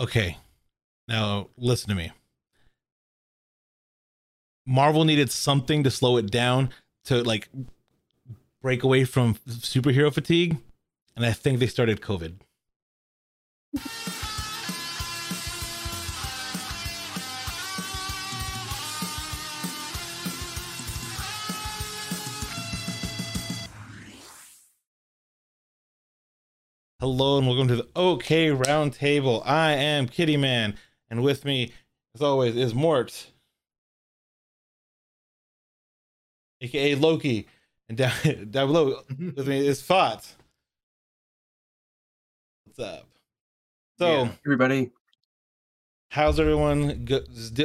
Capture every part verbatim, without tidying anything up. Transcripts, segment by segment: Okay, now listen to me. Marvel needed something to slow it down, to like break away from superhero fatigue, and I think they started COVID. Hello and welcome to the OK Roundtable. I am Kitty Man, and with me, as always, is Mort, aka Loki, and down, down below with me is Fat. What's up? So, yeah, everybody, how's everyone? Go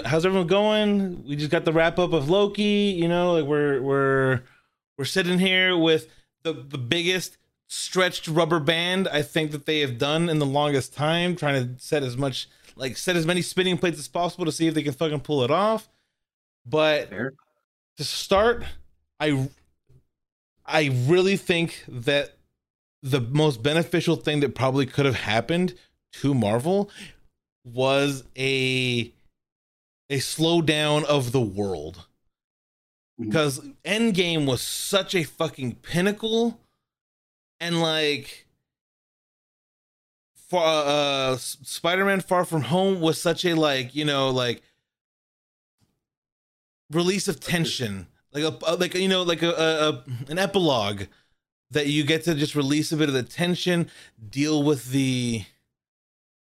how's everyone going? We just got the wrap up of Loki. You know, like we're we're we're sitting here with the the biggest stretched rubber band I think that they have done in the longest time, trying to set as much like set as many spinning plates as possible to see if they can fucking pull it off. But Fair. to start, I I really think that the most beneficial thing that probably could have happened to Marvel was a a slowdown of the world, because Endgame was such a fucking pinnacle. And like, for, uh, Spider-Man Far From Home was such a like, you know, like release of tension, like a like you know like a, a an epilogue that you get to just release a bit of the tension, deal with the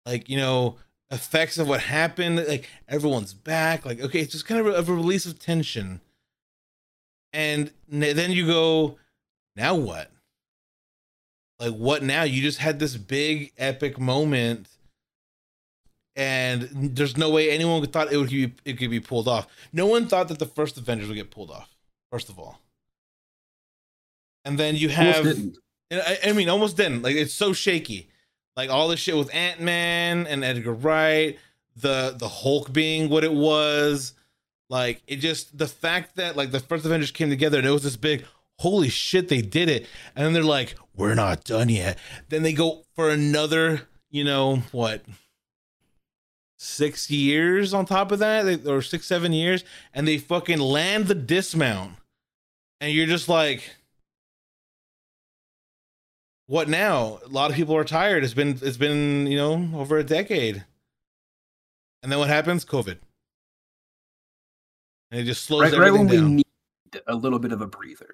like you know effects of what happened, like everyone's back, like okay, it's just kind of a release of tension, and then you go, now what? Like what now? You just had this big epic moment, and there's no way anyone thought it would be, it could be pulled off. No one thought that the first Avengers would get pulled off, first of all. And then you have, and I, I mean, almost didn't. Like it's so shaky. Like all this shit with Ant-Man and Edgar Wright, the the Hulk being what it was. Like it just the fact that like the first Avengers came together and it was this big. Holy shit, they did it. And then they're like, we're not done yet. Then they go for another, you know, what, six years on top of that, or six, seven years, and they fucking land the dismount. And you're just like, what now? A lot of people are tired. It's been, it's been, you know, over a decade. And then what happens? COVID. And it just slows right, everything right when down. We need a little bit of a breather.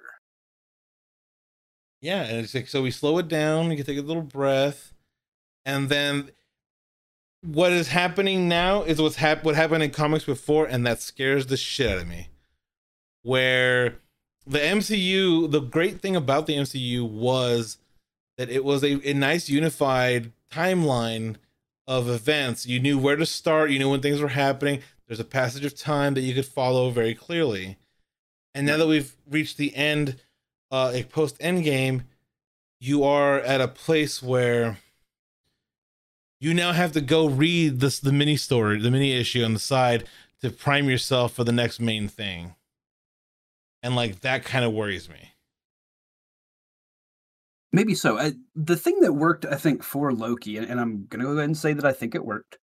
Yeah, and it's like, so we slow it down, you can take a little breath, and then what is happening now is what's hap what happened in comics before, and that scares the shit out of me. Where the M C U, the great thing about the M C U was that it was a, a nice unified timeline of events. You knew where to start, you knew when things were happening, there's a passage of time that you could follow very clearly. And now that we've reached the end, Uh, a post-Endgame, you are at a place where you now have to go read this the mini story, the mini issue on the side to prime yourself for the next main thing. And like that kind of worries me. Maybe so. I, the thing that worked, I think, for Loki, and, and I'm going to go ahead and say that I think it worked,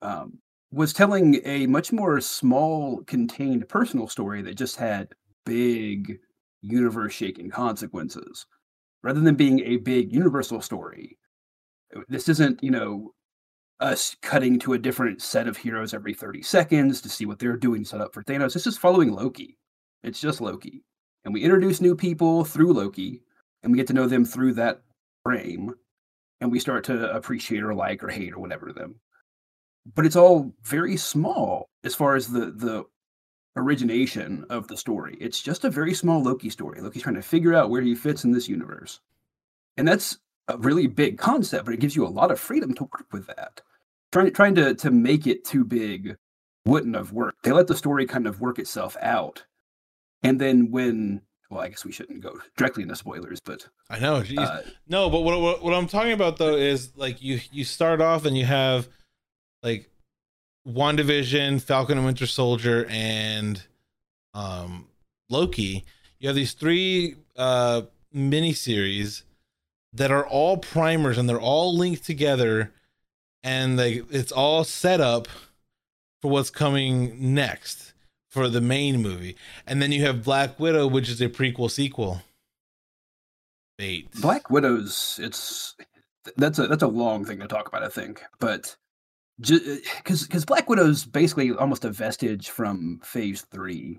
um, was telling a much more small, contained personal story that just had big universe-shaking consequences, rather than being a big universal story. This isn't, you know, us cutting to a different set of heroes every thirty seconds to see what they're doing set up for Thanos. This is following Loki. It's just Loki. And we introduce new people through Loki, and we get to know them through that frame, and we start to appreciate or like or hate or whatever them. But it's all very small as far as the the origination of the story. It's just a very small Loki story. Loki's trying to figure out where he fits in this universe. And that's a really big concept, but it gives you a lot of freedom to work with that. Trying, trying to, to make it too big wouldn't have worked. They let the story kind of work itself out. And then when, well, I guess we shouldn't go directly into spoilers, but I know. Uh, no, but what, what, what I'm talking about though is like you, you start off and you have like WandaVision, Falcon and Winter Soldier, and um, Loki. You have these three uh, miniseries that are all primers, and they're all linked together and they it's all set up for what's coming next for the main movie. And then you have Black Widow, which is a prequel sequel. Bait. Black Widow's it's that's a that's a long thing to talk about, I think, but because because Black Widow's basically almost a vestige from Phase Three.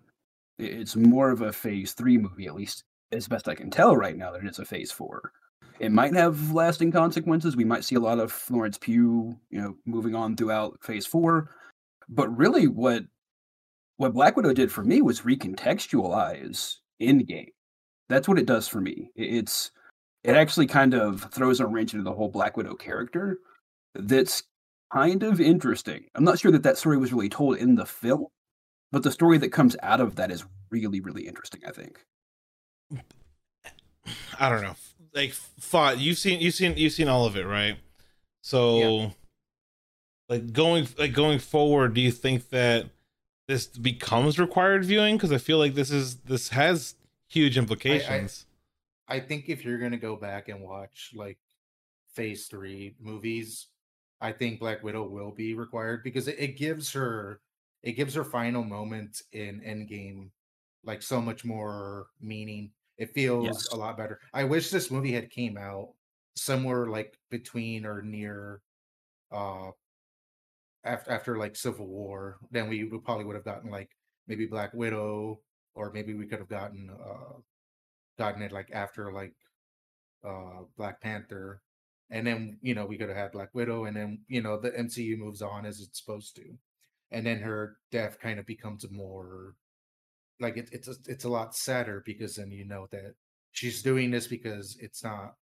It's more of a Phase Three movie, at least as best I can tell right now, than it's a Phase Four. It might have lasting consequences. We might see a lot of Florence Pugh, you know, moving on throughout Phase Four. But really, what what Black Widow did for me was recontextualize Endgame. That's what it does for me. It's it actually kind of throws a wrench into the whole Black Widow character. That's kind of interesting. I'm not sure that that story was really told in the film, but the story that comes out of that is really, really interesting, I think. I don't know. Like, fought. You've seen, you've seen, you've seen all of it, right? So, yeah. like going, like going forward, do you think that this becomes required viewing? Because I feel like this is this has huge implications. I, I, I think if you're gonna go back and watch like Phase Three movies, I think Black Widow will be required because it, it gives her it gives her final moment in Endgame like so much more meaning. It feels yes. a lot better. I wish this movie had came out somewhere like between or near uh after after like Civil War. Then we would probably would have gotten like maybe Black Widow, or maybe we could have gotten uh gotten it like after like uh Black Panther. And then, you know, we could have had Black Widow, and then, you know, the M C U moves on as it's supposed to. And then her death kind of becomes more, like, it, it's, a, it's a lot sadder, because then you know that she's doing this because it's not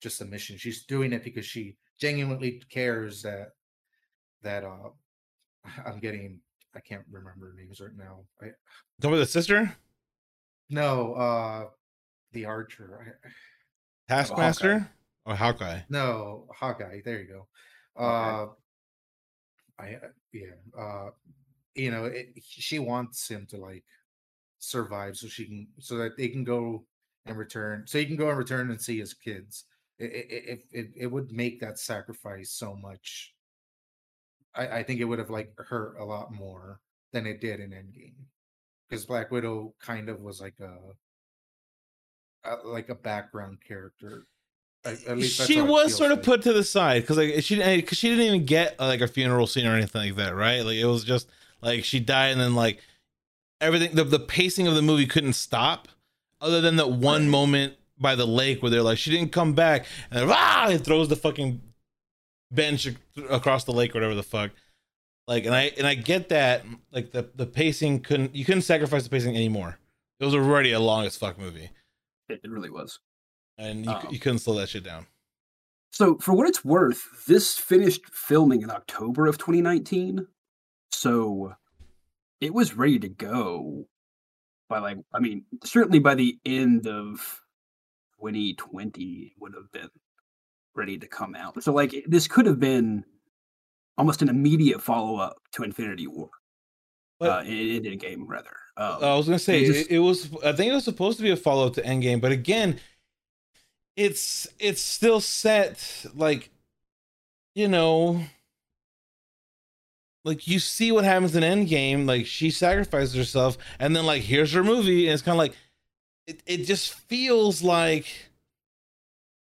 just a mission. She's doing it because she genuinely cares that, that, uh, I'm getting, I can't remember names right now. I, Don't be the sister? No, uh, the archer. Taskmaster? Oh, Hawkeye. No, Hawkeye. There you go. Uh, okay. I yeah. Uh, you know, it, she wants him to like survive, so she can, so that they can go and return, so he can go and return and see his kids. It it it, it, it would make that sacrifice so much. I, I think it would have like hurt a lot more than it did in Endgame, because Black Widow kind of was like a, a like a background character. At least she was sort of like put to the side, because like she because she didn't even get like a funeral scene or anything like that, right? Like it was just like she died, and then like everything, the, the pacing of the movie couldn't stop, other than that one right. moment by the lake where they're like she didn't come back, and then, ah, it throws the fucking bench across the lake or whatever the fuck. Like and I and I get that like the the pacing couldn't you couldn't sacrifice the pacing anymore. It was already a long as fuck movie. It really was. And you, um, you couldn't slow that shit down. So for what it's worth, this finished filming in October of twenty nineteen. So it was ready to go by like, I mean, certainly by the end of twenty twenty, it would have been ready to come out. So like this could have been almost an immediate follow-up to Infinity War. But, uh, in Endgame, rather. Um, I was going to say, it, just, it was, I think it was supposed to be a follow-up to Endgame, but again, It's it's still set like, you know, like you see what happens in Endgame. Like she sacrifices herself, and then like here's her movie, and it's kind of like it. It just feels like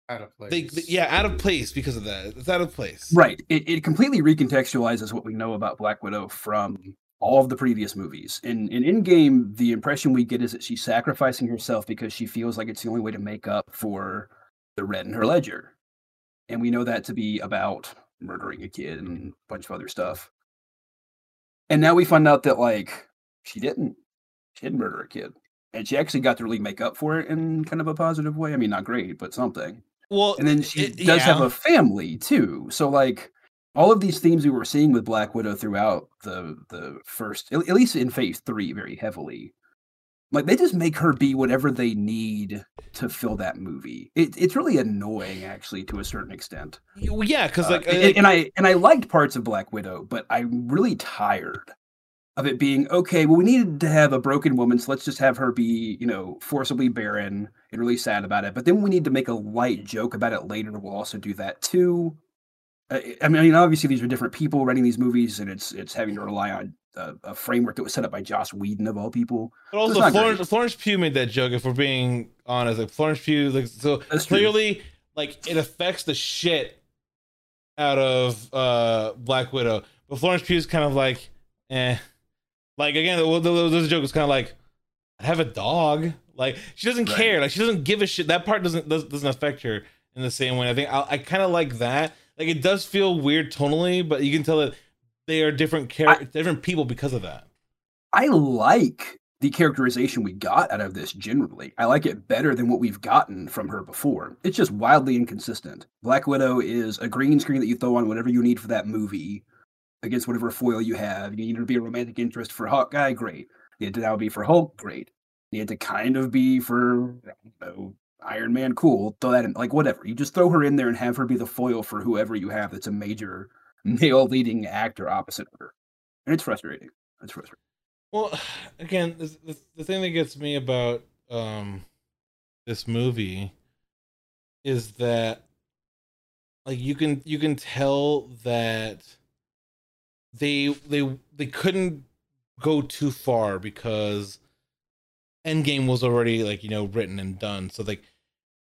out of place. They, they, yeah, out of place because of that. It's out of place. Right. It it completely recontextualizes what we know about Black Widow from all of the previous movies. In in Endgame, the impression we get is that she's sacrificing herself because she feels like it's the only way to make up for the red in her ledger, and we know that to be about murdering a kid and a bunch of other stuff. And now we find out that like she didn't she didn't murder a kid, and she actually got to really make up for it in kind of a positive way. I mean, not great, but something. Well, and then she it, does yeah. have a family too, so like all of these themes we were seeing with Black Widow throughout the the first, at least in Phase Three, very heavily. Like they just make her be whatever they need to fill that movie. It, it's really annoying, actually, to a certain extent. Yeah, because like, uh, and, and I and I liked parts of Black Widow, but I'm really tired of it being okay. Well, we needed to have a broken woman, so let's just have her be, you know, forcibly barren and really sad about it. But then we need to make a light joke about it later. We'll also do that too. I mean, obviously these were different people writing these movies, and it's it's having to rely on a, a framework that was set up by Joss Whedon of all people. But also, so Florence, Florence Pugh made that joke. If we're being honest, like Florence Pugh, like so That's clearly, true. like it affects the shit out of uh, Black Widow. But Florence Pugh's kind of like, eh, like again, the, the, the joke was kind of like, I have a dog. Like she doesn't right. care. Like she doesn't give a shit. That part doesn't doesn't affect her in the same way. I think I, I kind of like that. Like it does feel weird tonally, but you can tell that they are different characters, different people because of that. I like the characterization we got out of this generally. I like it better than what we've gotten from her before. It's just wildly inconsistent. Black Widow is a green screen that you throw on whatever you need for that movie against whatever foil you have. You need her to be a romantic interest for Hawkeye, great. You had to now be for Hulk, great. You had to kind of be for, I don't know, Iron Man, cool, throw that in, like whatever. You just throw her in there and have her be the foil for whoever you have that's a major male leading actor opposite of her. And it's frustrating. It's frustrating. Well, again, the, the, the thing that gets me about um, this movie is that like you can you can tell that they they they couldn't go too far because Endgame was already like you know written and done. So like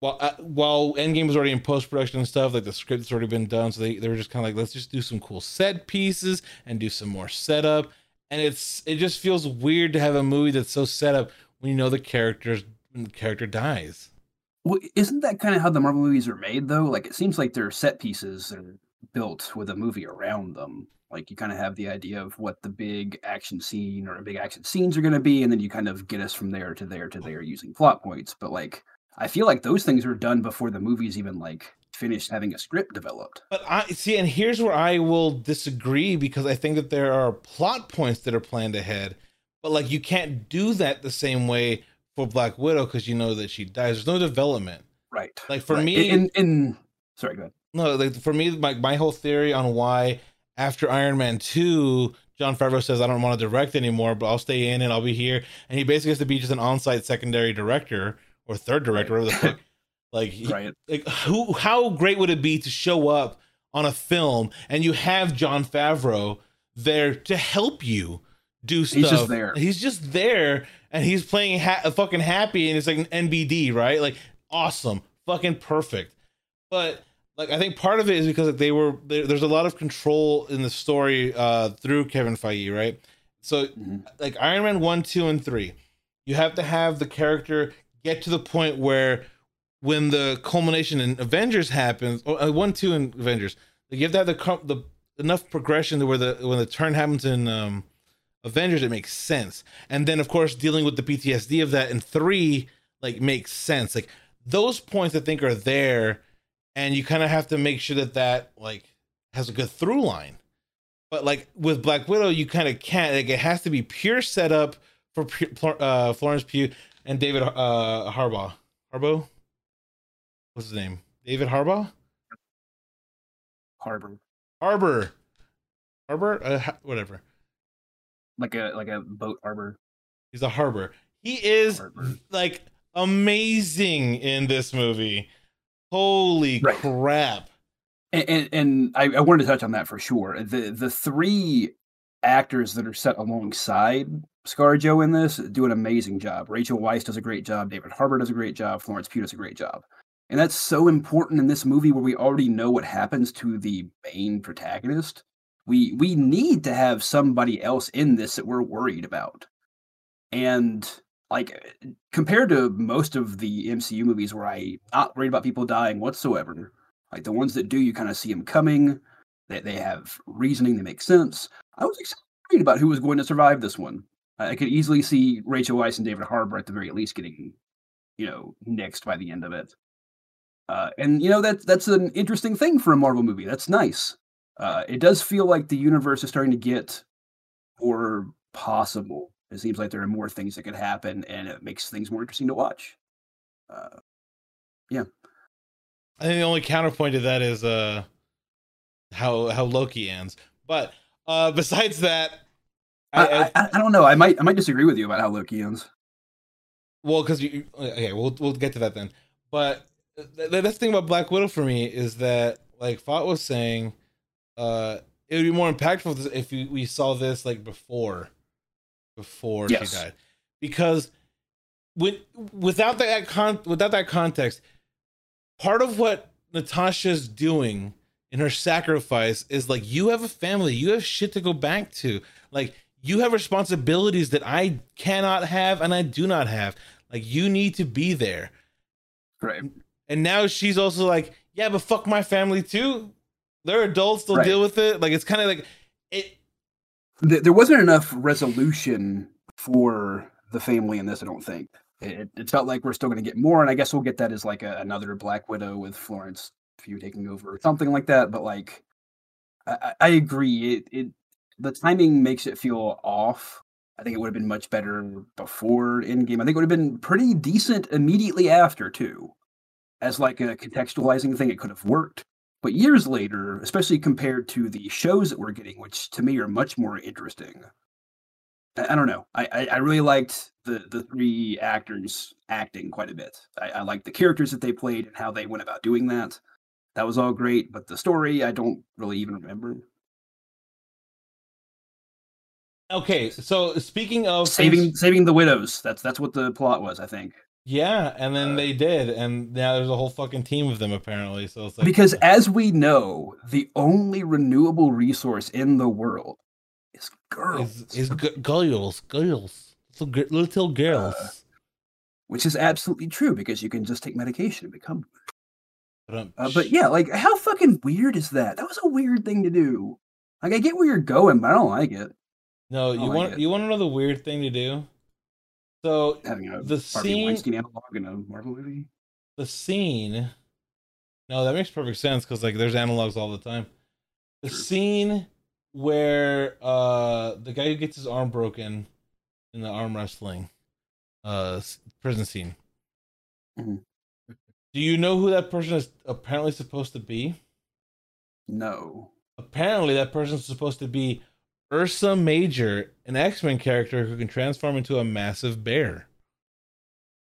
While uh, while Endgame was already in post production and stuff, like the script's already been done, so they, they were just kind of like, let's just do some cool set pieces and do some more setup. And it's it just feels weird to have a movie that's so set up when you know the characters when the character dies. Well, isn't that kind of how the Marvel movies are made though? Like it seems like their set pieces are built with a movie around them. Like you kind of have the idea of what the big action scene or big action scenes are going to be, and then you kind of get us from there to there to there using plot points. But like, I feel like those things were done before the movie's even like finished having a script developed. But I see, and here's where I will disagree, because I think that there are plot points that are planned ahead, but like you can't do that the same way for Black Widow because you know that she dies. There's no development, right? Like for right. me, in, in, in sorry, go ahead. No, like for me, my my whole theory on why after Iron Man two, Jon Favreau says I don't want to direct anymore, but I'll stay in and I'll be here, and he basically has to be just an on-site secondary director. Or third director, right. whatever the fuck. Like, right. like who? How great would it be to show up on a film and you have Jon Favreau there to help you do stuff? He's just there. He's just there, and he's playing ha- fucking happy, and it's like an N B D, right? Like, awesome, fucking perfect. But like, I think part of it is because like, they were there, there's a lot of control in the story uh, through Kevin Feige, right? So, mm-hmm. like Iron Man one, two, and three, you have to have the character get to the point where when the culmination in Avengers happens, or one, two in Avengers, you have to have the, the enough progression to where the when the turn happens in um, Avengers, it makes sense. And then, of course, dealing with the P T S D of that in three, like makes sense. Like those points, I think, are there, and you kind of have to make sure that that like has a good through line. But like with Black Widow, you kind of can't. Like it has to be pure setup for uh, Florence Pugh. And David uh, Harbaugh, Harbaugh, what's his name? David Harbaugh, Harbour, Harbour, Harbour, uh, whatever. Like a like a boat harbor. He's a harbor. He is harbor. like amazing in this movie. Holy right. crap! And and, and I, I wanted to touch on that for sure. The the three actors that are set alongside ScarJo in this do an amazing job. Rachel Weisz does a great job. David Harbour does a great job. Florence Pugh does a great job. And that's so important in this movie where we already know what happens to the main protagonist. We we need to have somebody else in this that we're worried about. And like compared to most of the M C U movies where I'm not worried about people dying whatsoever, like the ones that do, you kind of see them coming. They, they have reasoning that makes sense. I was excited about who was going to survive this one. I could easily see Rachel Weisz and David Harbour at the very least getting, you know, nixed by the end of it. Uh, and, you know, that, that's an interesting thing for a Marvel movie. That's nice. Uh, it does feel like the universe is starting to get more possible. It seems like there are more things that could happen, and it makes things more interesting to watch. Uh, yeah. I think the only counterpoint to that is uh, how how Loki ends. But uh, besides that, I, I, I don't know. I might I might disagree with you about how Loki ends. Well, because you okay, we'll we'll get to that then. But the, the thing about Black Widow for me is that, like Fought was saying, uh, it would be more impactful if we, we saw this like before, before yes. she died, because with, without that con without that context, part of what Natasha's doing in her sacrifice is like, you have a family, you have shit to go back to, like you have responsibilities that I cannot have and I do not have. Like you need to be there, right? And now she's also like, yeah, but fuck my family too. They're adults; they'll right. deal with it. Like it's kind of like it. There wasn't enough resolution for the family in this. I don't think it. It felt like we're still going to get more, and I guess we'll get that as like a, another Black Widow with Florence Pugh taking over or something like that. But like, I, I agree. It, it the timing makes it feel off. I think it would have been much better before Endgame. I think it would have been pretty decent immediately after, too. As like a contextualizing thing, it could have worked. But years later, especially compared to the shows that we're getting, which to me are much more interesting. I, I don't know. I, I, I really liked the, the three actors acting quite a bit. I, I liked the characters that they played and how they went about doing that. That was all great, but the story, I don't really even remember. Okay, so speaking of saving saving the widows, that's that's what the plot was, I think. Yeah, and then uh, they did, and now there's a whole fucking team of them apparently. So it's like, because as we know, the only renewable resource in the world is girls. Is, is girls, girls, little, little girls, uh, which is absolutely true because you can just take medication and become. But, uh, but yeah, like how fucking weird is that? That was a weird thing to do. Like I get where you're going, but I don't like it. No, you want it. You want to know the weird thing to do? So having a the scene analog in a Marvel movie. The scene. No, that makes perfect sense because like there's analogs all the time. The True. scene where uh the guy who gets his arm broken in the arm wrestling uh prison scene. Mm-hmm. Do you know who that person is apparently supposed to be? No. Apparently, that person's supposed to be Ursa Major, an X-Men character who can transform into a massive bear.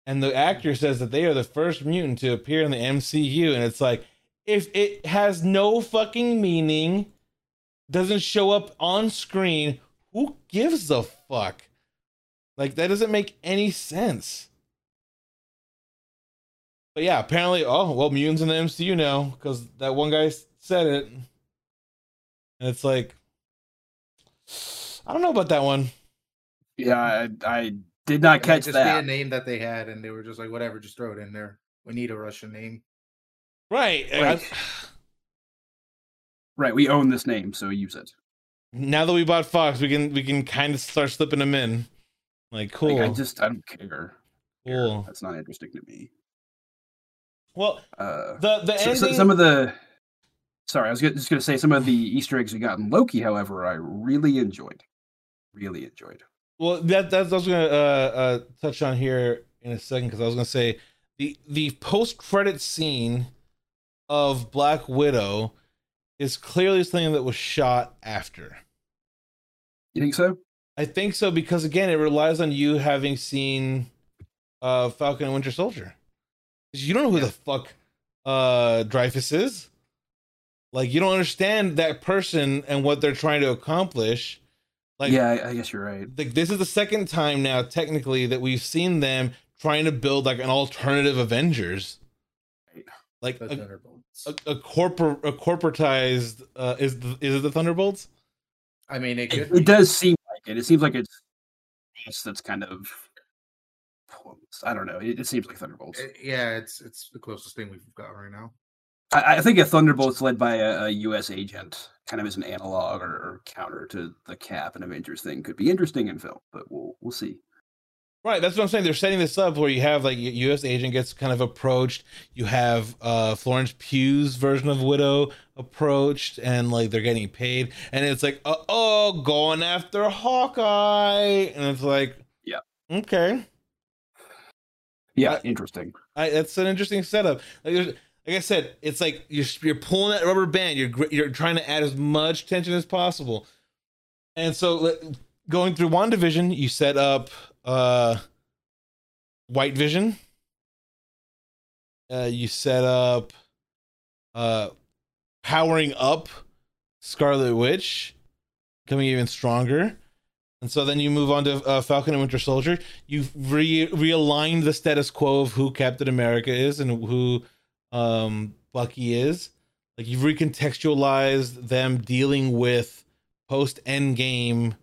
And the actor says that they are the first mutant to appear in the M C U. And it's like, if it has no fucking meaning, doesn't show up on screen, who gives a fuck? Like, that doesn't make any sense. But yeah, apparently, oh, well, mutants in the M C U now, because that one guy said it. And it's like, I don't know about that one. Yeah, I, I did not it catch just that. Just a name that they had, and they were just like, whatever, just throw it in there. We need a Russian name. Right. Right. Right, we own this name, so use it. Now that we bought Fox, we can we can kind of start slipping them in. Like, cool. Like, I just, I don't care. Cool. Yeah, that's not interesting to me. Well, uh, the, the so, ending... so, some of the... Sorry, I was just going to say some of the Easter eggs we got in Loki, however, I really enjoyed. Really enjoyed. Well, that, that's what I was going to uh, uh, touch on here in a second, because I was going to say the, the post-credit scene of Black Widow is clearly something that was shot after. You think so? I think so, because, again, it relies on you having seen uh, Falcon and Winter Soldier. Because you don't know who yeah. the fuck uh, Dreyfus is. Like, you don't understand that person and what they're trying to accomplish. Like, yeah, I, I guess you're right. Like, this is the second time now, technically, that we've seen them trying to build like an alternative Avengers, like the a, Thunderbolts. A, a corporate, a corporatized. Uh, is the, is it the Thunderbolts? I mean, it could. It, it does seem like it. It seems like it's that's kind of. I don't know. It, it seems like Thunderbolts. It, yeah, it's it's the closest thing we've got right now. I think a Thunderbolt's led by a, a U S agent, kind of as an analog or, or counter to the Cap and Avengers thing, could be interesting in film, but we'll we'll see. Right, that's what I'm saying. They're setting this up where you have like U S agent gets kind of approached. You have uh, Florence Pugh's version of Widow approached, and like they're getting paid, and it's like, uh oh, going after Hawkeye, and it's like, yeah, okay, yeah, I, interesting. I, that's an interesting setup. Like, there's, Like I said, it's like you're you're pulling that rubber band. You're you're trying to add as much tension as possible, and so going through WandaVision, you set up uh, White Vision. Uh, you set up uh, powering up Scarlet Witch becoming even stronger. And so then you move on to uh, Falcon and Winter Soldier. You've re realigned the status quo of who Captain America is and who um, Bucky is. Like, you've recontextualized them dealing with post-Endgame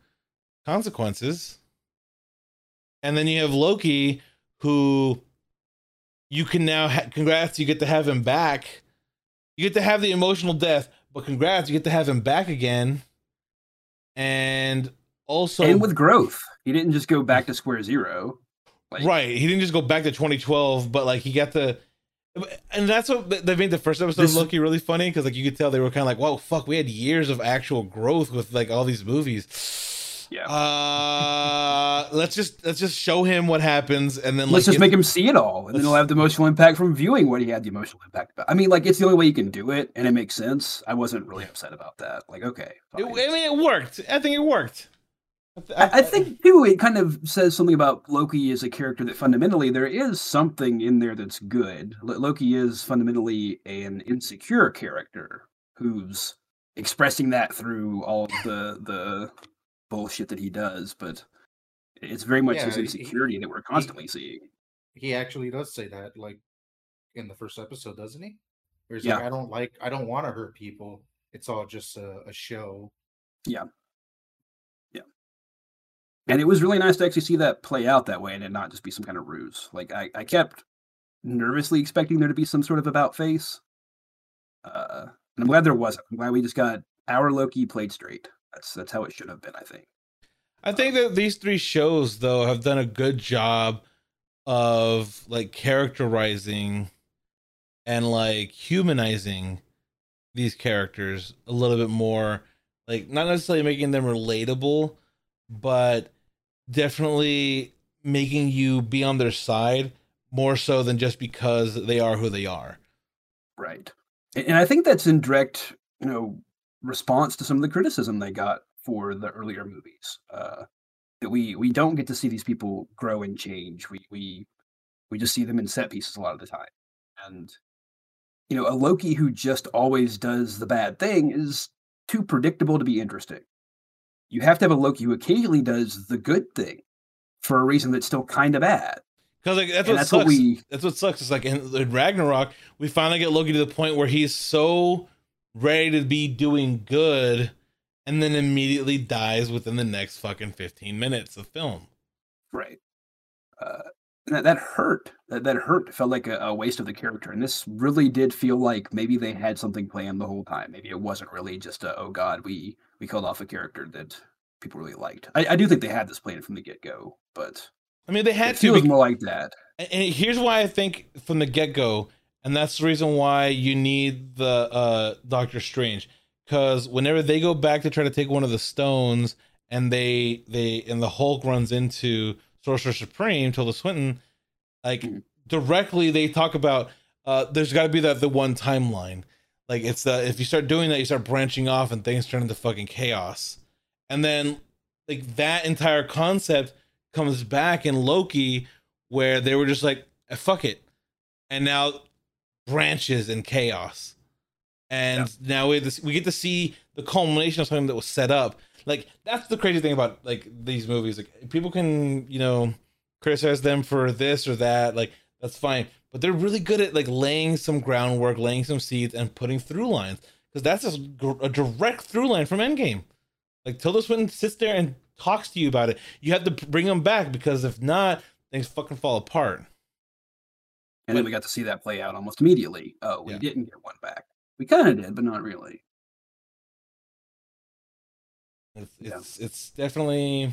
consequences. And then you have Loki, who you can now... Ha congrats, you get to have him back. You get to have the emotional death, but congrats, you get to have him back again. And... Also, and with growth, he didn't just go back to square zero. Like, right, he didn't just go back to twenty twelve, but like he got the, and that's what they made the first episode of Loki really funny, because like you could tell they were kind of like, "Whoa, fuck, we had years of actual growth with like all these movies." Yeah. Uh, let's just let's just show him what happens, and then like, let's just make him see it all, and then he'll have the emotional impact from viewing what he had the emotional impact about. I mean, like, it's the only way you can do it, and it makes sense. I wasn't really upset about that. Like, okay, it, I mean, it worked. I think it worked. I think too, it kind of says something about Loki as a character, that fundamentally there is something in there that's good. Loki is fundamentally an insecure character who's expressing that through all of the the bullshit that he does, but it's very much yeah, his insecurity he, that we're constantly he, seeing. He actually does say that, like in the first episode, doesn't he? Where he's yeah. like, I don't like, I don't want to hurt people. It's all just a, a show. Yeah. And it was really nice to actually see that play out that way and it not just be some kind of ruse. Like, I, I kept nervously expecting there to be some sort of about face. Uh, and I'm glad there wasn't. I'm glad we just got our Loki played straight. That's that's how it should have been, I think. I think that these three shows, though, have done a good job of, like, characterizing and, like, humanizing these characters a little bit more. Like, not necessarily making them relatable, but definitely making you be on their side more so than just because they are who they are. Right. And I think that's in direct, you know, response to some of the criticism they got for the earlier movies. Uh, that we, we don't get to see these people grow and change. We, we, we just see them in set pieces a lot of the time. And, you know, a Loki who just always does the bad thing is too predictable to be interesting. You have to have a Loki who occasionally does the good thing for a reason that's still kind of bad. Because like, that's, what, that's sucks. what we that's what sucks. It's like in, in Ragnarok, we finally get Loki to the point where he's so ready to be doing good, and then immediately dies within the next fucking fifteen minutes of film. Right. Uh, that that hurt. That that hurt. Felt like a, a waste of the character, and this really did feel like maybe they had something planned the whole time. Maybe it wasn't really just a, oh god, we. We killed off a character that people really liked. I, I do think they had this plan from the get-go, but I mean, they had it to feels be, more like that. And here's why I think from the get-go, and that's the reason why you need the uh, Doctor Strange, because whenever they go back to try to take one of the stones, and they they and the Hulk runs into Sorcerer Supreme, Tilda Swinton, like mm. directly they talk about uh, there's got to be that the one timeline. Like, it's the, if you start doing that, you start branching off and things turn into fucking chaos. And then, like, that entire concept comes back in Loki, where they were just like, fuck it. And now branches and chaos. And yeah. now we, this, we get to see the culmination of something that was set up. Like, that's the crazy thing about, like, these movies. Like, people can, you know, criticize them for this or that. Like, that's fine. But they're really good at like laying some groundwork, laying some seeds, and putting through lines, because that's a, a direct through line from Endgame. Like, Tilda Swinton sits there and talks to you about it. You have to bring them back, because if not, things fucking fall apart. And then we got to see that play out almost immediately. Oh, we yeah. didn't get one back. We kind of did, but not really. It's it's, yeah. it's definitely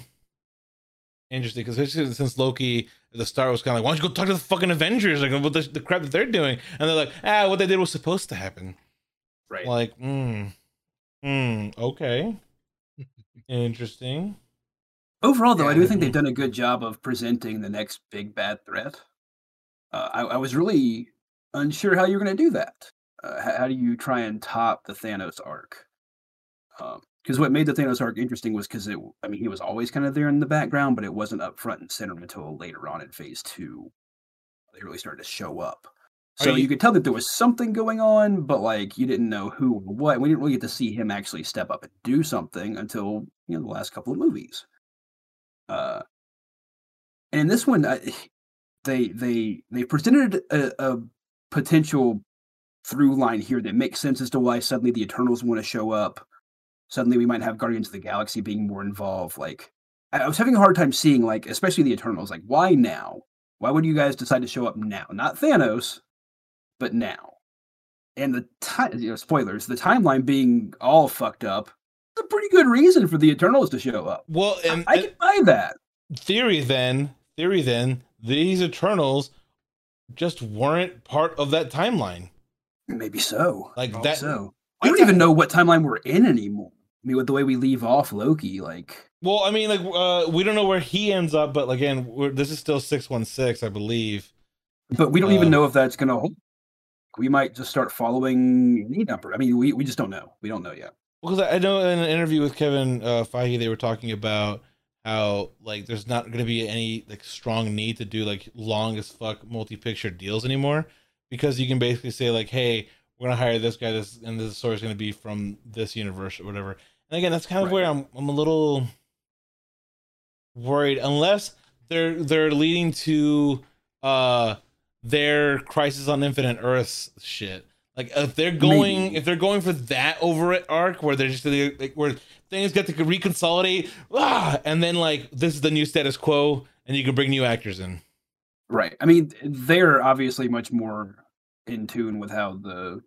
interesting, because since Loki at the start was kind of like, why don't you go talk to the fucking Avengers, like about the, the crap that they're doing, and they're like, ah, what they did was supposed to happen, right? Like, hmm, hmm, okay, interesting. Overall, though, yeah. I do think they've done a good job of presenting the next big bad threat. Uh, I, I was really unsure how you're going to do that. Uh, how, how do you try and top the Thanos arc? Um, Because what made the Thanos arc interesting was because it, I mean, he was always kind of there in the background, but it wasn't up front and center until later on in phase two. They really started to show up. So you, you could tell that there was something going on, but like you didn't know who or what. We didn't really get to see him actually step up and do something until you know the last couple of movies. Uh, and in this one, I, they they they presented a, a potential through line here that makes sense as to why suddenly the Eternals want to show up. Suddenly we might have Guardians of the Galaxy being more involved. Like I, I was having a hard time seeing, like especially the Eternals, like why now? Why would you guys decide to show up now? Not Thanos, but now. And the ti- you know, spoilers, the timeline being all fucked up, is a pretty good reason for the Eternals to show up. Well, and, I, I can buy that. Theory then, theory then, these Eternals just weren't part of that timeline. Maybe so. Like Probably that. So. We don't even know what timeline we're in anymore. I mean, with the way we leave off Loki, like. Well, I mean, like uh, we don't know where he ends up, but again, we're, this is still six one six, I believe. But we don't um, even know if that's going to hold. We might just start following any number. I mean, we, we just don't know. We don't know yet. Because I know in an interview with Kevin uh, Feige, they were talking about how like there's not going to be any like strong need to do like long as fuck multi-picture deals anymore, because you can basically say like, hey, we're going to hire this guy, this and this story is going to be from this universe or whatever. And again, that's kind of right. where I'm I'm a little worried, unless they're they're leading to uh their Crisis on Infinite Earths shit. Like if they're going, Maybe. if they're going for that over at arc where they're just like where things get to reconsolidate, ah, and then like this is the new status quo, and you can bring new actors in. Right. I mean, they're obviously much more in tune with how the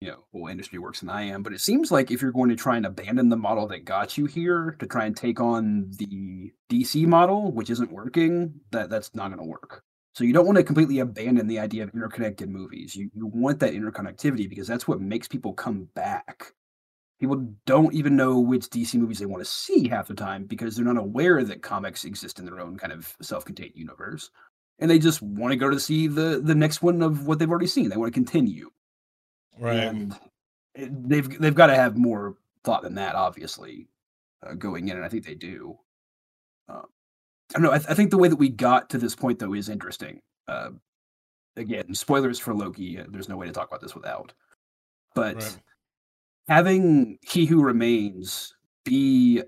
you know whole industry works than I am. But it seems like if you're going to try and abandon the model that got you here to try and take on the D C model, which isn't working, that that's not going to work. So you don't want to completely abandon the idea of interconnected movies. You you want that interconnectivity because that's what makes people come back. People don't even know which D C movies they want to see half the time because they're not aware that comics exist in their own kind of self-contained universe. And they just want to go to see the, the next one of what they've already seen. They want to continue. Right. And they've, they've got to have more thought than that, obviously, uh, going in. And I think they do. Uh, I don't know. I, th- I think the way that we got to this point, though, is interesting. Uh, again, spoilers for Loki. Uh, there's no way to talk about this without. But right. having He Who Remains be,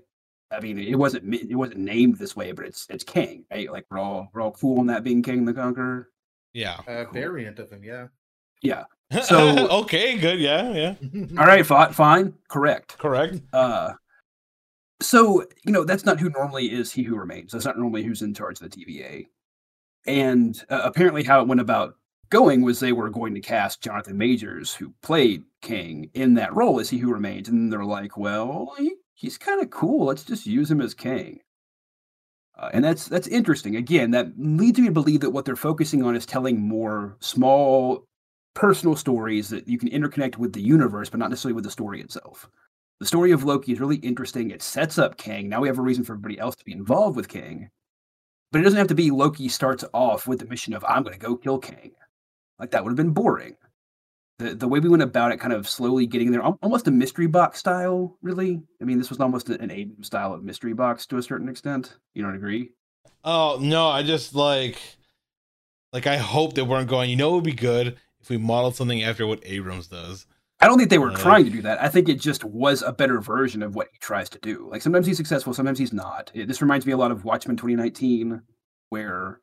I mean, it wasn't it wasn't named this way, but it's it's Kang, right? Like we're all we're all cool on that being Kang the Conqueror. Yeah, uh, cool. Variant of him. Yeah. Yeah. So okay, good. Yeah, yeah. All right, fine, correct, correct. Uh. So, you know, that's not who normally is He Who Remains. That's not normally who's in charge of the T V A. And uh, apparently how it went about going was they were going to cast Jonathan Majors, who played Kang, in that role as He Who Remains. And they're like, well, he, he's kind of cool. Let's just use him as Kang. Uh, and that's that's interesting. Again, that leads me to believe that what they're focusing on is telling more small personal stories that you can interconnect with the universe, but not necessarily with the story itself. The story of Loki is really interesting. It sets up Kang. Now we have a reason for everybody else to be involved with Kang. But it doesn't have to be Loki starts off with the mission of, I'm going to go kill Kang. Like, that would have been boring. The the way we went about it, kind of slowly getting there, almost a mystery box style, really. I mean, this was almost an Aiden style of mystery box to a certain extent. You don't agree? Oh, no, I just, like, like I hope they weren't going, you know it would be good if we modeled something after what Abrams does. I don't think they were trying to do that. I think it just was a better version of what he tries to do. Like, sometimes he's successful, sometimes he's not. It, this reminds me a lot of Watchmen twenty nineteen, where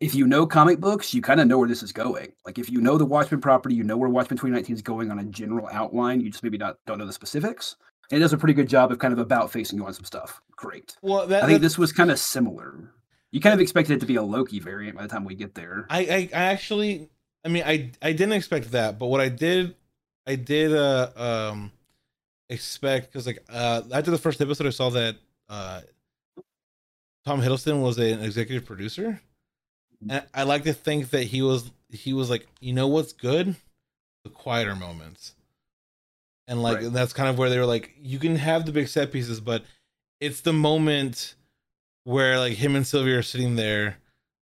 if you know comic books, you kind of know where this is going. Like, if you know the Watchmen property, you know where Watchmen twenty nineteen is going on a general outline. You just maybe not don't know the specifics. And it does a pretty good job of kind of about facing you on some stuff. Great. Well, that, I think that, this was kind of similar. You kind of expected it to be a Loki variant by the time we get there. I, I, I actually, I mean, I, I didn't expect that, but what I did... I did uh, um, expect, because like uh, after the first episode, I saw that uh, Tom Hiddleston was an executive producer, and I like to think that he was he was like, you know what's good, the quieter moments, and like right. that's kind of where they were like, you can have the big set pieces, but it's the moment where like him and Sylvie are sitting there,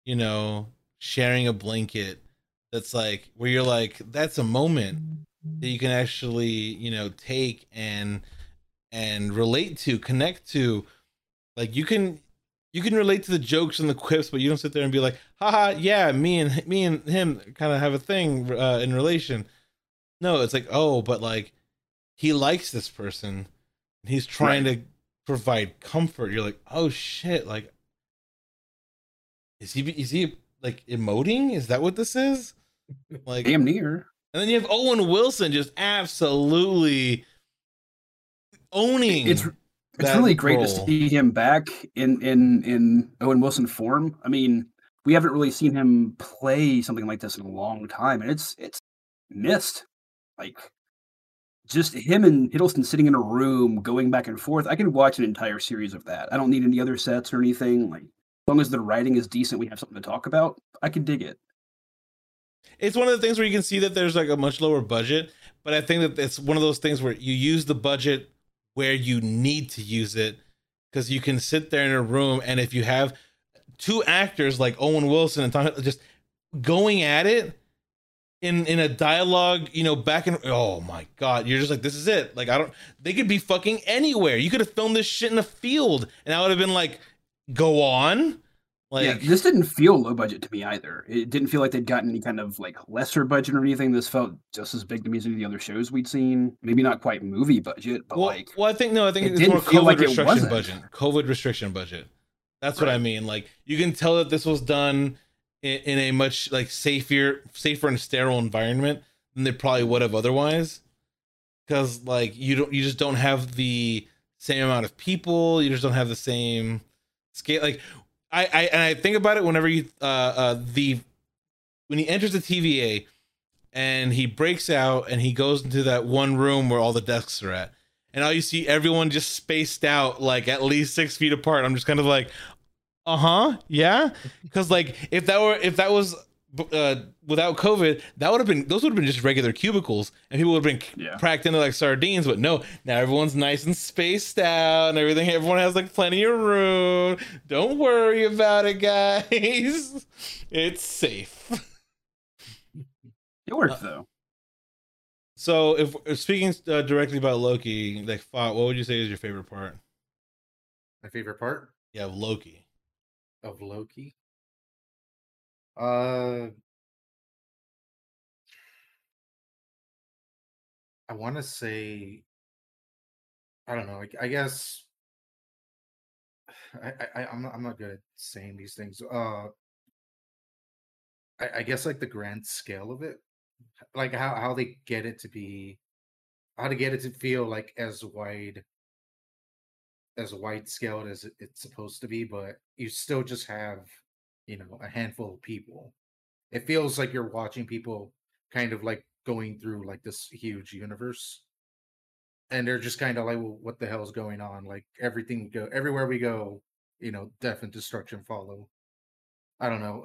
you know, sharing a blanket. That's like where you're like, that's a moment that you can actually, you know, take and and relate to, connect to. Like, you can you can relate to the jokes and the quips, but you don't sit there and be like, haha, yeah, me and me and him kind of have a thing uh, in relation. No, it's like, oh, but like he likes this person and he's trying right. to provide comfort. You're like, oh shit, like is he is he like emoting? Is that what this is? Like damn near. And then you have Owen Wilson just absolutely owning it's it's really role. Great to see him back in in in Owen Wilson form. I mean, we haven't really seen him play something like this in a long time, and it's it's missed. Like just him and Hiddleston sitting in a room going back and forth. I could watch an entire series of that. I don't need any other sets or anything. Like as long as the writing is decent, we have something to talk about. I could dig it. It's one of the things where you can see that there's like a much lower budget, but I think that it's one of those things where you use the budget where you need to use it, because you can sit there in a room and if you have two actors like Owen Wilson and Tom just going at it in in a dialogue, you know, back and oh my god, you're just like, this is it. Like I don't, they could be fucking anywhere. You could have filmed this shit in a field and I would have been like, go on. Like, yeah, this didn't feel low budget to me either. It didn't feel like they'd gotten any kind of like lesser budget or anything. This felt just as big to me as any of the other shows we'd seen. Maybe not quite movie budget, but well, like well, I think no, I think it it's didn't more feel COVID like restriction it wasn't. budget. COVID restriction budget. That's right. What I mean. Like you can tell that this was done in, in a much like safer, safer and sterile environment than they probably would have otherwise. Because like you don't, you just don't have the same amount of people. You just don't have the same scale. Like. I, I and I think about it whenever you uh, uh, the when he enters the T V A and he breaks out and he goes into that one room where all the desks are at and all you see everyone just spaced out like at least six feet apart. I'm just kind of like, uh huh, yeah, because like if that were if that was uh, without COVID, that would have been those would have been just regular cubicles and people would have been yeah. cracked into like sardines. But no, now everyone's nice and spaced out and everything. Everyone has like plenty of room. Don't worry about it, guys. It's safe. It worked though. Uh, so, if, if speaking uh, directly about Loki, like, what would you say is your favorite part? My favorite part? Yeah, of Loki. Of Loki. Uh, I want to say, I don't know. I, I guess I, I I'm not, I'm not good at saying these things. Uh, I, I guess like the grand scale of it, like how how they get it to be, how to get it to feel like as wide, as wide scaled as it's supposed to be, but you still just have, you know, a handful of people. It feels like you're watching people kind of like going through like this huge universe, and they're just kind of like, well, what the hell is going on? Like everything we go, everywhere we go, you know, death and destruction follow. I don't know.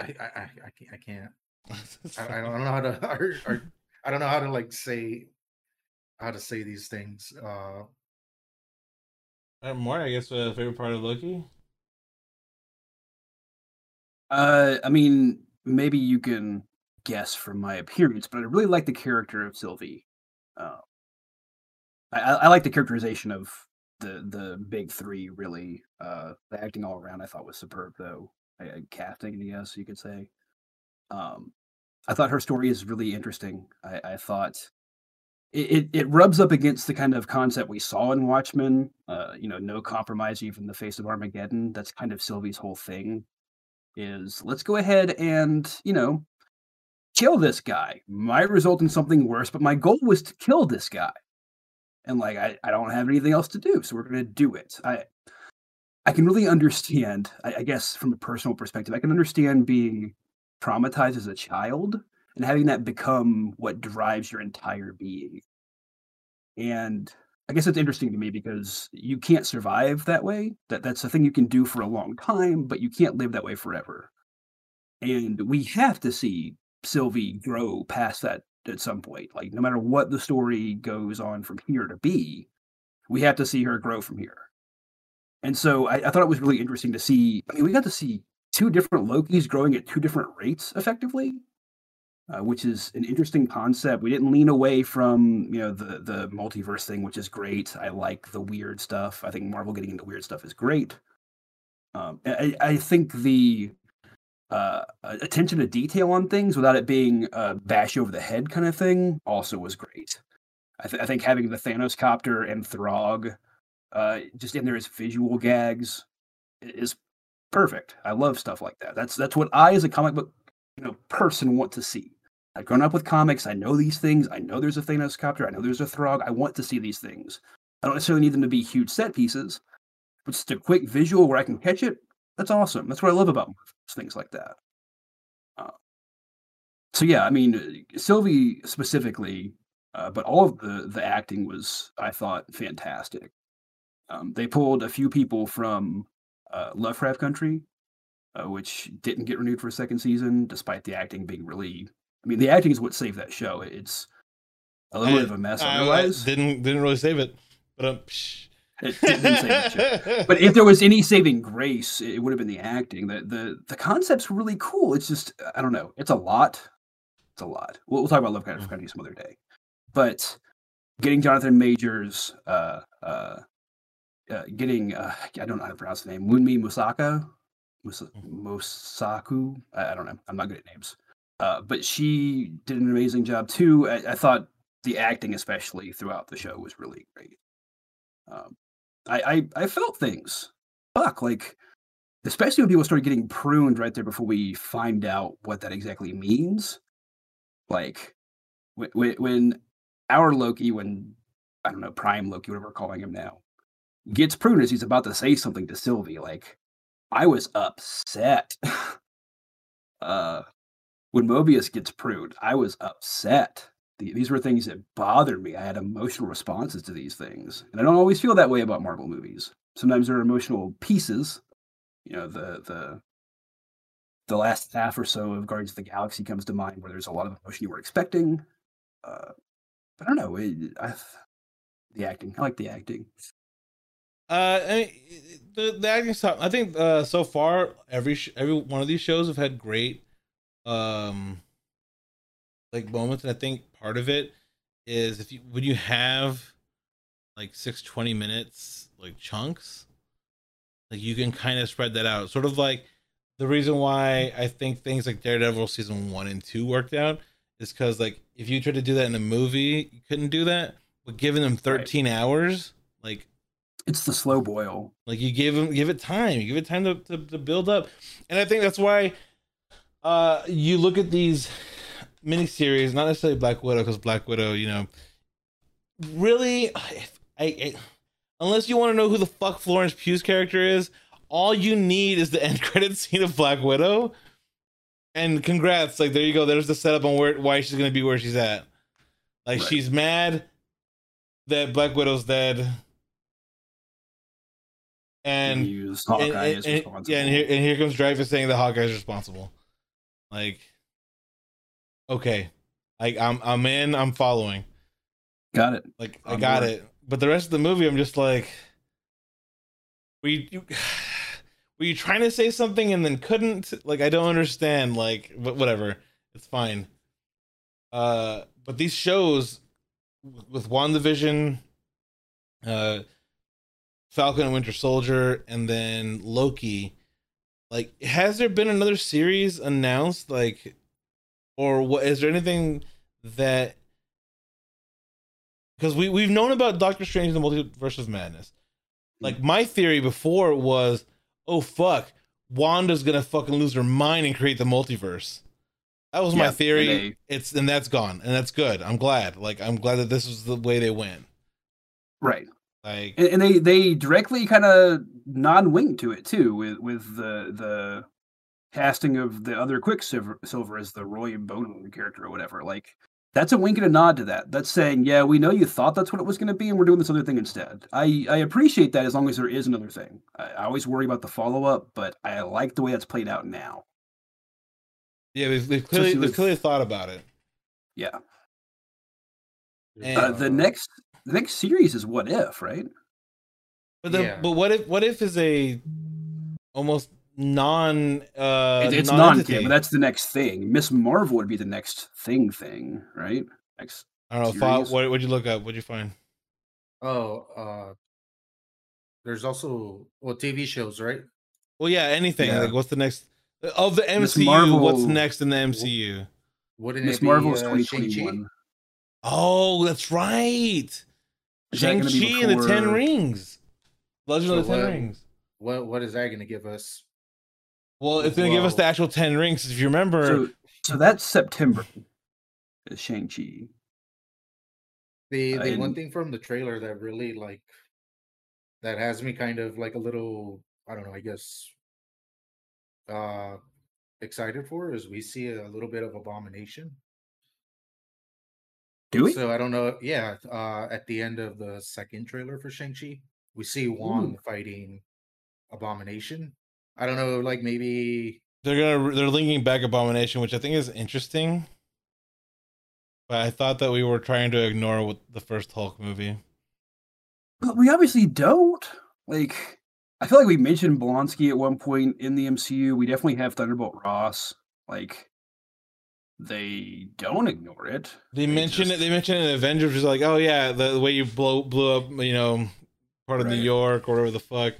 Uh, I, I, I, I can't. I, can't. I, I don't know how to. Or, or, I don't know how to like say how to say these things. Uh, Uh, more, I guess, uh, favorite part of Loki? Uh, I mean, maybe you can guess from my appearance, but I really like the character of Sylvie. Uh, I, I like the characterization of the the big three, really. Uh, the acting all around I thought was superb, though. I, I, casting, I guess you could say. Um, I thought her story is really interesting. I, I thought... It it rubs up against the kind of concept we saw in Watchmen, uh, you know, no compromise even in the face of Armageddon. That's kind of Sylvie's whole thing is, let's go ahead and, you know, kill this guy. Might result in something worse, but my goal was to kill this guy. And like, I, I don't have anything else to do, so we're going to do it. I I can really understand, I, I guess from a personal perspective, I can understand being traumatized as a child and having that become what drives your entire being. And I guess it's interesting to me because you can't survive that way. That that's a thing you can do for a long time, but you can't live that way forever. And we have to see Sylvie grow past that at some point. Like no matter what the story goes on from here to be, we have to see her grow from here. And so I, I thought it was really interesting to see, I mean, we got to see two different Lokis growing at two different rates effectively. Uh, which is an interesting concept. We didn't lean away from, you know, the the multiverse thing, which is great. I like the weird stuff. I think Marvel getting into weird stuff is great. Um, I, I think the uh, attention to detail on things without it being a bash over the head kind of thing also was great. I, th- I think having the Thanos copter and Throg uh, just in there as visual gags is perfect. I love stuff like that. That's that's what I, as a comic book you know, person, want to see. I've grown up with comics. I know these things. I know there's a Thanos copter. I know there's a Throg. I want to see these things. I don't necessarily need them to be huge set pieces, but just a quick visual where I can catch it. That's awesome. That's what I love about movies, things like that. Uh, so yeah, I mean, Sylvie specifically, uh, but all of the the acting was, I thought, fantastic. Um, they pulled a few people from uh, Lovecraft Country, uh, which didn't get renewed for a second season, despite the acting being really. I mean, the acting is what saved that show. It's a little I, bit of a mess. I, I realize didn't didn't really save it, but um, it didn't save that show. But if there was any saving grace, it would have been the acting. The the the concept's really cool. It's just, I don't know. It's a lot. It's a lot. We'll, we'll talk about Lovecraft Country some other day. But getting Jonathan Majors, uh, uh, uh, getting uh, I don't know how to pronounce the name. Wunmi Mosaka, Mos- Mosaku. I, I don't know. I'm not good at names. Uh, but she did an amazing job too. I, I thought the acting, especially throughout the show, was really great. Um, I, I I felt things. Fuck, like especially when people started getting pruned right there before we find out what that exactly means. Like when when our Loki, when I don't know Prime Loki, whatever we're calling him now, gets pruned as he's about to say something to Sylvie. Like I was upset. uh. When Mobius gets pruned, I was upset. These were things that bothered me. I had emotional responses to these things. And I don't always feel that way about Marvel movies. Sometimes there are emotional pieces. You know, the the the last half or so of Guardians of the Galaxy comes to mind where there's a lot of emotion you were expecting. Uh, but I don't know. It, I, the acting. I like the acting. Uh, I mean, the, the acting stuff. I think uh, so far, every sh- every one of these shows have had great um like moments, and I think part of it is if you when you have like six twenty minutes like chunks, like you can kind of spread that out. Sort of like the reason why I think things like Daredevil season one and two worked out is because like if you tried to do that in a movie, you couldn't do that. But giving them thirteen right. hours, like it's the slow boil. Like you give them give it time. You give it time to, to, to build up. And I think that's why Uh, you look at these miniseries, not necessarily Black Widow, because Black Widow, you know, really, if I, I, unless you want to know who the fuck Florence Pugh's character is, all you need is the end credit scene of Black Widow. And congrats, like, there you go. There's the setup on where why she's going to be where she's at. Like, right. She's mad that Black Widow's dead. And, and, and, and, and yeah, and here, and here comes Dreyfus saying that Hawkeye's responsible. Like, okay, like I'm, I'm in, I'm following. Got it. Like I got it. But the rest of the movie, I'm just like, were you, you, were you trying to say something and then couldn't? Like, I don't understand. Like, but whatever, it's fine. Uh, but these shows with WandaVision, uh, Falcon and Winter Soldier, and then Loki. Like, has there been another series announced? Like, or what? Is there anything that? Because we we've known about Doctor Strange and the Multiverse of Madness. Like, my theory before was, oh fuck, Wanda's gonna fucking lose her mind and create the multiverse. That was yeah, my theory. And they... It's and that's gone, and that's good. I'm glad. Like, I'm glad that this was the way they went. Right. Like, and they, they directly kind of non-wing to it too, with with the the casting of the other Quicksilver Silver as the Roy Bono character or whatever. Like, that's a wink and a nod to that. That's saying, yeah, we know you thought that's what it was going to be, and we're doing this other thing instead. I, I appreciate that as long as there is another thing. I, I always worry about the follow-up, but I like the way that's played out now. Yeah, they've, they've clearly, they've clearly thought about it. Yeah. And, uh, the next... The next series is What If, right? But the, yeah. but What If What If is a almost non uh it, it's non-canon, but that's the next thing. Miss Marvel would be the next thing thing, right? Next I don't know. Thought, what would you look up? What'd you find? Oh, uh there's also well T V shows, right? Well, yeah, anything. Yeah. Like, what's the next of the M C U? Marvel, what's next in the M C U? Wouldn't Miss Marvel is twenty twenty-one. Oh, that's right. Shang-Chi and the Ten Rings. Legend so of the Ten what, Rings. What what is that going to give us? Well, it's going to give us the actual Ten Rings, if you remember. So, so that's September. Shang-Chi. The the I, one thing from the trailer that really like that has me kind of like a little I don't know I guess uh, excited for is we see a little bit of Abomination. Do we? So I don't know. Yeah, uh, at the end of the second trailer for Shang-Chi, we see Wong Ooh. fighting Abomination. I don't know, like maybe they're gonna they're linking back Abomination, which I think is interesting. I thought that we were trying to ignore what the first Hulk movie. But we obviously don't. Like, I feel like we mentioned Blonsky at one point in the M C U. We definitely have Thunderbolt Ross. Like, they don't ignore it. They, they mention just... it. They mention it in Avengers. It's like, oh yeah, the, the way you blow blew up, you know, part of right. New York or whatever the fuck.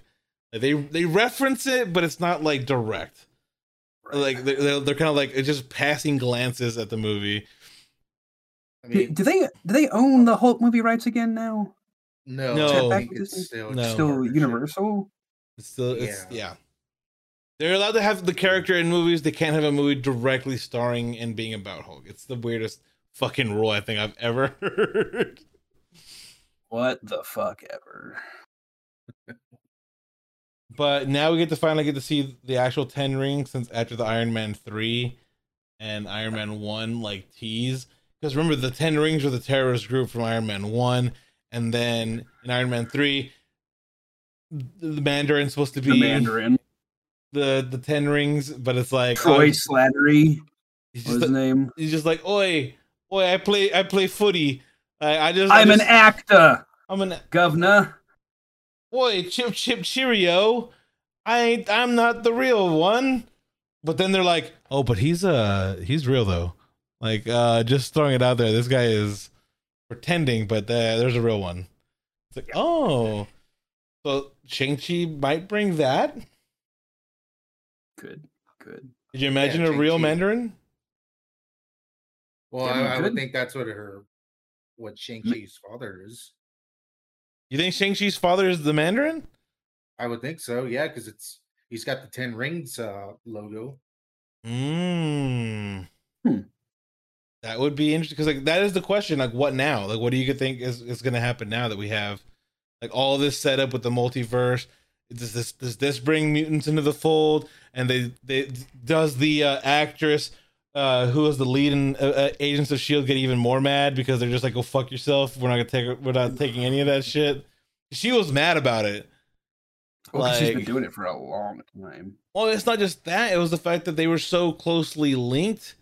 Like, they they reference it, but it's not like direct. Right. Like they they're, they're kind of like it's just passing glances at the movie. I mean, do they do they own the Hulk movie rights again now? No, no. It's still, no. still Universal. It's still, it's, yeah. yeah. They're allowed to have the character in movies. They can't have a movie directly starring and being about Hulk. It's the weirdest fucking rule I think I've ever heard. What the fuck ever. But now we get to finally get to see the actual Ten Rings since after the Iron Man three and Iron Man one like tease. Because remember, the Ten Rings were the terrorist group from Iron Man one, and then in Iron Man three, the Mandarin's supposed to be the Mandarin, the the Ten Rings, but it's like Troy oh, Slattery. What was his name? He's just like, oi, oi, I play, I play footy. I, I just, I'm I just, an actor. I'm an governor. Oi, chip, chip, cheerio. I ain't, I'm not the real one. But then they're like, oh, but he's uh, he's real though. Like, uh, just throwing it out there. This guy is pretending, but the, there's a real one. It's like, oh, so Shang-Chi might bring that. Good, good. Did you imagine yeah, a real Mandarin? Well, I, I would think that's what her, what Shang-Chi's father is. You think Shang-Chi's father is the Mandarin? I would think so. Yeah, because it's he's got the Ten Rings uh, logo. Mm. Hmm. That would be interesting because, like, that is the question. Like, what now? Like, what do you think is, is going to happen now that we have, like, all this set up with the multiverse? Does this does this bring mutants into the fold? And they they does the uh, actress uh, who is the lead in uh, Agents of S H I E L D get even more mad because they're just like, "Go fuck yourself. We're not gonna take we're not taking any of that shit." She was mad about it. Well, like, she's been doing it for a long time. Well, it's not just that. It was the fact that they were so closely linked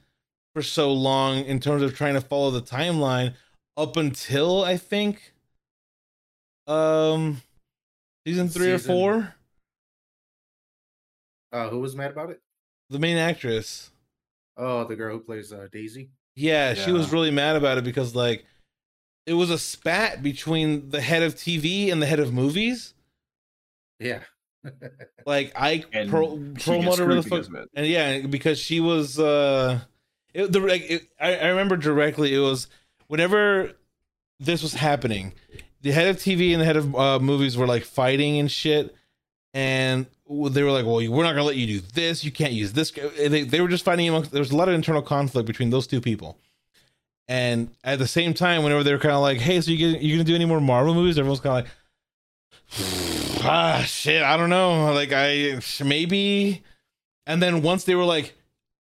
for so long in terms of trying to follow the timeline up until I think um season three season... or four. Uh who was mad about it? The main actress. Oh, the girl who plays uh, Daisy. Yeah, yeah, she was really mad about it because like it was a spat between the head of T V and the head of movies. Yeah. Like I pro promoted her the fuck and yeah, because she was uh It, the, it, I, I remember directly. It was whenever this was happening, the head of T V and the head of uh, movies were like fighting and shit, and they were like, "Well, we're not gonna let you do this. You can't use this." They they were just fighting amongst. There was a lot of internal conflict between those two people, and at the same time, whenever they were kind of like, "Hey, so you you gonna do any more Marvel movies?" Everyone's kind of like, "Ah, shit, I don't know. Like, I maybe." And then once they were like,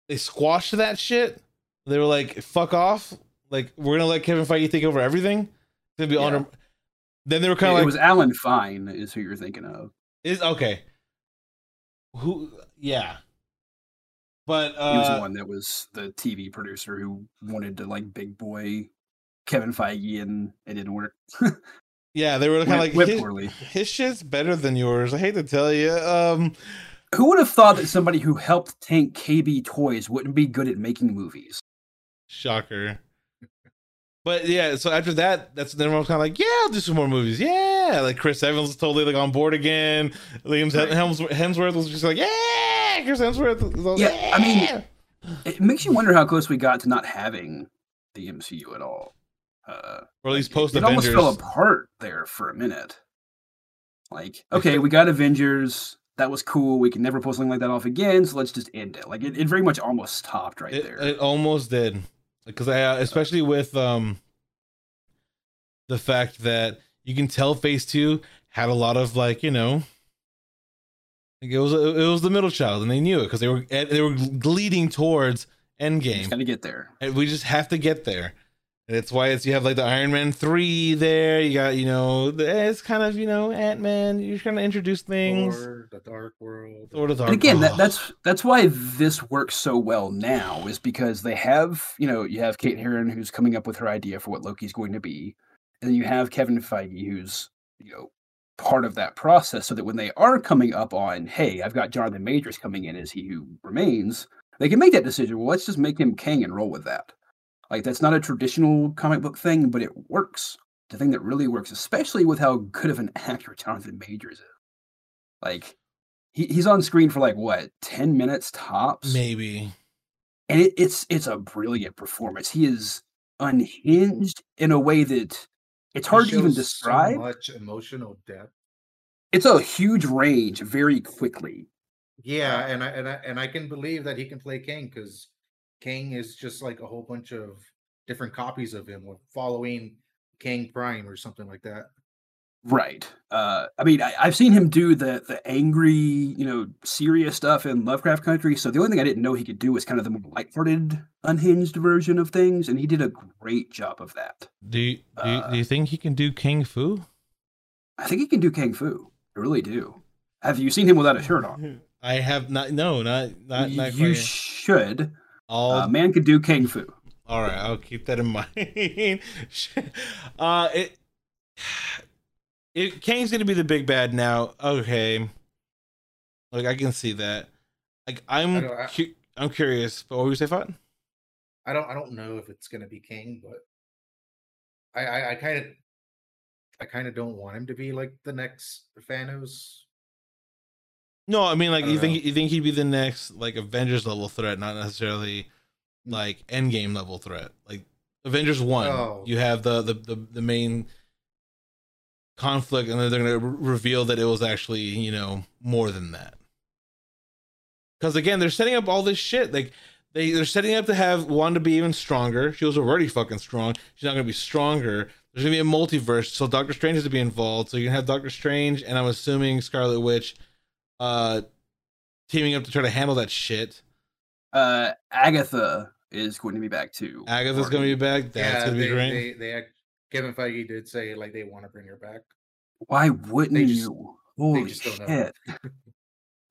they squashed that shit. They were like, "Fuck off! Like, we're gonna let Kevin Feige take over everything." To be yeah. honor. Then they were kind of like, "It was Alan Fine is who you're thinking of." Is okay. Who? Yeah. But uh, he was the one that was the T V producer who wanted to like big boy Kevin Feige, and it didn't work. Yeah, they were kind of like, his, "His shit's better than yours." I hate to tell you. Um. Who would have thought that somebody who helped tank K B Toys wouldn't be good at making movies? Shocker. But yeah, so after that, that's then everyone's kind of like, yeah, I'll do some more movies. Yeah, like Chris Evans was totally like on board again. Liam Hemsworth was just like, yeah, Chris Hemsworth. Was yeah, like, yeah, I mean, it makes you wonder how close we got to not having the M C U at all. Uh, or at least like, post Avengers. It, it almost fell apart there for a minute. Like, okay, we got Avengers. That was cool. We can never pull something like that off again. So let's just end it. Like it, it very much almost stopped right it, there. It almost did. Because I, especially with um, the fact that you can tell Phase Two had a lot of like, you know, like it was it was the middle child, and they knew it because they were they were leading towards Endgame. Got to get there. And we just have to get there. And that's why it's you have like the Iron Man three there. You got you know the, it's kind of you know Ant-Man. You're trying to introduce things. Thor, the Dark World. Thor, the Dark and again, World. That, that's that's why this works so well now is because they have you know you have Kate Herron who's coming up with her idea for what Loki's going to be, and then you have Kevin Feige who's you know part of that process. So that when they are coming up on hey, I've got Jonathan Majors coming in as He Who Remains, they can make that decision. Well, let's just make him Kang and roll with that. Like, that's not a traditional comic book thing, but it works. The thing that really works, especially with how good of an actor Jonathan Majors is. Like, he, he's on screen for, like, what, ten minutes tops? Maybe. And it, it's it's a brilliant performance. He is unhinged in a way that it's hard to even describe. So much emotional depth. It's a huge range very quickly. Yeah, and I, and I, and I can believe that he can play King because... Kang is just like a whole bunch of different copies of him, following Kang Prime or something like that. Right. Uh, I mean, I, I've seen him do the the angry, you know, serious stuff in Lovecraft Country. So the only thing I didn't know he could do was kind of the more lighthearted, unhinged version of things, and he did a great job of that. Do you, do you, uh, do you think he can do Kung Fu? I think he can do Kung Fu. I really do. Have you seen him without a shirt on? I have not. No, not not. not you should. Uh, man could do Kung Fu. All right, I'll keep that in mind. uh, it, it Kang's gonna be the big bad now. Okay, like I can see that. Like I'm, I I, cu I'm curious. But what were you say, Fod? I don't, I don't know if it's gonna be Kang, but I, I kind of, I kind of don't want him to be like the next Thanos. No, I mean, like I you know. think you think he'd be the next like Avengers level threat, not necessarily like Endgame level threat. Like Avengers one, oh. you have the, the the the main conflict, and then they're gonna re reveal that it was actually you know more than that. Because again, they're setting up all this shit. Like they they're setting up to have Wanda be even stronger. She was already fucking strong. She's not gonna be stronger. There's gonna be a multiverse, so Doctor Strange has to be involved. So you can have Doctor Strange, and I'm assuming Scarlet Witch. Uh, teaming up to try to handle that shit. Uh, Agatha is going to be back too. Agatha's going to be back. That's yeah, going to be they, great. They, they, Kevin Feige did say like they want to bring her back. Why wouldn't they just, you? Holy they just shit! Don't know.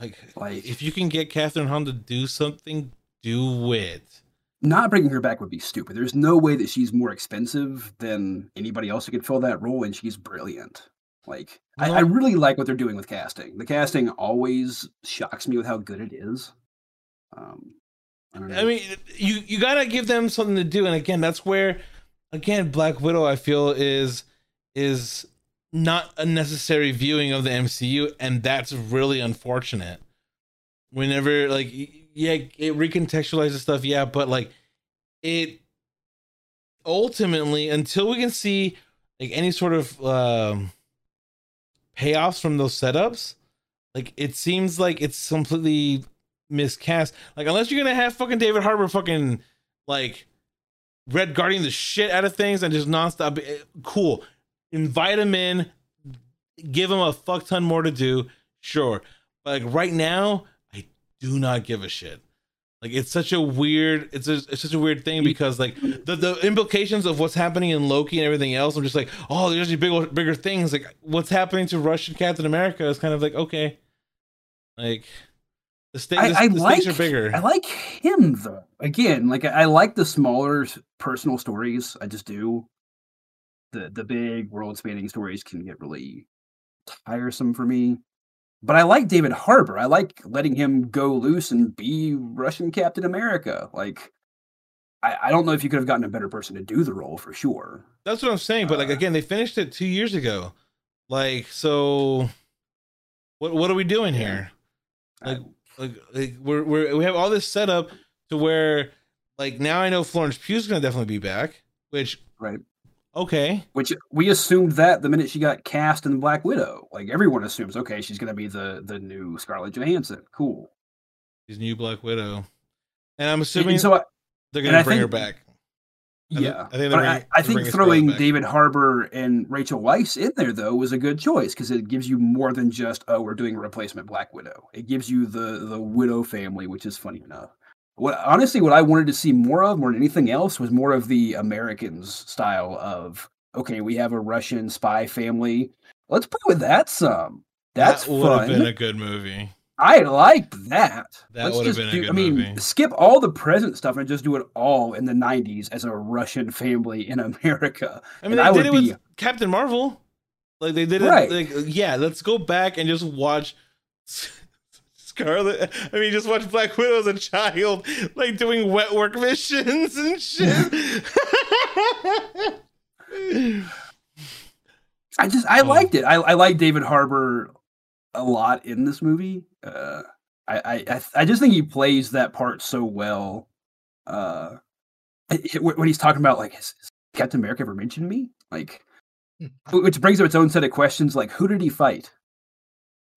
like, like, if you can get Catherine Hahn to do something, do it. Not bringing her back would be stupid. There's no way that she's more expensive than anybody else who could fill that role, and she's brilliant. Like no. I, I really like what they're doing with casting. The casting always shocks me with how good it is. Um, I, don't know. I mean, you you gotta give them something to do, and again, that's where, again, Black Widow I feel is is not a necessary viewing of the M C U, and that's really unfortunate. Whenever like yeah, it recontextualizes stuff, yeah, but like it ultimately until we can see like any sort of. Um, payoffs from those setups, like it seems like it's completely miscast. Like unless you're gonna have fucking David Harbour fucking like red guarding the shit out of things and just nonstop, cool. Invite him in, give him a fuck ton more to do, sure. But like right now, I do not give a shit. Like it's such a weird, it's a, it's such a weird thing because like the the implications of what's happening in Loki and everything else. I'm just like, oh, there's these bigger bigger things. Like what's happening to Russian Captain America is kind of like okay, like the, sta I, the, I the like, stakes are bigger. I like him though. Again, like I, I like the smaller personal stories. I just do. The the big world spanning stories can get really tiresome for me. But I like David Harbour. I like letting him go loose and be Russian Captain America. Like, I, I don't know if you could have gotten a better person to do the role for sure. That's what I'm saying. But like, uh, again, they finished it two years ago. Like, so what, what are we doing here? Like, I, like, like we're, we're, we have all this set up to where like, now I know Florence Pugh is going to definitely be back, which, right. Okay. Which we assumed that the minute she got cast in Black Widow, like everyone assumes, okay, she's going to be the, the new Scarlett Johansson. Cool. She's new Black Widow. And I'm assuming and so I, they're going to bring think, her back. Yeah. I, I think, bring, I, I think throwing David Harbour and Rachel Weisz in there though was a good choice. Cause it gives you more than just, oh, we're doing a replacement Black Widow. It gives you the, the Widow family, which is funny enough. What honestly, what I wanted to see more of, more than anything else, was more of the Americans style of, okay, we have a Russian spy family. Let's play with that some. That's that would fun. have been a good movie. I liked that. That would have been a do, good I mean, movie. Skip all the present stuff and just do it all in the nineties as a Russian family in America. I mean, and they I did it with be, Captain Marvel. Like they did it. Right. Like, yeah, let's go back and just watch. Scarlet. I mean, just watch Black Widow as a child, like doing wet work missions and shit. I just, I oh. liked it. I, I like David Harbour a lot in this movie. Uh, I, I, I just think he plays that part so well. Uh, it, when he's talking about, like, has Captain America ever mentioned me? Like, which brings up its own set of questions. Like, who did he fight?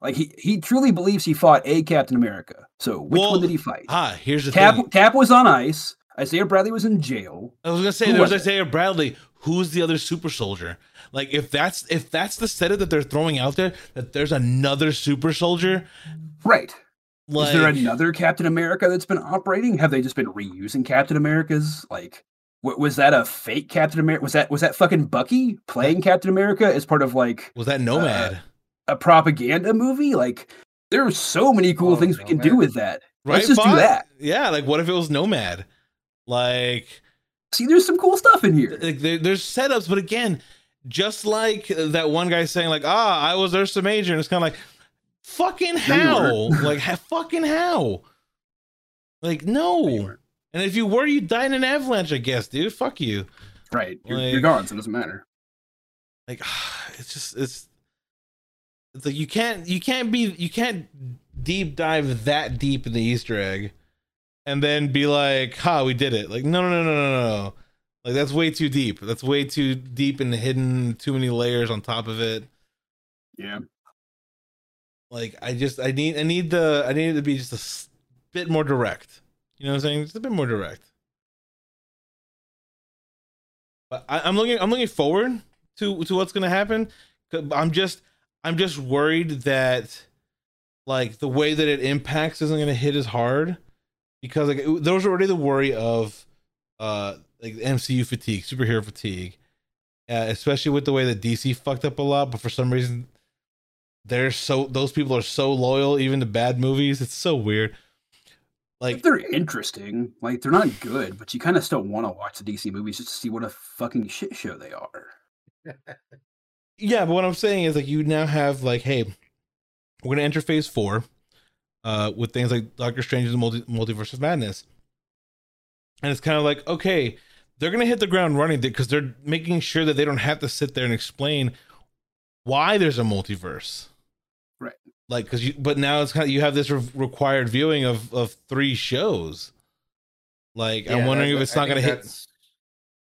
Like he, he truly believes he fought a Captain America. So which well, one did he fight? Ah, here's the Cap, thing. Cap was on ice. Isaiah Bradley was in jail. I was gonna say Who there was, was Isaiah Bradley. Who's the other super soldier? Like if that's if that's the setup that they're throwing out there, that there's another super soldier, right? Like, is there another Captain America that's been operating? Have they just been reusing Captain America's? Like, what was that a fake Captain America? Was that was that fucking Bucky playing Captain America as part of like? Was that Nomad? Uh, a propaganda movie? Like there's so many cool oh, things we Nomad. can do with that. Right, Let's just Bob? do that. Yeah. Like what if it was Nomad? Like, see, there's some cool stuff in here. Like there, there's setups, but again, just like that one guy saying like, ah, I was Ursa Major. And it's kind of like, fucking how? like ha, fucking how? Like, no. And if you were, you died in an avalanche, I guess, dude, fuck you. Right. You're, like, you're gone. So it doesn't matter. Like, it's just, it's, It's like you can't you can't be you can't deep dive that deep in the Easter egg and then be like, ha, we did it. Like, no no no no no no. Like that's way too deep. That's way too deep and hidden, too many layers on top of it. Yeah. Like I just I need I need the I need it to be just a bit more direct. You know what I'm saying? Just a bit more direct. But I, I'm looking I'm looking forward to to what's gonna happen. I'm just I'm just worried that like the way that it impacts isn't going to hit as hard because like it, there was already the worry of uh, like M C U fatigue, superhero fatigue, uh, especially with the way that D C fucked up a lot. But for some reason, they're so those people are so loyal, even to bad movies. It's so weird. Like if they're interesting, like they're not good, but you kind of still want to watch the D C movies just to see what a fucking shit show they are. Yeah, but what I'm saying is like you now have like, hey, we're gonna enter phase four uh, with things like Doctor Strange and multi multiverse of madness, and it's kind of like okay, they're gonna hit the ground running because they're making sure that they don't have to sit there and explain why there's a multiverse, right? Like, because you, but now it's kind of you have this re required viewing of of three shows. Like, yeah, I'm wondering if it's not I gonna hit.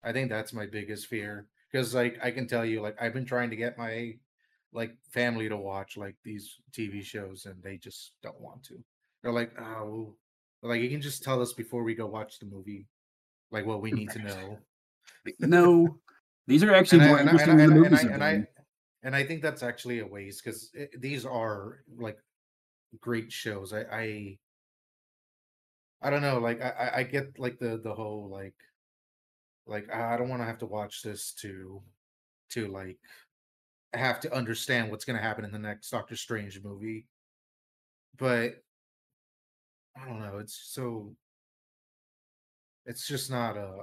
I think that's my biggest fear. Because like I can tell you, like I've been trying to get my like family to watch like these T V shows, and they just don't want to. They're like, oh, They're like you can just tell us before we go watch the movie, like what we need to know. No, these are actually more interesting than the movies. And I and I think that's actually a waste because these are like great shows. I I, I don't know. Like I I get like the the whole like. Like I don't want to have to watch this to, to like, have to understand what's going to happen in the next Doctor Strange movie. But I don't know. It's so. It's just not a.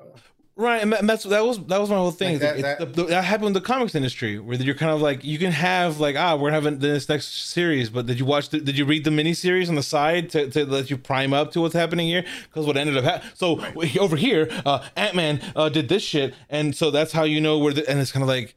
Right, and that's that was that was my whole thing. Like that, that, the, the, that happened in the comics industry, where you're kind of like, you can have like, ah, we're having this next series, but did you watch? The, did you read the miniseries on the side to, to let you prime up to what's happening here? Because what ended up happening. So right. over here, uh, Ant-Man uh, did this shit, and so that's how you know where. The, and it's kind of like,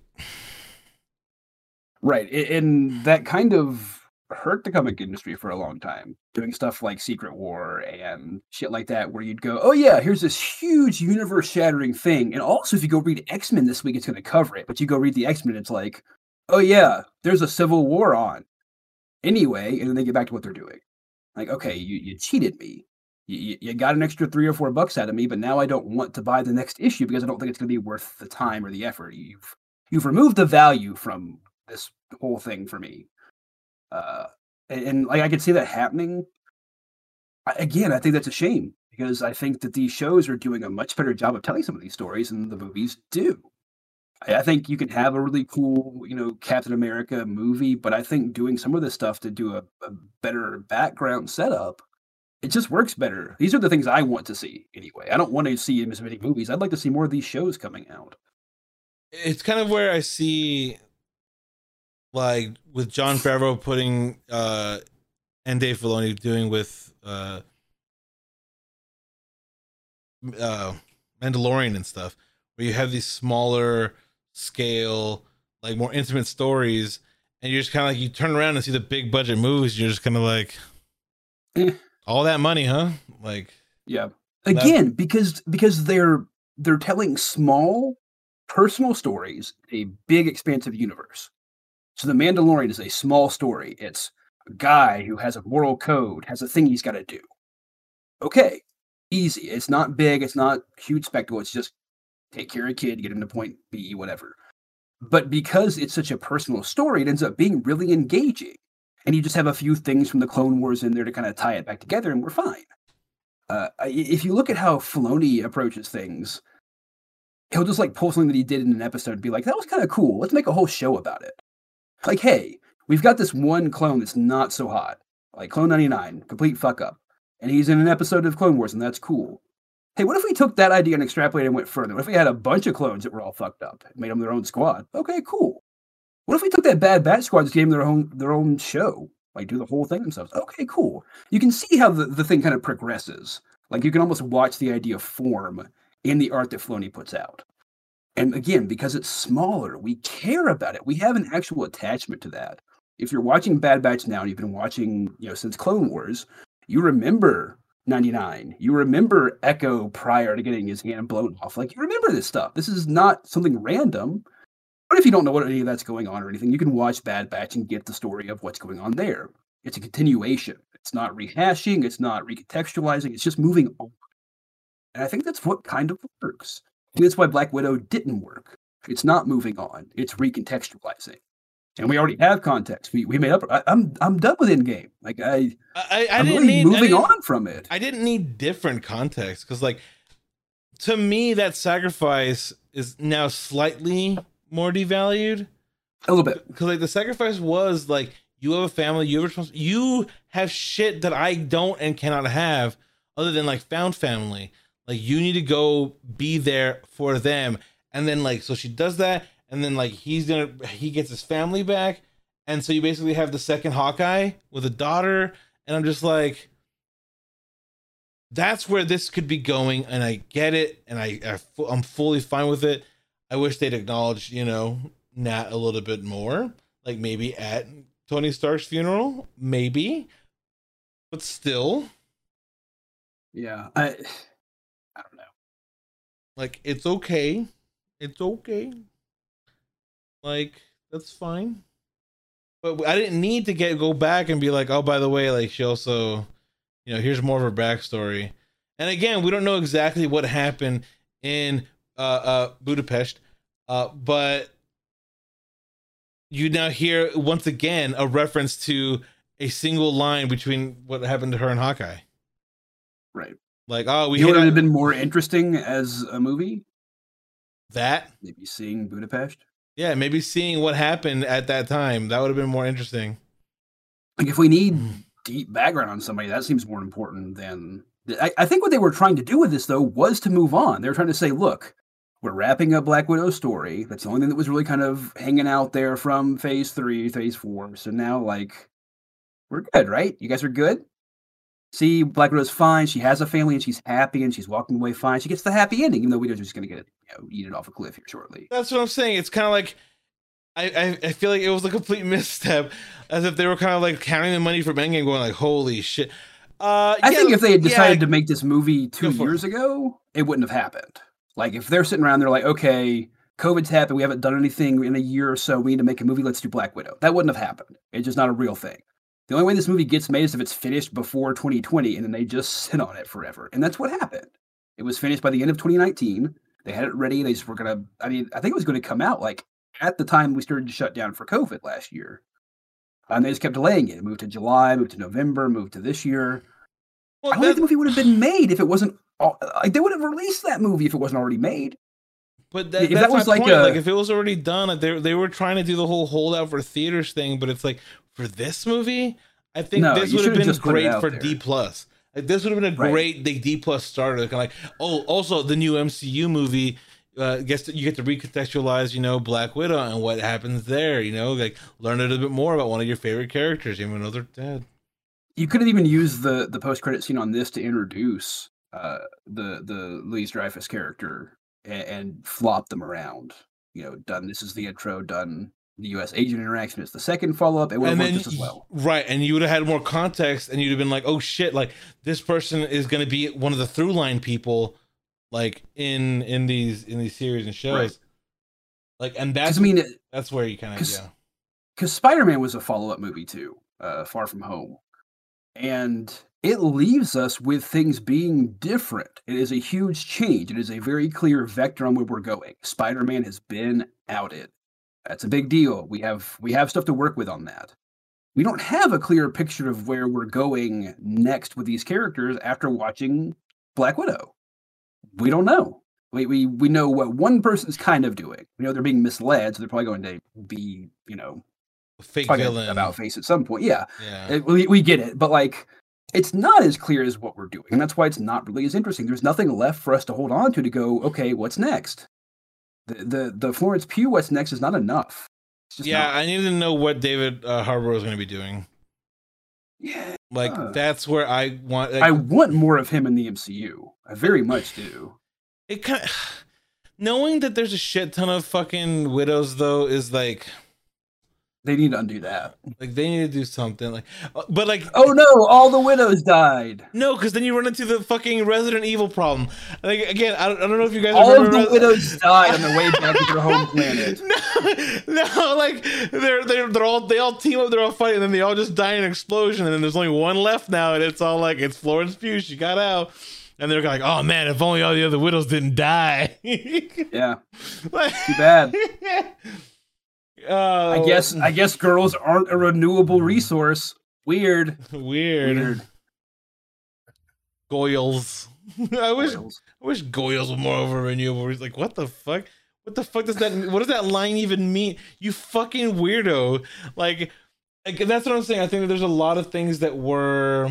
right, and that kind of hurt the comic industry for a long time, doing stuff like Secret War and shit like that, where you'd go, oh yeah, here's this huge universe shattering thing, and also if you go read X-Men this week, it's going to cover it, but you go read the X-Men, it's like, oh yeah, there's a civil war on anyway, and then they get back to what they're doing. Like, okay, you, you cheated me, you, you got an extra three or four bucks out of me, but now I don't want to buy the next issue because I don't think it's going to be worth the time or the effort. You've you've removed the value from this whole thing for me. Uh, and, and like I could see that happening. I, again, I think that's a shame, because I think that these shows are doing a much better job of telling some of these stories than the movies do. I, I think you can have a really cool, you know, Captain America movie, but I think doing some of this stuff to do a, a better background setup, it just works better. These are the things I want to see anyway. I don't want to see as many movies. I'd like to see more of these shows coming out. It's kind of where I see, like with John Favreau putting uh, and Dave Filoni doing with uh, uh, Mandalorian and stuff, where you have these smaller scale, like more intimate stories, and you're just kind of like, you turn around and see the big budget movies, and you're just kind of like, all that money, huh? Like, yeah. Again, because because they're they're telling small personal stories, a big expansive universe. So The Mandalorian is a small story. It's a guy who has a moral code, has a thing he's got to do. Okay, easy. It's not big. It's not huge spectacle. It's just take care of a kid, get him to point B, whatever. But because it's such a personal story, it ends up being really engaging. And you just have a few things from the Clone Wars in there to kind of tie it back together, and we're fine. Uh, if you look at how Filoni approaches things, he'll just like pull something that he did in an episode and be like, that was kind of cool. Let's make a whole show about it. Like, hey, we've got this one clone that's not so hot. Like, Clone ninety-nine, complete fuck-up. And he's in an episode of Clone Wars, and that's cool. Hey, what if we took that idea and extrapolated and went further? What if we had a bunch of clones that were all fucked up and made them their own squad? Okay, cool. What if we took that Bad Batch squad and just gave them their own, their own show? Like, do the whole thing themselves? Okay, cool. You can see how the, the thing kind of progresses. Like, you can almost watch the idea form in the art that Filoni puts out. And again, because it's smaller, we care about it. We have an actual attachment to that. If you're watching Bad Batch now, and you've been watching, you know, since Clone Wars, you remember ninety-nine. You remember Echo prior to getting his hand blown off. Like, you remember this stuff. This is not something random. But if you don't know what any of that's going on or anything, you can watch Bad Batch and get the story of what's going on there. It's a continuation. It's not rehashing. It's not recontextualizing. It's just moving on. And I think that's what kind of works. And that's why Black Widow didn't work. It's not moving on. It's recontextualizing, and we already have context. We we made up. I, I'm I'm done with Endgame. Like I, I, I I'm didn't really need, moving I didn't, on from it. I didn't need different context, because like to me that sacrifice is now slightly more devalued. A little bit, because like the sacrifice was like, you have a family, you have you have shit that I don't and cannot have, other than like found family. Like, you need to go be there for them. And then, like, so she does that. And then, like, he's going to, he gets his family back. And so you basically have the second Hawkeye with a daughter. And I'm just like, that's where this could be going. And I get it. And I, I I'm fully fine with it. I wish they'd acknowledge, you know, Nat a little bit more. Like, maybe at Tony Stark's funeral. Maybe. But still. Yeah. I... I don't know. Like, it's okay. It's okay. Like, that's fine. But I didn't need to get go back and be like, oh, by the way, like, she also, you know, here's more of her backstory. And again, we don't know exactly what happened in uh, uh, Budapest. Uh, but you now hear, once again, a reference to a single line between what happened to her and Hawkeye. Right. Like, oh, we. You know what would have been more interesting as a movie? That maybe seeing Budapest. Yeah, maybe seeing what happened at that time. That would have been more interesting. Like, if we need deep background on somebody, that seems more important than. I, I think what they were trying to do with this, though, was to move on. They were trying to say, look, We're wrapping up Black Widow's story. That's the only thing that was really kind of hanging out there from phase three, phase four. So now, like, we're good, right? You guys are good? See, Black Widow's fine. She has a family and she's happy and she's walking away fine. She gets the happy ending, even though we know she's going to get it, you know, eat it off a cliff here shortly. That's what I'm saying. It's kind of like, I, I, I feel like it was a complete misstep, as if they were kind of like counting the money from Endgame going like, holy shit. Uh, I yeah, think if they had decided yeah, to make this movie two years it. ago, it wouldn't have happened. Like, if they're sitting around, they're like, okay, COVID's happened. We haven't done anything in a year or so. We need to make a movie. Let's do Black Widow. That wouldn't have happened. It's just not a real thing. The only way this movie gets made is if it's finished before twenty twenty, and then they just sit on it forever. And that's what happened. It was finished by the end of twenty nineteen. They had it ready. They just were going to, I mean, I think it was going to come out, like, at the time we started to shut down for COVID last year. And they just kept delaying it. It moved to July, moved to November, moved to this year. Well, I don't think the movie would have been made if it wasn't, like, they would have released that movie if it wasn't already made. But that, that's that was my like, point. A, like, if it was already done, they, they were trying to do the whole holdout for theaters thing, but it's like, for this movie, I think no, this would have been great for there. D+. Plus. Like, this would have been a right. great the D+, plus starter. Kind of like, oh, also, the new M C U movie, uh, gets to, you get to recontextualize, you know, Black Widow and what happens there, you know, like, learn a little bit more about one of your favorite characters, even though they're dead. You could have even used the, the post-credit scene on this to introduce uh the the Lee's Dreyfus character and, and flop them around, you know, done this is the intro, done the U S agent interaction is the second follow-up, it would have worked just as well, right? And you would have had more context, and you'd have been like, oh shit, like this person is going to be one of the through line people, like in in these in these series and shows, right. Like, and that's, I mean, it, that's where you kind of, yeah, because Spider-Man was a follow-up movie too, uh Far From Home, and it leaves us with things being different. It is a huge change. It is a very clear vector on where we're going. Spider-Man has been outed. That's a big deal. We have we have stuff to work with on that. We don't have a clear picture of where we're going next with these characters after watching Black Widow. We don't know. We we we know what one person's kind of doing. We know they're being misled, so they're probably going to be, you know, a fake villain about face at some point. Yeah, yeah. It, we we get it, but like, it's not as clear as what we're doing, and that's why it's not really as interesting. There's nothing left for us to hold on to to go, okay, what's next? The the, the Florence Pugh what's next is not enough. It's just yeah, not. I need to know what David uh, Harbour is going to be doing. Yeah, like that's where I want. Like, I want more of him in the M C U. I very much do. It kind of, knowing that there's a shit ton of fucking widows though is like. They need to undo that. Like, they need to do something. Like, but like, oh no, all the widows died. No, because then you run into the fucking Resident Evil problem. Like, again, I don't, I don't know if you guys all remember. All of the Res widows died on the way back to their home planet. No, no, like they're they're they're all they all team up, they're all fighting, and then they all just die in an explosion, and then there's only one left now, and it's all like, it's Florence Pugh. She got out. And they're like, oh man, if only all the other widows didn't die. Yeah, like, too bad. Uh, I guess I guess girls aren't a renewable resource. Weird. Weird. Weird. Goyles. I wish Goyles. I wish Goyles were more of a renewable resource. Like, what the fuck? What the fuck does that what does that line even mean? You fucking weirdo. Like, like that's what I'm saying. I think that there's a lot of things that were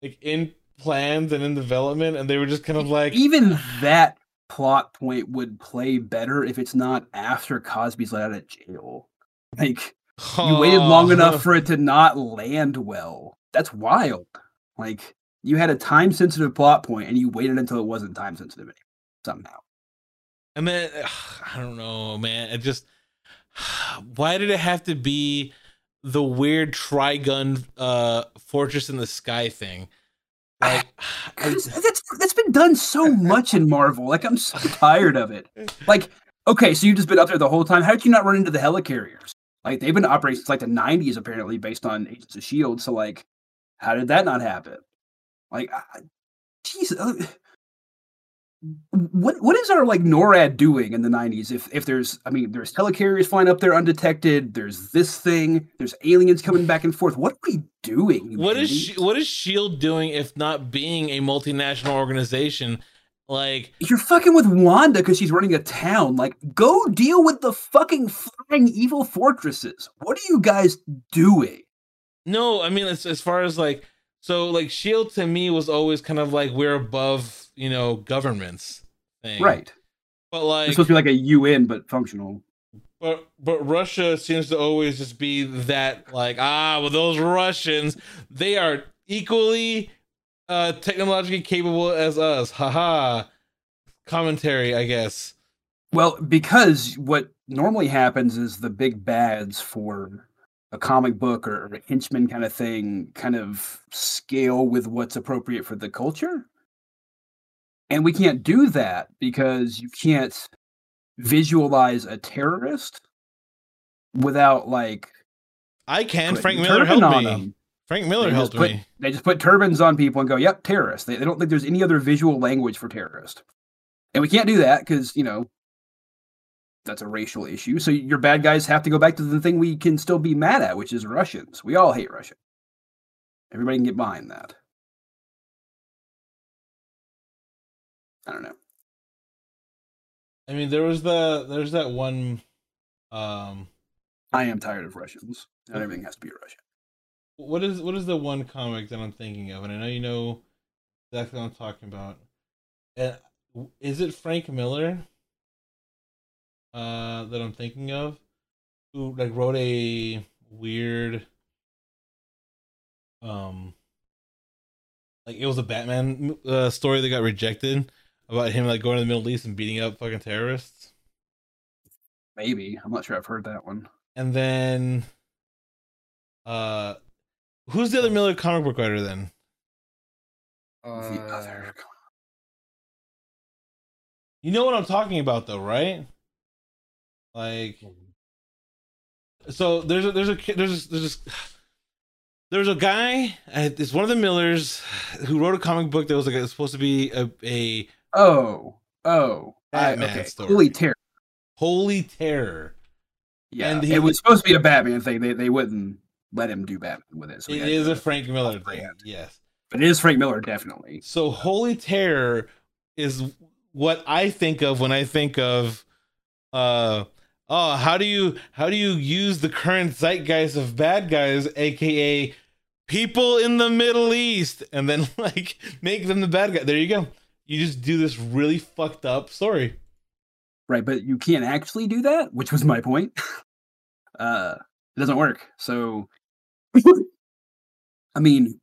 like in plans and in development, and they were just kind of like, even that plot point would play better if it's not after Cosby's let out of jail. Like, oh, you waited long enough for it to not land well. That's wild. Like, you had a time sensitive plot point and you waited until it wasn't time sensitive anymore somehow. I mean, I don't know, man. It just, why did it have to be the weird Trigun uh Fortress in the Sky thing? Like, that's that's been done so much in Marvel. Like, I'm so tired of it. Like, okay, so you've just been up there the whole time. How did you not run into the helicarriers? Like, they've been operating since like the nineties, apparently, based on Agents of S H I E L D. So, like, how did that not happen? Like, Jesus, uh, what what is our like NORAD doing in the nineties? If if there's, I mean, there's helicarriers flying up there undetected. There's this thing. There's aliens coming back and forth. What are we doing? What is she, what is S H I E L D doing if not being a multinational organization? Like, you're fucking with Wanda because she's running a town. Like, go deal with the fucking flying evil fortresses. What are you guys doing? No, I mean, as as far as like, so like S H I E L D to me was always kind of like, we're above, you know, governments thing. Right. But like, it's supposed to be like a U N, but functional. But but Russia seems to always just be that, like, ah, well, those Russians, they are equally uh, technologically capable as us. Haha. Commentary, I guess. Well, because what normally happens is the big bads for a comic book or a henchman kind of thing kind of scale with what's appropriate for the culture. And we can't do that because you can't visualize a terrorist without, like... I can. Frank Miller helped me. Frank Miller helped me. They just put turbans on people and go, yep, terrorist. They, they don't think there's any other visual language for terrorist. And we can't do that because, you know, that's a racial issue. So your bad guys have to go back to the thing we can still be mad at, which is Russians. We all hate Russia. Everybody can get behind that. I don't know. I mean, there was the there's that one. Um, I am tired of Russians. Not everything has to be Russian. What is what is the one comic that I'm thinking of? And I know you know exactly what I'm talking about. And is it Frank Miller? Uh, that I'm thinking of, who like wrote a weird, um, like it was a Batman uh, story that got rejected about him like going to the Middle East and beating up fucking terrorists. Maybe. I'm not sure I've heard that one. And then, uh, who's the other Miller comic book writer then? Uh, the other. You know what I'm talking about though, right? Like, so there's a, there's a there's a, there's a, there's a guy. It's one of the Millers who wrote a comic book that was like it was supposed to be a, a oh oh Batman I, okay. story. Holy Terror, Holy Terror. Yeah, and he, it was supposed to be a Batman thing. They they wouldn't let him do Batman with it. So it is a Frank Miller thing. Yes, but it is Frank Miller definitely. So Holy Terror is what I think of when I think of uh. Oh, how do you how do you use the current zeitgeist of bad guys, aka people in the Middle East, and then like make them the bad guy? There you go. You just do this really fucked up story, right? But you can't actually do that, which was my point. Uh, it doesn't work. So, I mean,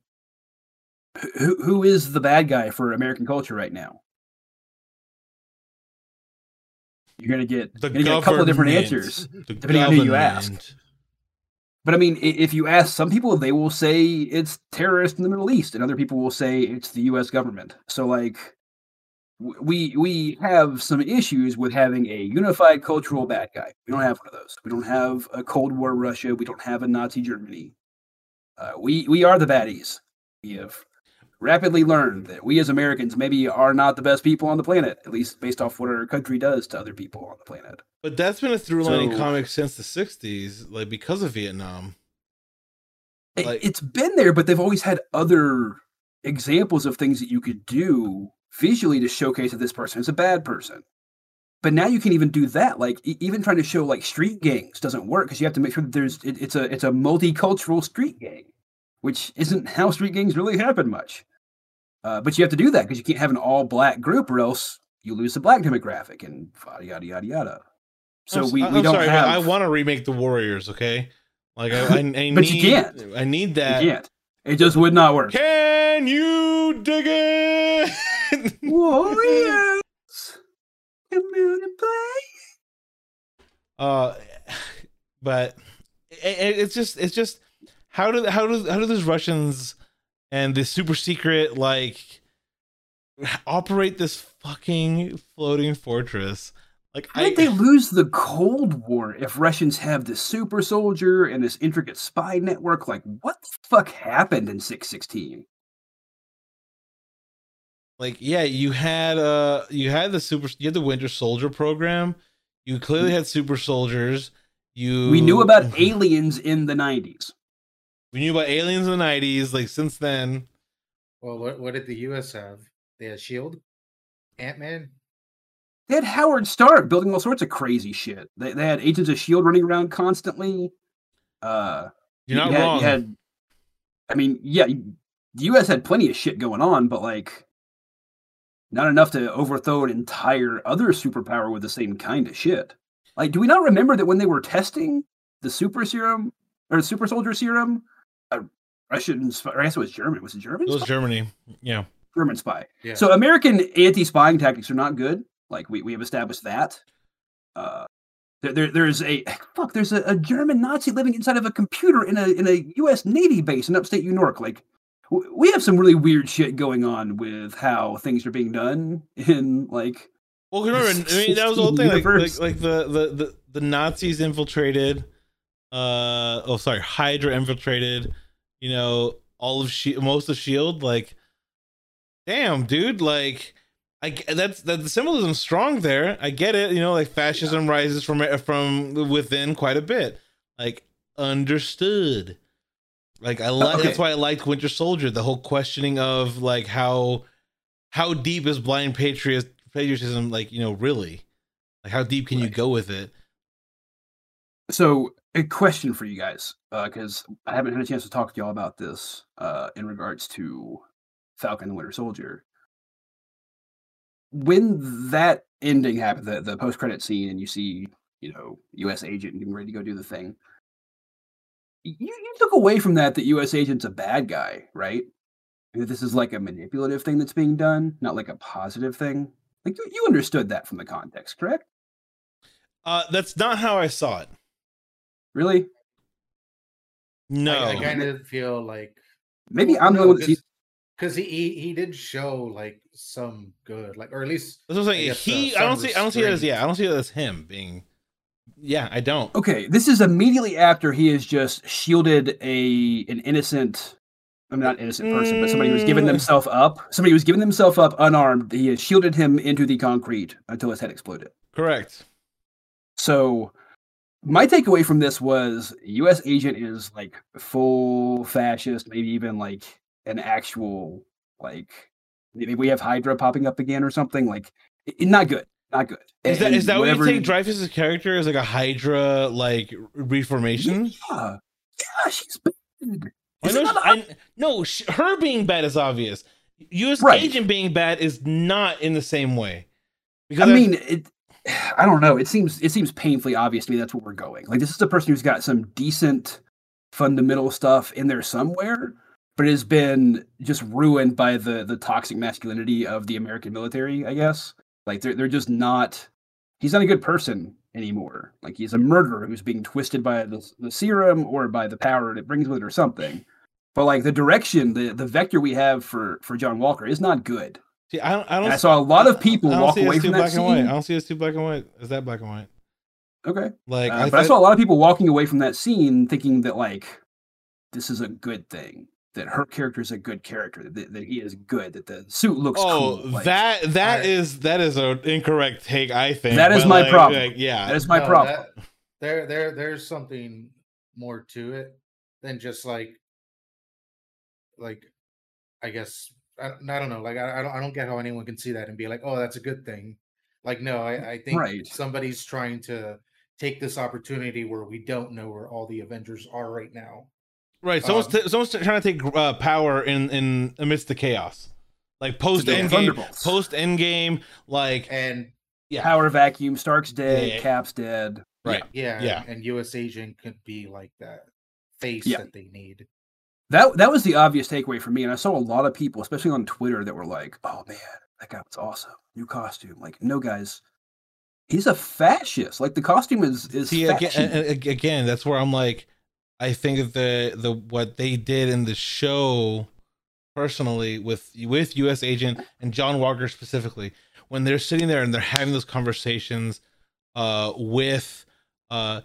who who is the bad guy for American culture right now? You're gonna get, the gonna get a couple of different answers depending on who you ask. But I mean, if you ask some people, they will say it's terrorists in the Middle East, and other people will say it's the U S government. So, like, we we have some issues with having a unified cultural bad guy. We don't have one of those. We don't have a Cold War Russia. We don't have a Nazi Germany. Uh, we we are the baddies. We have rapidly learned that we as Americans maybe are not the best people on the planet, at least based off what our country does to other people on the planet. But that's been a through line so, in comics since the sixties, like because of Vietnam. It, like, it's been there, but they've always had other examples of things that you could do visually to showcase that this person is a bad person. But now you can even do that. Like even trying to show like street gangs doesn't work because you have to make sure that there's it, it's a it's a multicultural street gang, which isn't how street gangs really happen much. Uh, but you have to do that because you can't have an all-black group or else you lose the black demographic and yada, yada, yada. So I'm, we, we I'm don't sorry, have... I want to remake The Warriors, okay? Like I, I, I need... But you can't. I need that. You can't. It just would not work. Can you dig it? Warriors! Come on and play! Uh, but it, it, it's just... It's just how do how do how do these Russians... and the super secret, like, operate this fucking floating fortress. Like, how did I, they lose the Cold War if Russians have this super soldier and this intricate spy network? Like, what the fuck happened in six sixteen? Like, yeah, you had uh, you had the super, you had the Winter Soldier program. You clearly had super soldiers. You we knew about aliens in the nineties. We knew about aliens in the nineties, like since then. Well, what, what did the U S have? They had S H I E L D? Ant-Man? They had Howard Stark building all sorts of crazy shit. They, they had agents of S H I E L D running around constantly. Uh, You're not you had, wrong. You had, I mean, yeah, the U S had plenty of shit going on, but like Not enough to overthrow an entire other superpower with the same kind of shit. Like, do we not remember that when they were testing the super serum or super soldier serum, a Russian spy, or I guess it was German. Was it German? It was spy? Germany. Yeah. German spy. Yeah. So American anti-spying tactics are not good. Like we, we have established that. Uh, there, there there's a fuck. There's a, a German Nazi living inside of a computer in a in a U S Navy base in upstate New York. Like. We have some really weird shit going on with how things are being done in, like... Well, remember, I mean, that was the whole thing. Like, like, like the, the, the, the Nazis infiltrated... Uh, oh, sorry, Hydra infiltrated, you know, all of she most of S H I E L D. Like, damn, dude, like... I, that's that the symbolism's strong there. I get it, you know, like, fascism yeah. rises from from within quite a bit. Like, understood. Like I like okay. That's why I liked Winter Soldier. The whole questioning of like how how deep is blind patriot patriotism? Like you know, really, like how deep can right. you go with it? So, a question for you guys, because uh, I haven't had a chance to talk to y'all about this uh, in regards to Falcon and Winter Soldier. When that ending happened, the the post credit scene, and you see you know U S Agent getting ready to go do the thing. You, you took away from that that U S Agent's a bad guy, right? And that this is like a manipulative thing that's being done, not like a positive thing. Like you, you understood that from the context, correct? Uh, that's not how I saw it. Really? No, I, I kind of feel like maybe I'm no, the one because he, he he did show like some good, like or at least this was like I he. The, I don't see. Restraint. I don't see that as yeah. I don't see that as him being. Yeah, I don't. Okay, this is immediately after he has just shielded a an innocent, I'm not an innocent person, but somebody who's given themselves up. Somebody who's given themselves up unarmed. He has shielded him into the concrete until his head exploded. Correct. So my takeaway from this was U S Agent is like full fascist, maybe even like an actual like maybe we have Hydra popping up again or something like not good. Not good. Is that and is that whatever... what you take Dreyfus's character as like a Hydra like reformation? Yeah, yeah, she's bad. I know she, I, no, she, her being bad is obvious. U S right. Agent being bad is not in the same way. Because I that's... mean, it, I don't know. It seems it seems painfully obvious to me. That's where we're going. Like this is a person who's got some decent fundamental stuff in there somewhere, but it has been just ruined by the the toxic masculinity of the American military. I guess. Like, they're, they're just not... He's not a good person anymore. Like, he's a murderer who's being twisted by the, the serum or by the power it brings with it or something. But, like, the direction, the, the vector we have for, for John Walker is not good. See, I don't... I, don't, I saw a lot of people walk away from that scene. I don't see it's too black and white. Is that black and white? Okay. Like, uh, I but thought... I saw a lot of people walking away from that scene thinking that, like, this is a good thing. That her character is a good character, that, that he is good, that the suit looks oh, cool. Oh, like, that that right. is that is an incorrect take, I think. That is my like, problem. Like, yeah, that is my no, problem. That, there, there, there's something more to it than just like, like, I guess I, I don't know. Like, I, I don't, I don't get how anyone can see that and be like, oh, that's a good thing. Like, no, I, I think right. somebody's trying to take this opportunity where we don't know where all the Avengers are right now. Right, someone's, t someone's t trying to take uh, power in, in amidst the chaos, like post Endgame, post Endgame, like and yeah. power vacuum. Stark's dead, yeah, yeah. Cap's dead. Right, yeah, yeah. And, and U S Agent could be like that face yeah. that they need. That that was the obvious takeaway for me, and I saw a lot of people, especially on Twitter, that were like, "Oh man, that guy was awesome, new costume." Like, no, guys, he's a fascist. Like the costume is is See, again, again. That's where I'm like. I think the the what they did in the show, personally with with U S Agent and John Walker specifically, when they're sitting there and they're having those conversations, uh, with, uh,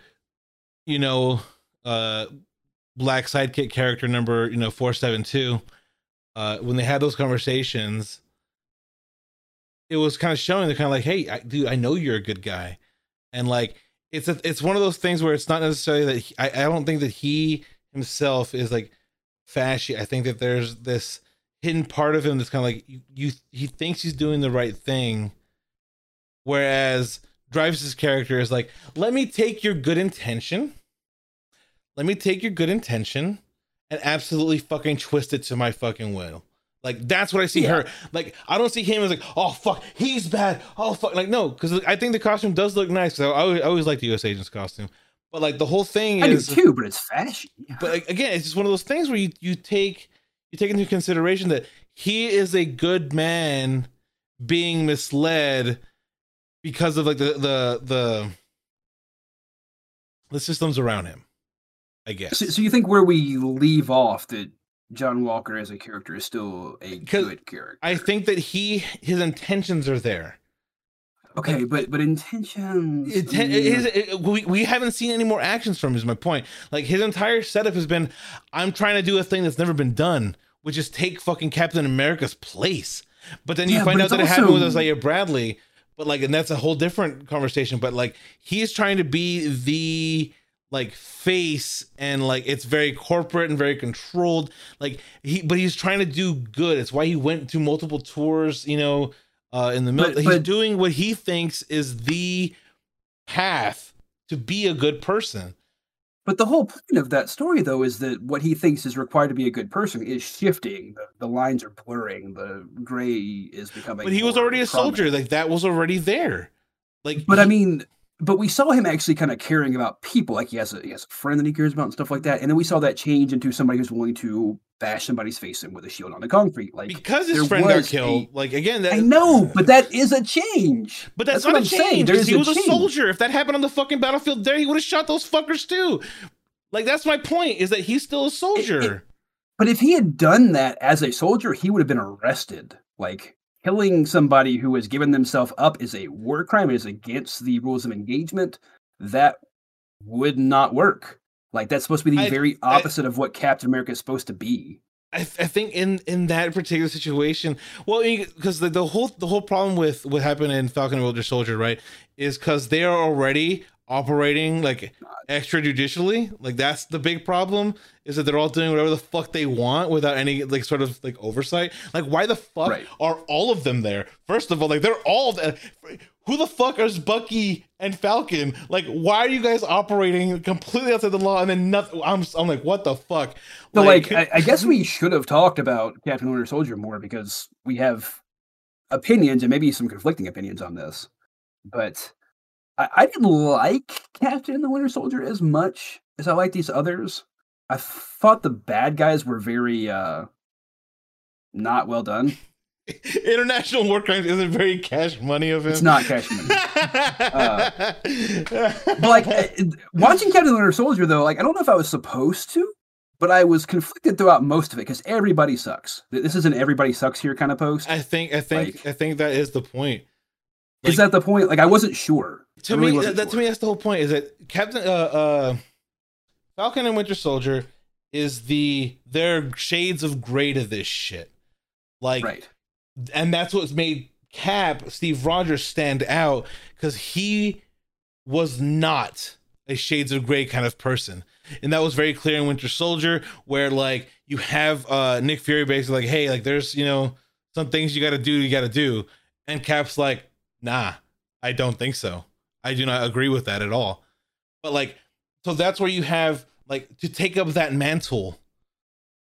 you know, uh, Black sidekick character number you know four seven two, uh, when they had those conversations, it was kind of showing they're kind of like, hey, I, dude, I know you're a good guy, and like. It's a, it's one of those things where it's not necessarily that he, I, I don't think that he himself is like fashy. I think that there's this hidden part of him that's kind of like you, you he thinks he's doing the right thing, whereas Dreyfus's character is like, let me take your good intention, let me take your good intention and absolutely fucking twist it to my fucking will Like, that's what I see yeah. her. Like, I don't see him as like, oh, fuck, he's bad. Oh, fuck. Like, no, because I think the costume does look nice. So I always, I always like the U S Agent's costume. But, like, the whole thing I is... I do too, but it's fashion. But, like, again, it's just one of those things where you, you take you take into consideration that he is a good man being misled because of, like, the the the, the systems around him, I guess. So, so you think where we leave off that John Walker as a character is still a good character? I think that he his intentions are there. Okay, like, but but intentions. It, I mean, his, it, we we haven't seen any more actions from him. Is my point. Like, his entire setup has been, I'm trying to do a thing that's never been done, which is take fucking Captain America's place. But then you yeah, find out that also, it happened with Isaiah Bradley. But like, and that's a whole different conversation. But like, he's trying to be the like face, and like it's very corporate and very controlled, like he but he's trying to do good. It's why he went to multiple tours, you know, uh in the middle. But, he's but, doing what he thinks is the path to be a good person. But the whole point of that story though is that what he thinks is required to be a good person is shifting. The, the lines are blurring, the gray is becoming, but he was already a prominent. soldier. Like, that was already there. Like, but he, I mean But we saw him actually kind of caring about people. Like, he has, a, he has a friend that he cares about and stuff like that. And then we saw that change into somebody who's willing to bash somebody's face in with a shield on the concrete. Like, because his friend got killed. A, like, again, that, I know, but that is a change. But that's, that's not what a I'm change. Because he was a, a soldier. If that happened on the fucking battlefield there, he would have shot those fuckers too. Like, that's my point, is that he's still a soldier. It, it, but if he had done that as a soldier, he would have been arrested. Like, killing somebody who has given themselves up is a war crime. It is against the rules of engagement. That would not work. Like, that's supposed to be the I, very opposite I, of what Captain America is supposed to be. I, I think in in that particular situation, well, because the, the whole the whole problem with what happened in Falcon and Winter Soldier, right, is because they are already operating like extrajudicially. Like, that's the big problem, is that they're all doing whatever the fuck they want without any like sort of like oversight. Like, why the fuck right. are all of them there? First of all, like, they're all there. Who the fuck is Bucky and Falcon? Like, why are you guys operating completely outside the law? And then nothing. I'm I'm like, what the fuck? So like, like I, I guess we should have talked about Captain Winter Soldier more, because we have opinions and maybe some conflicting opinions on this, but. I didn't like Captain and the Winter Soldier as much as I like these others. I thought the bad guys were very uh, not well done. International war crimes isn't very Cash Money of him. It's not Cash Money. uh, but like, watching Captain and the Winter Soldier, though, like, I don't know if I was supposed to, but I was conflicted throughout most of it because everybody sucks. This is an everybody sucks here kind of post. I think, I think, like, I think that is the point. Like, is that the point? Like, I wasn't sure. To really me, that, that, sure. to me, that's the whole point. Is that Captain uh, uh, Falcon and Winter Soldier is the they're shades of gray to this shit. Like, right. and that's what's made Cap Steve Rogers stand out, because he was not a shades of gray kind of person, and that was very clear in Winter Soldier, where like you have uh, Nick Fury basically like, hey, like there's you know some things you got to do, you got to do, and Cap's like, nah, I don't think so. I do not agree with that at all. But like, so that's where you have like to take up that mantle.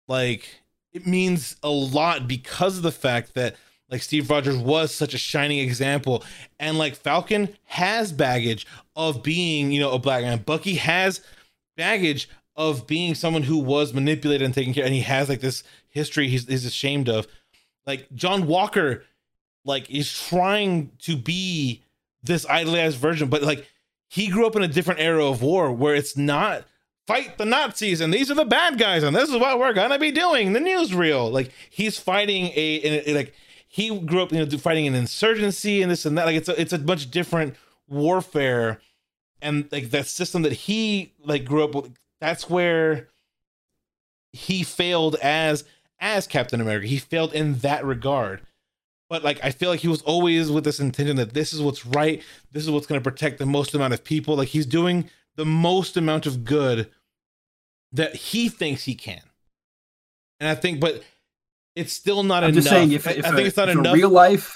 Like, it means a lot because of the fact that like Steve Rogers was such a shining example, and like Falcon has baggage of being, you know, a black man. Bucky has baggage of being someone who was manipulated and taken care of, and he has like this history he's, he's ashamed of. Like John Walker, like, is trying to be this idolized version, but like he grew up in a different era of war where it's not fight the Nazis and these are the bad guys and this is what we're gonna be doing, the newsreel. Like, he's fighting a, a, a like he grew up, you know, fighting an insurgency and this and that. Like, it's a, it's a much different warfare, and like that system that he like grew up with, that's where he failed as as Captain America. He failed in that regard. But like, I feel like he was always with this intention that this is what's right. This is what's going to protect the most amount of people. Like, he's doing the most amount of good that he thinks he can. And I think, but it's still not I'm enough. Just saying, if, if I a, think it's not if enough. A real life,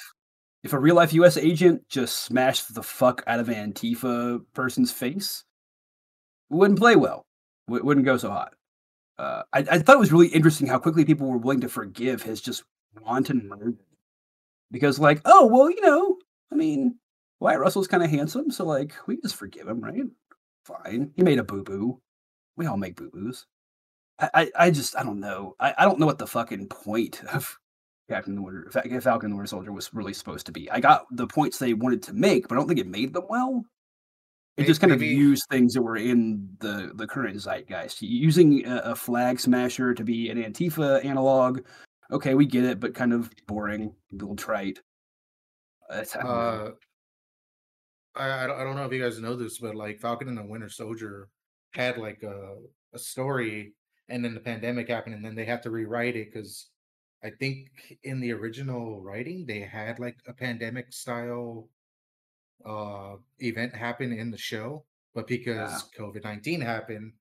if a real life U S agent just smashed the fuck out of an Antifa person's face, it wouldn't play well. It wouldn't go so hot. Uh, I, I thought it was really interesting how quickly people were willing to forgive his just wanton murder. Because, like, oh, well, you know, I mean, Wyatt Russell's kind of handsome, so, like, we just forgive him, right? Fine. He made a boo-boo. We all make boo-boos. I, I, I just, I don't know. I, I don't know what the fucking point of Captain the Winter, Falcon and the Winter Soldier was really supposed to be. I got the points they wanted to make, but I don't think it made them well. It just kind Maybe. of used things that were in the, the current zeitgeist. Using a, a flag smasher to be an Antifa analog. Okay, we get it, but kind of boring, a little trite. I don't, uh, I, I don't know if you guys know this, but like Falcon and the Winter Soldier had like a, a story, and then the pandemic happened, and then they had to rewrite it because I think in the original writing they had like a pandemic style uh event happen in the show, but because yeah. COVID nineteen happened,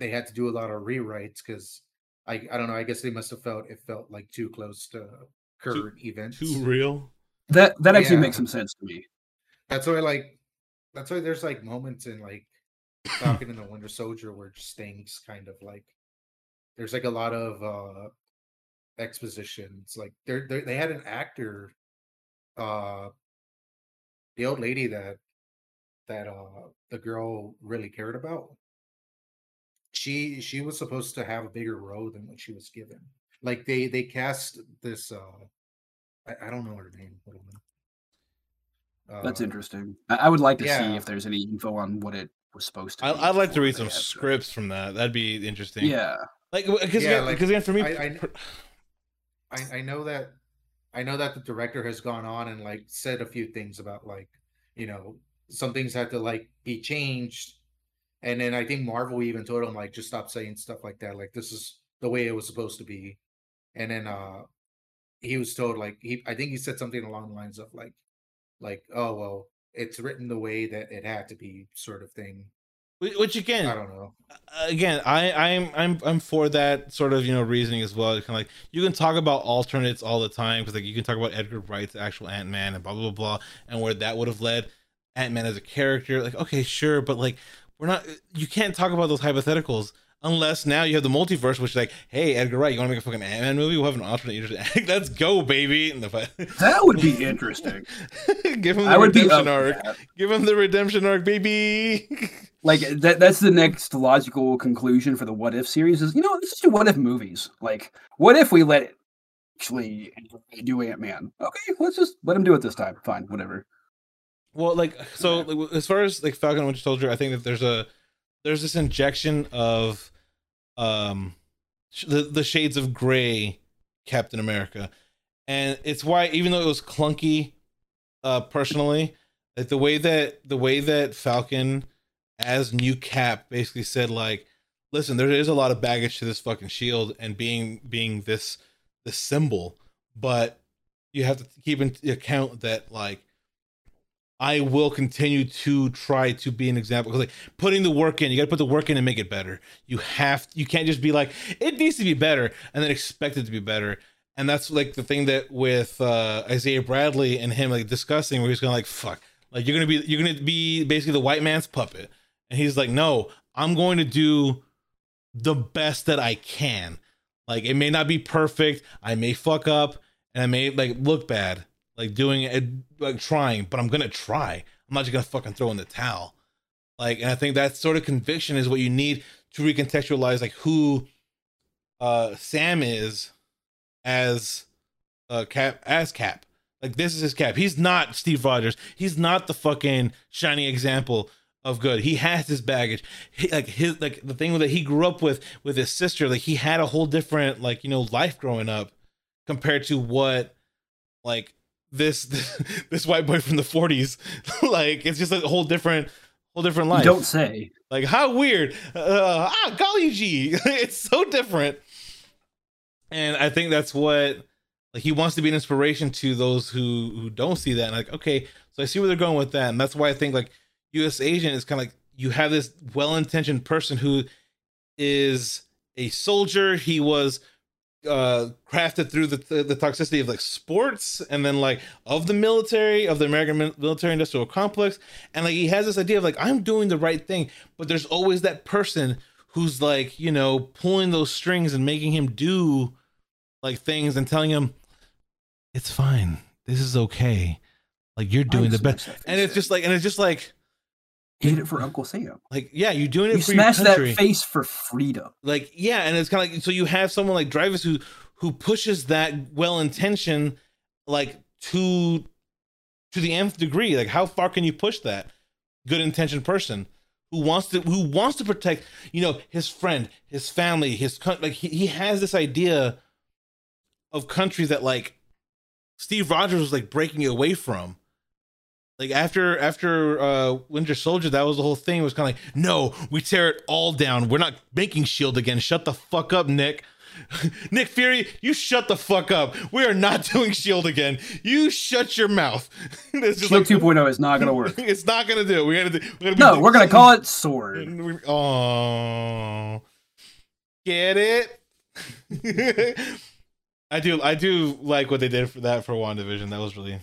they had to do a lot of rewrites because I I don't know, I guess they must have felt it felt like too close to current too, events. Too real. That that actually yeah. makes some sense to me. That's why like that's why there's like moments in like Falcon and the Winter Soldier where just things kind of like there's like a lot of uh expositions. Like they're, they're they had an actor, uh the old lady that that uh the girl really cared about, she she was supposed to have a bigger role than what she was given. Like they they cast this uh I, I don't know her name. Uh, that's interesting. I, I would like to yeah. see if there's any info on what it was supposed to be. I, I'd like to read some scripts to. from that. That'd be interesting. Yeah, like because yeah, like, again for me I, I, I know that I know that the director has gone on and like said a few things about like, you know, some things had to like be changed. And then I think Marvel even told him like, just stop saying stuff like that. Like this is the way it was supposed to be. And then uh, he was told like, he, I think he said something along the lines of like, like, oh, well, it's written the way that it had to be sort of thing. Which again, I don't know. Again, I, I'm I'm I'm for that sort of you know reasoning as well. Kind of like you can talk about alternates all the time because like you can talk about Edgar Wright's actual Ant-Man and blah blah blah and where that would have led Ant-Man as a character. Like okay, sure, but like we're not. You can't talk about those hypotheticals unless now you have the multiverse, which is like, hey, Edgar Wright, you want to make a fucking Ant-Man movie? We'll have an alternate. Let's go, baby! And the that would be interesting. Give him the I redemption arc. Give him the redemption arc, baby. Like that that's the next logical conclusion for the what if series is, you know, let's just do what if movies. Like, what if we let it actually do Ant-Man? Okay, let's just let him do it this time. Fine, whatever. Well, like so like, as far as like Falcon and Winter Soldier, I think that there's a there's this injection of um sh the the shades of gray Captain America. And it's why even though it was clunky uh personally, like the way that the way that Falcon as new Cap basically said like, listen, there is a lot of baggage to this fucking shield and being being this this symbol, but you have to keep in account that like I will continue to try to be an example. Cause like putting the work in, you gotta put the work in and make it better. You have you can't just be like it needs to be better and then expect it to be better. And that's like the thing that with uh Isaiah Bradley and him like discussing where he's gonna like fuck like you're gonna be you're gonna be basically the white man's puppet. And he's like, no, I'm going to do the best that I can. Like, it may not be perfect. I may fuck up and I may like look bad, like doing it, like trying, but I'm going to try. I'm not just going to fucking throw in the towel. Like, and I think that sort of conviction is what you need to recontextualize, like who uh, Sam is as uh, Cap, as Cap. Like, this is his Cap. He's not Steve Rogers. He's not the fucking shiny example of good. He has his baggage, he, like his like the thing that he grew up with with his sister. Like he had a whole different like you know life growing up compared to what like this this, this white boy from the forties. Like it's just a whole different whole different life. Don't say. Like how weird. Uh, ah, golly gee, it's so different. And I think that's what like he wants to be an inspiration to those who who don't see that. And like okay, so I see where they're going with that, and that's why I think like U S Agent is kind of like you have this well-intentioned person who is a soldier. He was uh, crafted through the, the the toxicity of like sports and then like of the military, of the American military industrial complex. And like he has this idea of like, I'm doing the right thing. But there's always that person who's like, you know, pulling those strings and making him do like things and telling him, it's fine. This is okay. Like you're doing the best. And it's just like, and it's just like, you did it for Uncle Sam. Like, yeah, you're doing it you for your country. You smashed that face for freedom. Like, yeah. And it's kind of like, so you have someone like Dreyfus who, who pushes that well-intentioned, like to, to the nth degree. Like how far can you push that good intentioned person who wants to, who wants to protect, you know, his friend, his family, his country. Like he, he has this idea of countries that like Steve Rogers was like breaking away from. Like after after uh, Winter Soldier, that was the whole thing. It was kind of like, no, we tear it all down. We're not making SHIELD again. Shut the fuck up, Nick. Nick Fury, you shut the fuck up. We are not doing SHIELD again. You shut your mouth. SHIELD like, two point oh is not going to work. It's not going to do it. We gotta do, we're gonna no, we're going to call it SWORD. We, oh. Get it? I do I do like what they did for that for WandaVision. That was really...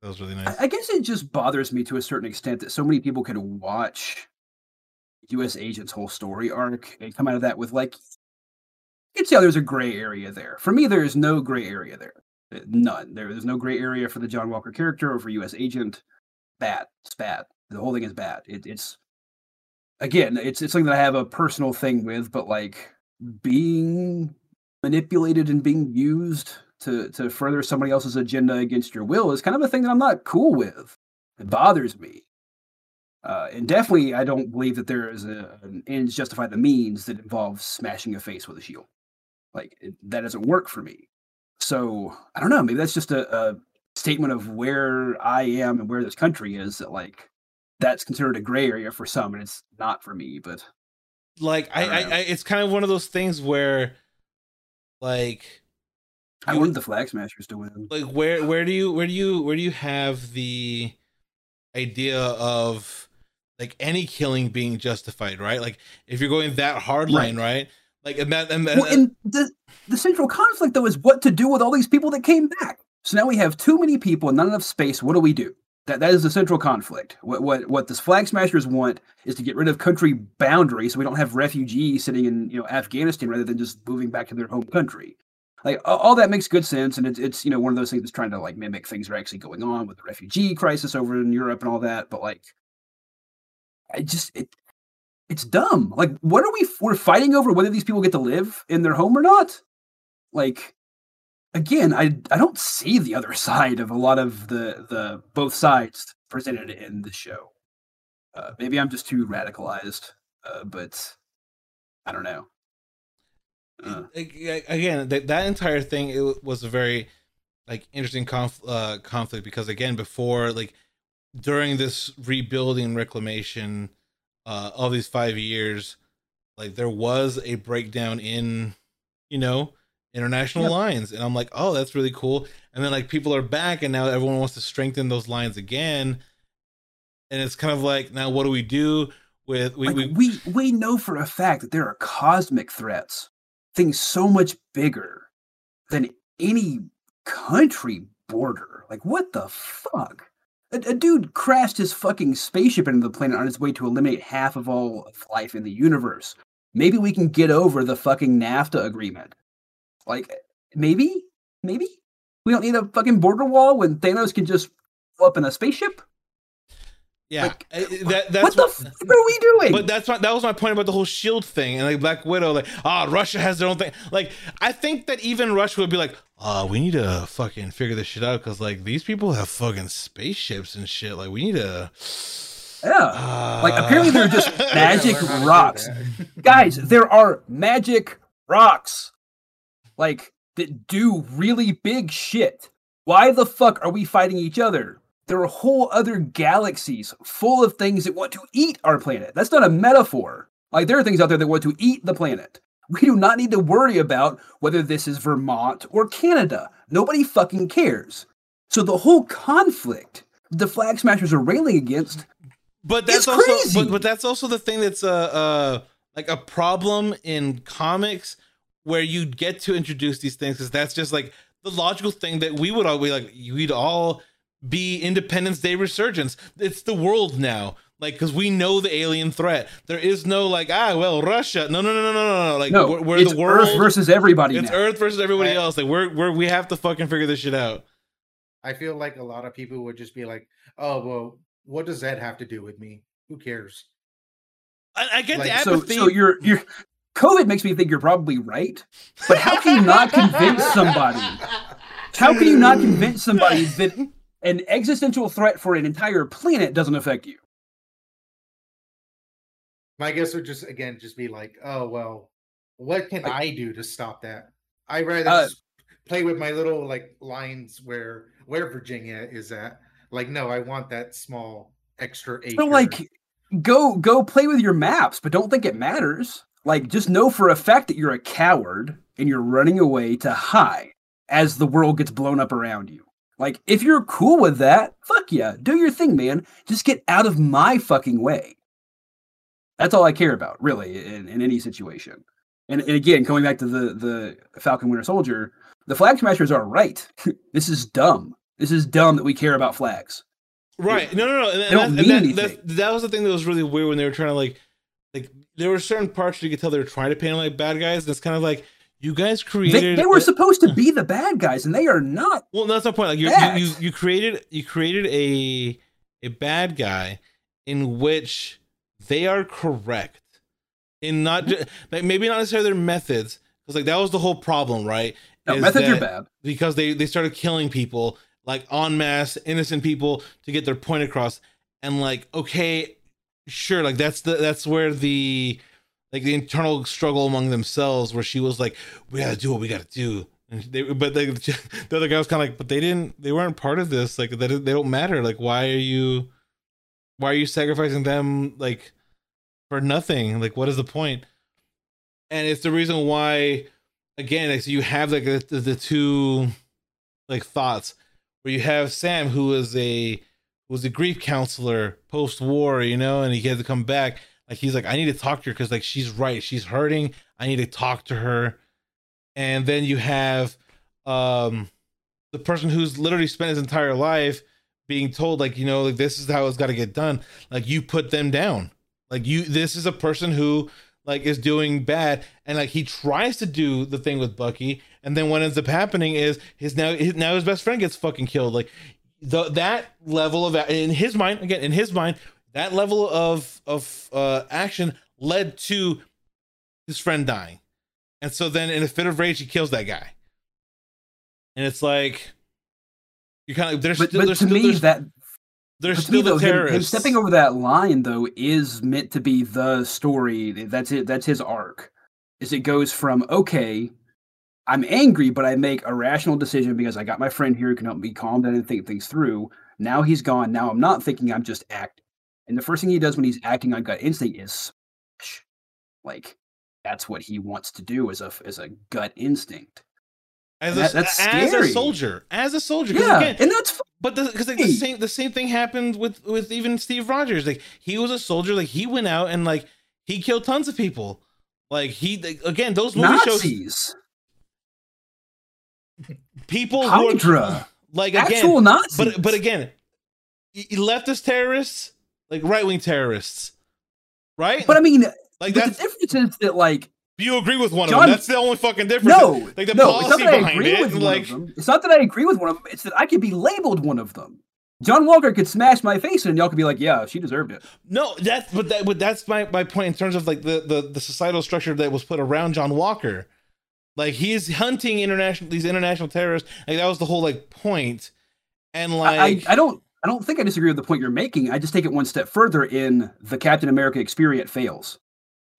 That was really nice. I guess it just bothers me to a certain extent that so many people could watch U S Agent's whole story arc and come out of that with like, you can see how there's a gray area there. For me, there is no gray area there. None. There is no gray area for the John Walker character or for U S Agent. Bad. It's bad. The whole thing is bad. It, it's, again, it's, it's something that I have a personal thing with, but like being manipulated and being used To, to further somebody else's agenda against your will is kind of a thing that I'm not cool with. It bothers me. Uh, and definitely, I don't believe that there is a, an ends justify the means that involves smashing a face with a shield. Like, it, that doesn't work for me. So, I don't know. Maybe that's just a, a statement of where I am and where this country is. That, like, that's considered a gray area for some, and it's not for me. But, like, I, I, I it's kind of one of those things where, like... I want the Flag Smashers to win. Like where where do you where do you where do you have the idea of like any killing being justified, right? Like if you're going that hard line, right? right? Like and that, and, well, and the the central conflict though is what to do with all these people that came back. So now we have too many people and not enough space. What do we do? That that is the central conflict. What what what the Flag Smashers want is to get rid of country boundaries so we don't have refugees sitting in, you know, Afghanistan rather than just moving back to their home country. Like all that makes good sense, and it's it's you know one of those things that's trying to like mimic things that are actually going on with the refugee crisis over in Europe and all that. But like, I just it it's dumb. Like, what are we we're fighting over whether these people get to live in their home or not? Like, again, I I don't see the other side of a lot of the the both sides presented in the show. Uh, maybe I'm just too radicalized, uh, but I don't know. Uh. Again, that, that entire thing, it was a very like interesting conf uh, conflict because again, before like during this rebuilding reclamation uh, of these five years, like there was a breakdown in you know international yep. lines, and I'm like, oh, that's really cool. And then like people are back, and now everyone wants to strengthen those lines again, and it's kind of like, now what do we do with we like, we, we we know for a fact that there are cosmic threats. Things so much bigger than any country border. Like, what the fuck? A, a dude crashed his fucking spaceship into the planet on his way to eliminate half of all of life in the universe. Maybe we can get over the fucking NAFTA agreement. Like, maybe? Maybe? We don't need a fucking border wall when Thanos can just go up in a spaceship? Yeah, like, that, that's what the fuck are we doing? But that's my, that was my point about the whole SHIELD thing and like Black Widow, like ah, oh, Russia has their own thing. Like I think that even Russia would be like, ah, oh, we need to fucking figure this shit out because like these people have fucking spaceships and shit. Like we need to. Yeah, uh... like apparently they're just magic rocks, guys. There are magic rocks, like that do really big shit. Why the fuck are we fighting each other? There are whole other galaxies full of things that want to eat our planet. That's not a metaphor. Like, there are things out there that want to eat the planet. We do not need to worry about whether this is Vermont or Canada. Nobody fucking cares. So the whole conflict the Flag Smashers are railing against but that's is also, crazy. But, but that's also the thing that's uh, uh, like a problem in comics where you get to introduce these things because that's just, like, the logical thing that we would all be like, we'd all... be Independence Day resurgence. It's the world now, like, because we know the alien threat. There is no like, ah, well, Russia. No, no, no, no, no, no. Like, no, we're, we're it's the world Earth versus everybody. It's now. Earth versus everybody right. else. Like, we're we're we have to fucking figure this shit out. I feel like a lot of people would just be like, "Oh, well, what does that have to do with me? Who cares?" I, I get like, the apathy. So, so you're you're COVID makes me think you're probably right, but how can you not convince somebody? How can you not convince somebody that an existential threat for an entire planet doesn't affect you? My guess would just again just be like, "Oh, well, what can like, I do to stop that?" I'd rather uh, just play with my little like lines where where Virginia is at. Like, no, I want that small extra acre. So like, go go play with your maps, but don't think it matters. Like, just know for a fact that you're a coward and you're running away to hide as the world gets blown up around you. Like, if you're cool with that, fuck yeah, do your thing, man. Just get out of my fucking way. That's all I care about, really, in, in any situation. And, and again, going back to the, the Falcon Winter Soldier, the Flag Smashers are right. This is dumb. This is dumb that we care about flags. Right. No, no, no. And, and, don't that, mean and that, that, that was the thing that was really weird when they were trying to, like, like there were certain parts you could tell they were trying to paint like bad guys. And it's kind of like, you guys created... They, they were a, supposed to be the bad guys, and they are not. Well, that's the point. Like you, you, you created, you created a a bad guy in which they are correct, in not just, like maybe not necessarily their methods, because like that was the whole problem, right? No, methods are bad because they they started killing people like en masse, innocent people, to get their point across, and like okay, sure, like that's the that's where the. Like the internal struggle among themselves, where she was like, "We gotta do what we gotta do," and they, but they, the other guy was kind of like, "But they didn't, they weren't part of this. Like that, they don't matter. Like why are you, why are you sacrificing them like for nothing? Like what is the point?" And it's the reason why, again, like so you have like the, the two, like thoughts where you have Sam, who is a was a grief counselor post war, you know, and he had to come back. Like he's like, I need to talk to her because like she's right, she's hurting. I need to talk to her. And then you have um, the person who's literally spent his entire life being told like, you know, like this is how it's got to get done. Like you put them down. Like you, this is a person who like is doing bad, and like he tries to do the thing with Bucky, and then what ends up happening is his now his, now his best friend gets fucking killed. Like the, that level of in his mind again in his mind. That level of of uh, action led to his friend dying, and so then in a fit of rage he kills that guy. And it's like you kind of there's but, still, but there's to still, me there's, that there's still me, the though, terrorists. Him, him stepping over that line though is meant to be the story. That's it. That's his arc. Is it goes from okay, I'm angry, but I make a rational decision because I got my friend here who can help me calm down and think things through. Now he's gone. Now I'm not thinking. I'm just acting. And the first thing he does when he's acting on gut instinct is smash. Like, that's what he wants to do as a, as a gut instinct. As, a, that, that's as scary. a soldier, as a soldier. Yeah, again, and that's funny. But because like, the same the same thing happened with, with even Steve Rogers. Like, he was a soldier. Like, he went out and, like, he killed tons of people. Like, he, like, again, those movie Nazis. shows. People Hydra. Who are, like, again. Actual Nazis. But, but again, leftist terrorists. Like right-wing terrorists, right? But I mean, like that's the difference is that like you agree with one John, of them. That's the only fucking difference. No, like the no, policy behind it. With like, one of them. It's not that I agree with one of them. It's that I could be labeled one of them. John Walker could smash my face, and y'all could be like, "Yeah, she deserved it." No, that's but that but that's my my point in terms of like the the, the societal structure that was put around John Walker. Like he's hunting international these international terrorists. Like that was the whole like point. And like I, I, I don't. I don't think I disagree with the point you're making. I just take it one step further in the Captain America experience fails.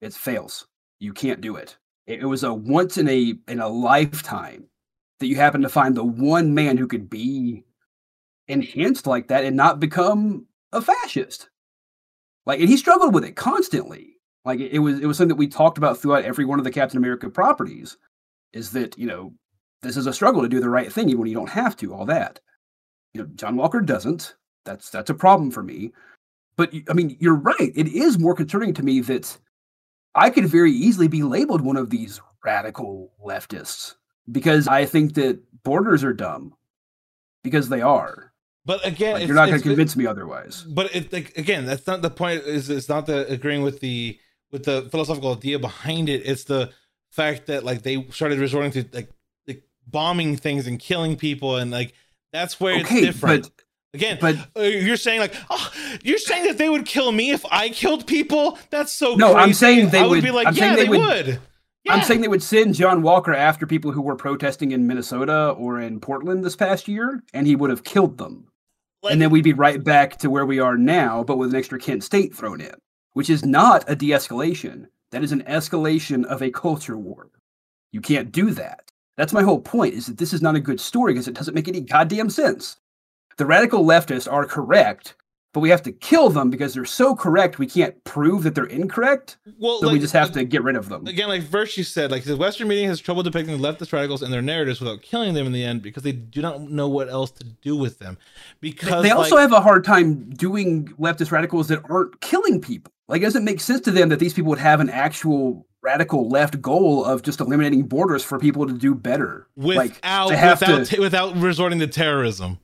It fails. You can't do it. It was a once in a in a lifetime that you happen to find the one man who could be enhanced like that and not become a fascist. Like, and he struggled with it constantly. Like it, it was it was something that we talked about throughout every one of the Captain America properties, is that, you know, this is a struggle to do the right thing even when you don't have to, all that. You know, John Walker doesn't. That's that's a problem for me. But, I mean, you're right. It is more concerning to me that I could very easily be labeled one of these radical leftists because I think that borders are dumb, because they are. But again, like, you're not going to convince me otherwise. But it, like, again, that's not the point. Is it's not the agreeing with the with the philosophical idea behind it. It's the fact that like they started resorting to like, like bombing things and killing people and like. That's where okay, it's different. But Again, but uh, you're saying like, oh, you're saying that they would kill me if I killed people. That's so no. Crazy. I'm saying they I would, would be like, I'm yeah, they, they would. would. Yeah. I'm saying they would send John Walker after people who were protesting in Minnesota or in Portland this past year, and he would have killed them. Like, and then we'd be right back to where we are now, but with an extra Kent State thrown in, which is not a de-escalation. That is an escalation of a culture war. You can't do that. That's my whole point. Is that this is not a good story because it doesn't make any goddamn sense. The radical leftists are correct, but we have to kill them because they're so correct we can't prove that they're incorrect. Well, so like, we just have like, to get rid of them. Again, like Virtue said, like the Western media has trouble depicting the leftist radicals and their narratives without killing them in the end because they do not know what else to do with them. Because they, they also like, have a hard time doing leftist radicals that aren't killing people. Like, it doesn't make sense to them that these people would have an actual radical left goal of just eliminating borders for people to do better without like, have without, to, without resorting to terrorism.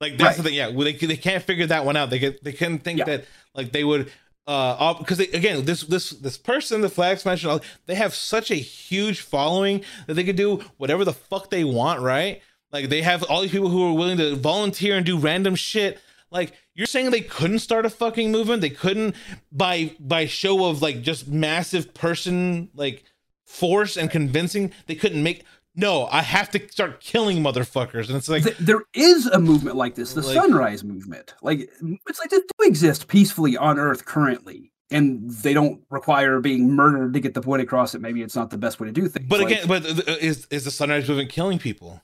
Like that's right. the thing, yeah. Well, they they can't figure that one out. They get, they couldn't think yeah. that like they would, uh, because again, this this this person, the Flag Smashers, they have such a huge following that they could do whatever the fuck they want, right? Like they have all these people who are willing to volunteer and do random shit. Like you're saying they couldn't start a fucking movement? They couldn't by by show of like just massive person like force and convincing. They couldn't make. No, I have to start killing motherfuckers. And it's like... There is a movement like this, the like, Sunrise Movement. Like, it's like they do exist peacefully on Earth currently. And they don't require being murdered to get the point across that maybe it's not the best way to do things. But like, again, but is, is the Sunrise Movement killing people?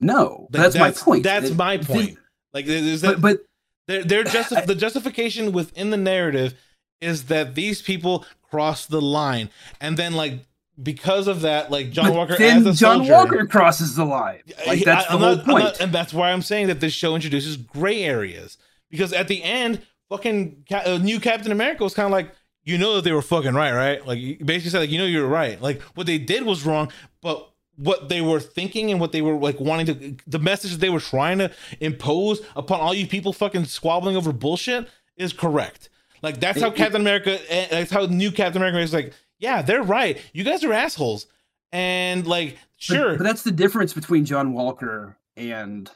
No, that's, that's my point. That's it, my point. The, like, is that, but, but they're, they're justi- I, the justification within the narrative is that these people cross the line. And then, like... Because of that, like John but Walker, then as a John soldier, Walker crosses the line. Like that's I, the not, whole point, not, and that's why I'm saying that this show introduces gray areas. Because at the end, fucking uh, new Captain America was kind of like, you know that they were fucking right, right? Like you basically said, like you know you're right. Like what they did was wrong, but what they were thinking and what they were like wanting to, the message that they were trying to impose upon all you people fucking squabbling over bullshit is correct. Like that's how it, Captain America. That's how new Captain America is like. Yeah, they're right. You guys are assholes. And like, sure. But, but that's the difference between John Walker and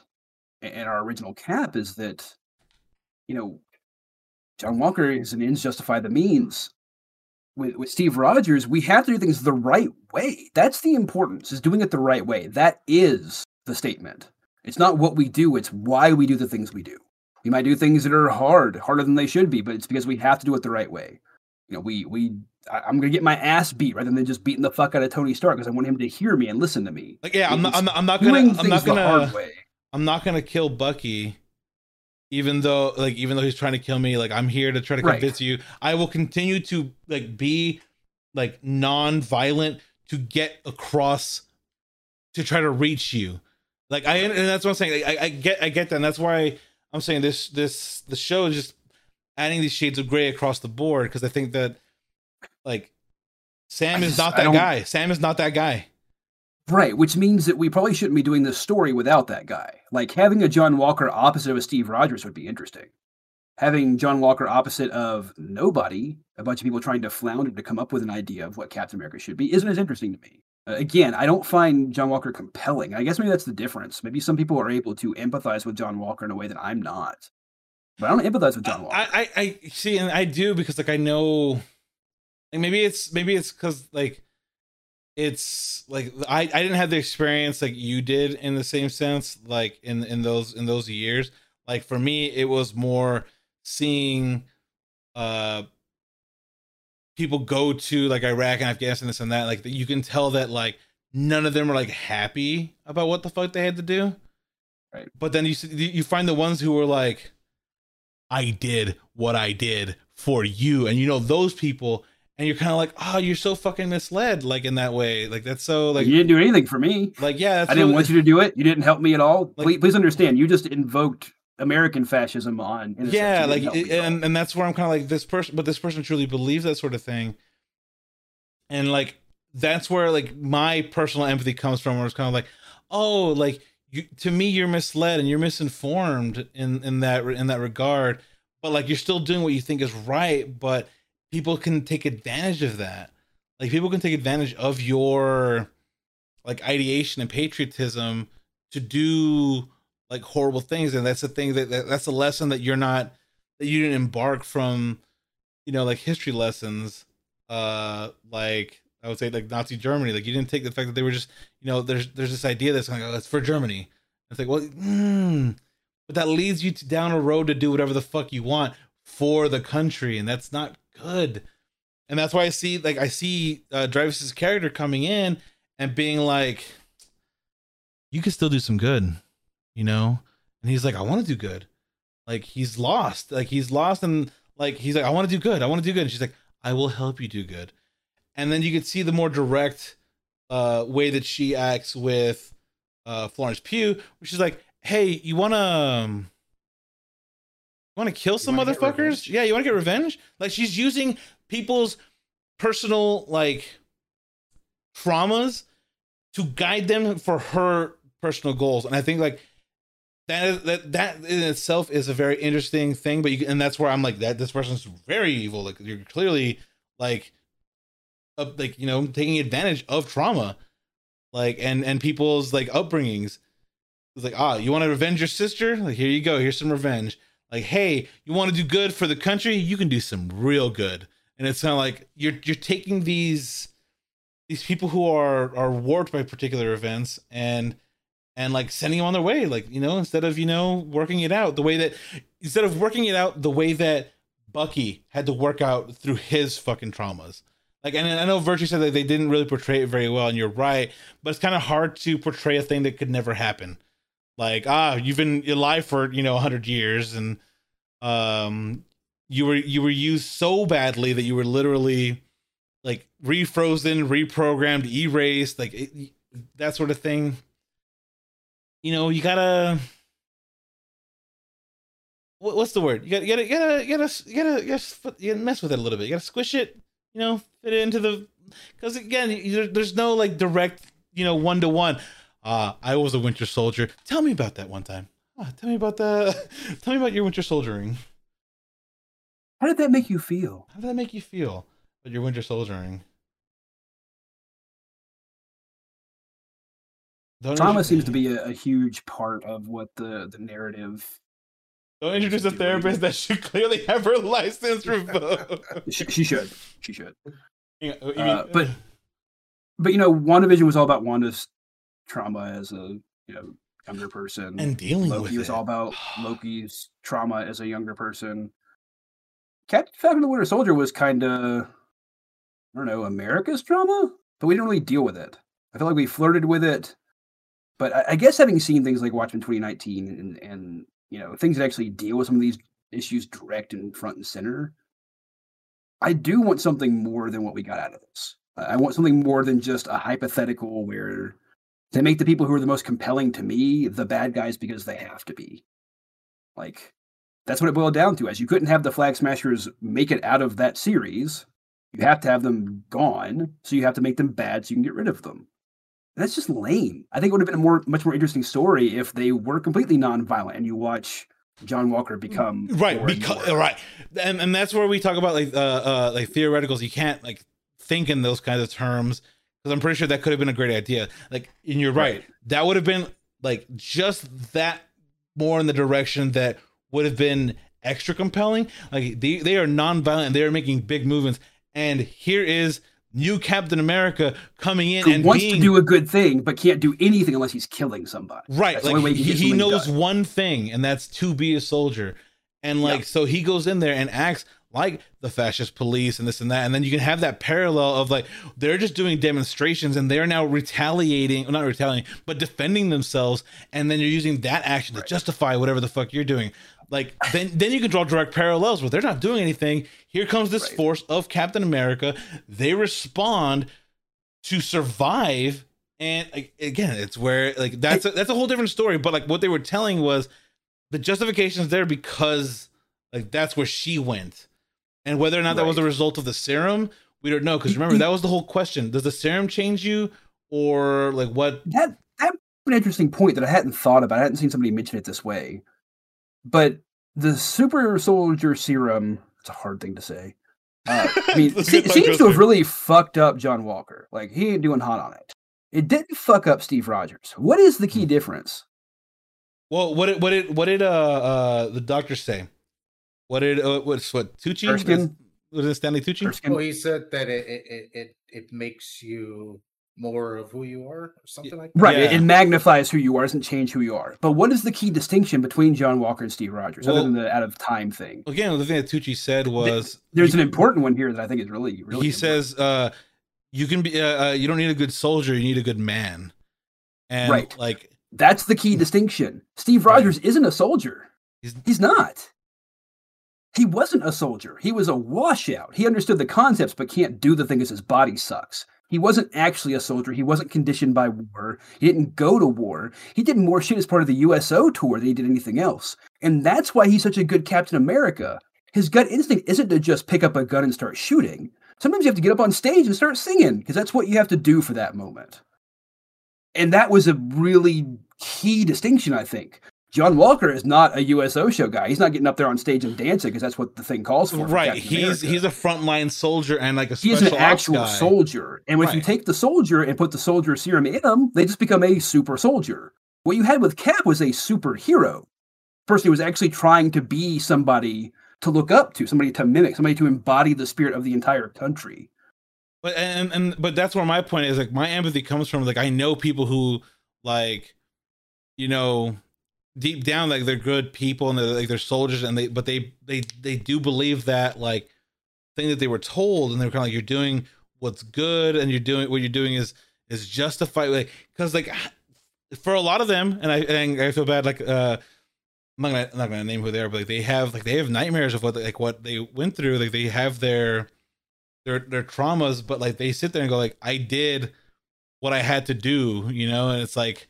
and our original Cap is that, you know, John Walker is an ends justify the means. With, with Steve Rogers, we have to do things the right way. That's the importance, is doing it the right way. That is the statement. It's not what we do. It's why we do the things we do. We might do things that are hard, harder than they should be, but it's because we have to do it the right way. You know, we we... I'm gonna get my ass beat rather than just beating the fuck out of Tony Stark because I want him to hear me and listen to me. Like, yeah, I'm not, I'm not, I'm not gonna, I'm not gonna, I'm not gonna kill Bucky, even though, like, even though he's trying to kill me. Like, I'm here to try to convince you. I will continue to like be like non-violent to get across, to try to reach you. Like, I and that's what I'm saying. Like, I, I get, I get that, and that's why I'm saying this, this, the show is just adding these shades of gray across the board because I think that. Like, Sam is just, not that guy. Sam is not that guy. Right, which means that we probably shouldn't be doing this story without that guy. Like, having a John Walker opposite of a Steve Rogers would be interesting. Having John Walker opposite of nobody, a bunch of people trying to flounder to come up with an idea of what Captain America should be, isn't as interesting to me. Uh, again, I don't find John Walker compelling. I guess maybe that's the difference. Maybe some people are able to empathize with John Walker in a way that I'm not. But I don't empathize with John Walker. I, I, I see, and I do because, like, I know... Like maybe it's maybe it's because like it's like I, I didn't have the experience like you did in the same sense like in in those in those years. Like for me it was more seeing uh people go to like Iraq and Afghanistan this and that, like you can tell that like none of them are like happy about what the fuck they had to do, right? But then you you find the ones who were like, I did what I did for you, and you know those people. And you're kind of like, oh, you're so fucking misled, like in that way, like that's so like you didn't do anything for me. Like, yeah, that's I didn't want you to do it. You didn't help me at all. Like, please, please understand, you just invoked American fascism on. Yeah, like, it, and and that's where I'm kind of like this person, but this person truly believes that sort of thing. And like that's where like my personal empathy comes from, where it's kind of like, oh, like you to me, you're misled and you're misinformed in in that in that regard. But like you're still doing what you think is right, but. People can take advantage of that. Like people can take advantage of your like ideation and patriotism to do like horrible things. And that's the thing that, that that's a lesson that you're not, that you didn't embark from, you know, like history lessons. Uh, like I would say like Nazi Germany, like you didn't take the fact that they were just, you know, there's, there's this idea that's like, oh, that's for Germany. It's like, well, mm, but that leads you to down a road to do whatever the fuck you want for the country. And that's not good. And that's why I see, like, I see uh, Dreyfus's character coming in and being like, you can still do some good, you know? And he's like, I want to do good. Like, he's lost. Like, he's lost. And, like, he's like, I want to do good. I want to do good. And she's like, I will help you do good. And then you could see the more direct uh, way that she acts with uh, Florence Pugh, which is like, hey, you want to... Um, want to kill some motherfuckers? Yeah, you want to get revenge? Like, she's using people's personal, like, traumas to guide them for her personal goals. And I think, like, that is, that that in itself is a very interesting thing. But you, and that's where I'm like, that this person's very evil. Like, you're clearly like uh, like, you know, taking advantage of trauma, like, and and people's like upbringings. It's like, ah, you want to revenge your sister? Like, here you go, here's some revenge. Like, hey, you want to do good for the country? You can do some real good. And it's kind of like you're you're taking these these people who are are warped by particular events and and like sending them on their way. Like, you know, instead of, you know, working it out the way that instead of working it out the way that Bucky had to work out through his fucking traumas. Like, and I know Virtue said that they didn't really portray it very well, and you're right, but it's kind of hard to portray a thing that could never happen. Like, ah, you've been alive for, you know, a hundred years, and um, you were you were used so badly that you were literally like refrozen, reprogrammed, erased, like it, that sort of thing. You know, you gotta. What, what's the word? You gotta, you gotta, you gotta, you gotta, you gotta, you gotta, you gotta mess with it a little bit. You gotta squish it, you know, fit it into the. Because again, you, there's no like direct, you know, one to one. Uh, I was a Winter Soldier. Tell me about that one time. Oh, tell me about the. Tell me about your Winter Soldiering. How did that make you feel? How did that make you feel? But your Winter Soldiering. Don't trauma seems to be a, a huge part of what the the narrative. Don't introduce a therapist that should clearly have her license revoked. she, she should. She should. You know, you mean, uh, but but you know, WandaVision was all about Wanda's trauma as a, you know, younger person, and dealing Loki with it was all about Loki's trauma as a younger person. Captain Falcon and Winter Soldier was kind of, I don't know, America's trauma, but we didn't really deal with it. I feel like we flirted with it, but I, I guess having seen things like Watchmen twenty nineteen and, and you know, things that actually deal with some of these issues direct and front and center, I do want something more than what we got out of this. I want something more than just a hypothetical where they make the people who are the most compelling to me the bad guys because they have to be. Like, that's what it boiled down to. As you couldn't have the Flag Smashers make it out of that series, you have to have them gone, so you have to make them bad so you can get rid of them. And that's just lame. I think it would have been a more, much more interesting story if they were completely non-violent and you watch John Walker become right, because right, and and that's where we talk about like uh, uh like theoreticals. You can't like think in those kinds of terms. I'm pretty sure that could have been a great idea. Like, and you're right. right. That would have been like just that more in the direction that would have been extra compelling. Like they, they are non-violent and they are making big movements. And here is new Captain America coming in and wants being, to do a good thing, but can't do anything unless he's killing somebody. Right. That's like he, he knows done. one thing, and that's to be a soldier. And like, yeah. so he goes in there and acts like the fascist police and this and that. And then you can have that parallel of like, they're just doing demonstrations and they're now retaliating, well, not retaliating, but defending themselves. And then you're using that action right. to justify whatever the fuck you're doing. Like, then, then you can draw direct parallels where they're not doing anything. Here comes this right. force of Captain America. They respond to survive. And like, again, it's where like, that's a, that's a whole different story. But like what they were telling was the justification's there because like, that's where she went. And whether or not right. that was a result of the serum, we don't know. Because remember, that was the whole question. Does the serum change you? Or like what? That, that's an interesting point that I hadn't thought about. I hadn't seen somebody mention it this way. But the super soldier serum, it's a hard thing to say. Uh, I mean, it seems to have really fucked up John Walker. Like, he ain't doing hot on it. It didn't fuck up Steve Rogers. What is the key difference? Well, what did what did what did uh uh the doctor say? What did uh, what's what Tucci? Erskine? Was it Stanley Tucci? Erskine. Oh, he said that it it it it makes you more of who you are, or something like that. Right, yeah. it, it magnifies who you are, doesn't change who you are. But what is the key distinction between John Walker and Steve Rogers, well, other than the out of time thing? Again, the thing that Tucci said was there's he, an important one here that I think is really really. He important. says, uh, "You can be, uh, uh, you don't need a good soldier, you need a good man." And right, like that's the key distinction. Steve Rogers isn't a soldier. He's, he's not. He wasn't a soldier. He was a washout. He understood the concepts, but can't do the thing because his body sucks. He wasn't actually a soldier. He wasn't conditioned by war. He didn't go to war. He did more shit as part of the U S O tour than he did anything else. And that's why he's such a good Captain America. His gut instinct isn't to just pick up a gun and start shooting. Sometimes you have to get up on stage and start singing, because that's what you have to do for that moment. And that was a really key distinction, I think. John Walker is not a U S O show guy. He's not getting up there on stage and dancing because that's what the thing calls for. Right. He's he's a frontline soldier and like a special ops guy. He's an actual soldier. And if you take the soldier and put the soldier serum in him, they just become a super soldier. What you had with Cap was a superhero. Person who was actually trying to be somebody to look up to, somebody to mimic, somebody to embody the spirit of the entire country. But and and but that's where my point is, like my empathy comes from, like I know people who like, you know, deep down, like they're good people and they're like they're soldiers, and they but they they they do believe that like thing that they were told, and they're kind of like you're doing what's good and you're doing what you're doing is is justified, like because like for a lot of them, and I and I feel bad, like uh, I'm not gonna I'm not gonna name who they are, but like they have like they have nightmares of what they, like what they went through, like they have their their their traumas, but like they sit there and go like I did what I had to do, you know, and it's like.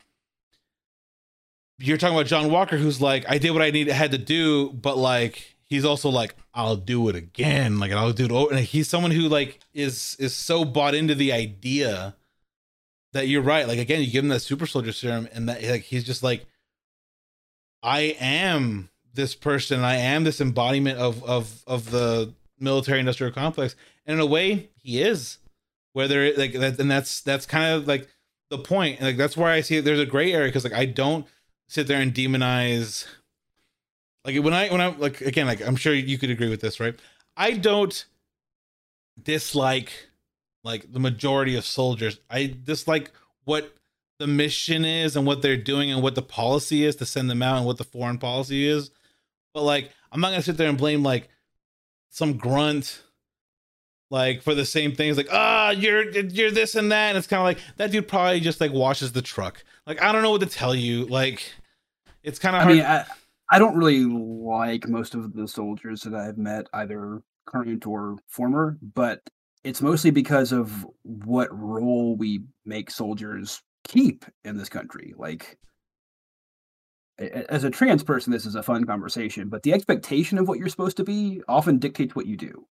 You're talking about John Walker, who's like, I did what I need, had to do, but like, he's also like, I'll do it again, like, and I'll do it over. And he's someone who like is is so bought into the idea that you're right. Like again, you give him that super soldier serum, and that like he's just like, I am this person, I am this embodiment of of of the military industrial complex, and in a way, he is. Whether like that, and that's that's kind of like the point. And like that's where I see it. There's a gray area because like I don't. Sit there and demonize, like when I when I like again, like I'm sure you could agree with this, right? I don't dislike like the majority of soldiers. I dislike what the mission is and what they're doing and what the policy is to send them out and what the foreign policy is. But like, I'm not gonna sit there and blame like some grunt like for the same things. Like ah, oh, you're you're this and that, and it's kind of like that dude probably just like washes the truck. Like, I don't know what to tell you. Like, it's kind of hard. I mean, I, I don't really like most of the soldiers that I've met, either current or former, but it's mostly because of what role we make soldiers keep in this country. Like, as a trans person, this is a fun conversation, but the expectation of what you're supposed to be often dictates what you do.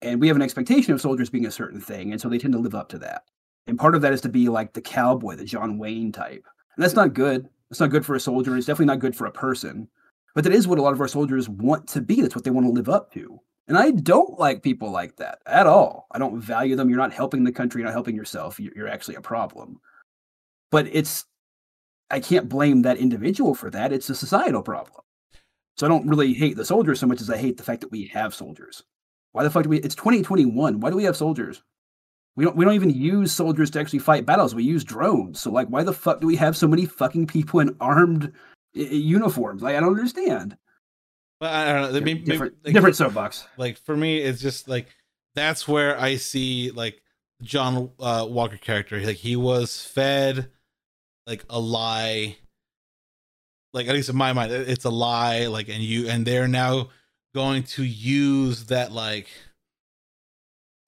And we have an expectation of soldiers being a certain thing, and so they tend to live up to that. And part of that is to be like the cowboy, the John Wayne type. And that's not good. It's not good for a soldier. It's definitely not good for a person. But that is what a lot of our soldiers want to be. That's what they want to live up to. And I don't like people like that at all. I don't value them. You're not helping the country. You're not helping yourself. You're, you're actually a problem. But it's, I can't blame that individual for that. It's a societal problem. So I don't really hate the soldiers so much as I hate the fact that we have soldiers. Why the fuck do we, it's twenty twenty-one. Why do we have soldiers? We don't, we don't even use soldiers to actually fight battles. We use drones. So, like, why the fuck do we have so many fucking people in armed I uniforms? Like, I don't understand. Well, I don't know. Maybe, different maybe, like, different soapbox. Like, for me, it's just, like, that's where I see, like, John uh, Walker character. Like, he was fed, like, a lie. Like, at least in my mind, it's a lie. Like, and you, and they're now going to use that, like...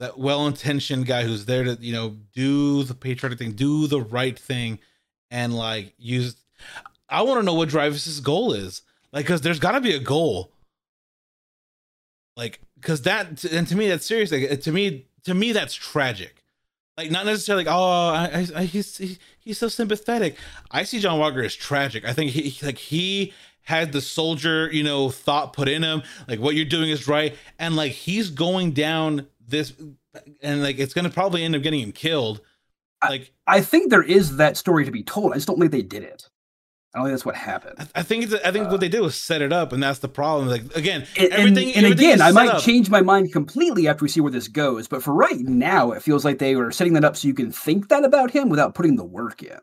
that well-intentioned guy who's there to, you know, do the patriotic thing, do the right thing, and like use. I want to know what Dreyfus's goal is, like, because there's got to be a goal, like, because that, and to me that's serious. Like, to me, to me that's tragic. Like, not necessarily like, oh, I, I, he's he, he's so sympathetic. I see John Walker as tragic. I think he like he had the soldier, you know, thought put in him, like what you're doing is right, and like he's going down. This and like it's gonna probably end up getting him killed. Like I, I think there is that story to be told. I just don't think they did it. I don't think that's what happened. I think it's, I think uh, what they did was set it up, and that's the problem. Like again, and, everything. And, and everything again, I might up. change my mind completely after we see where this goes. But for right now, it feels like they were setting that up so you can think that about him without putting the work in.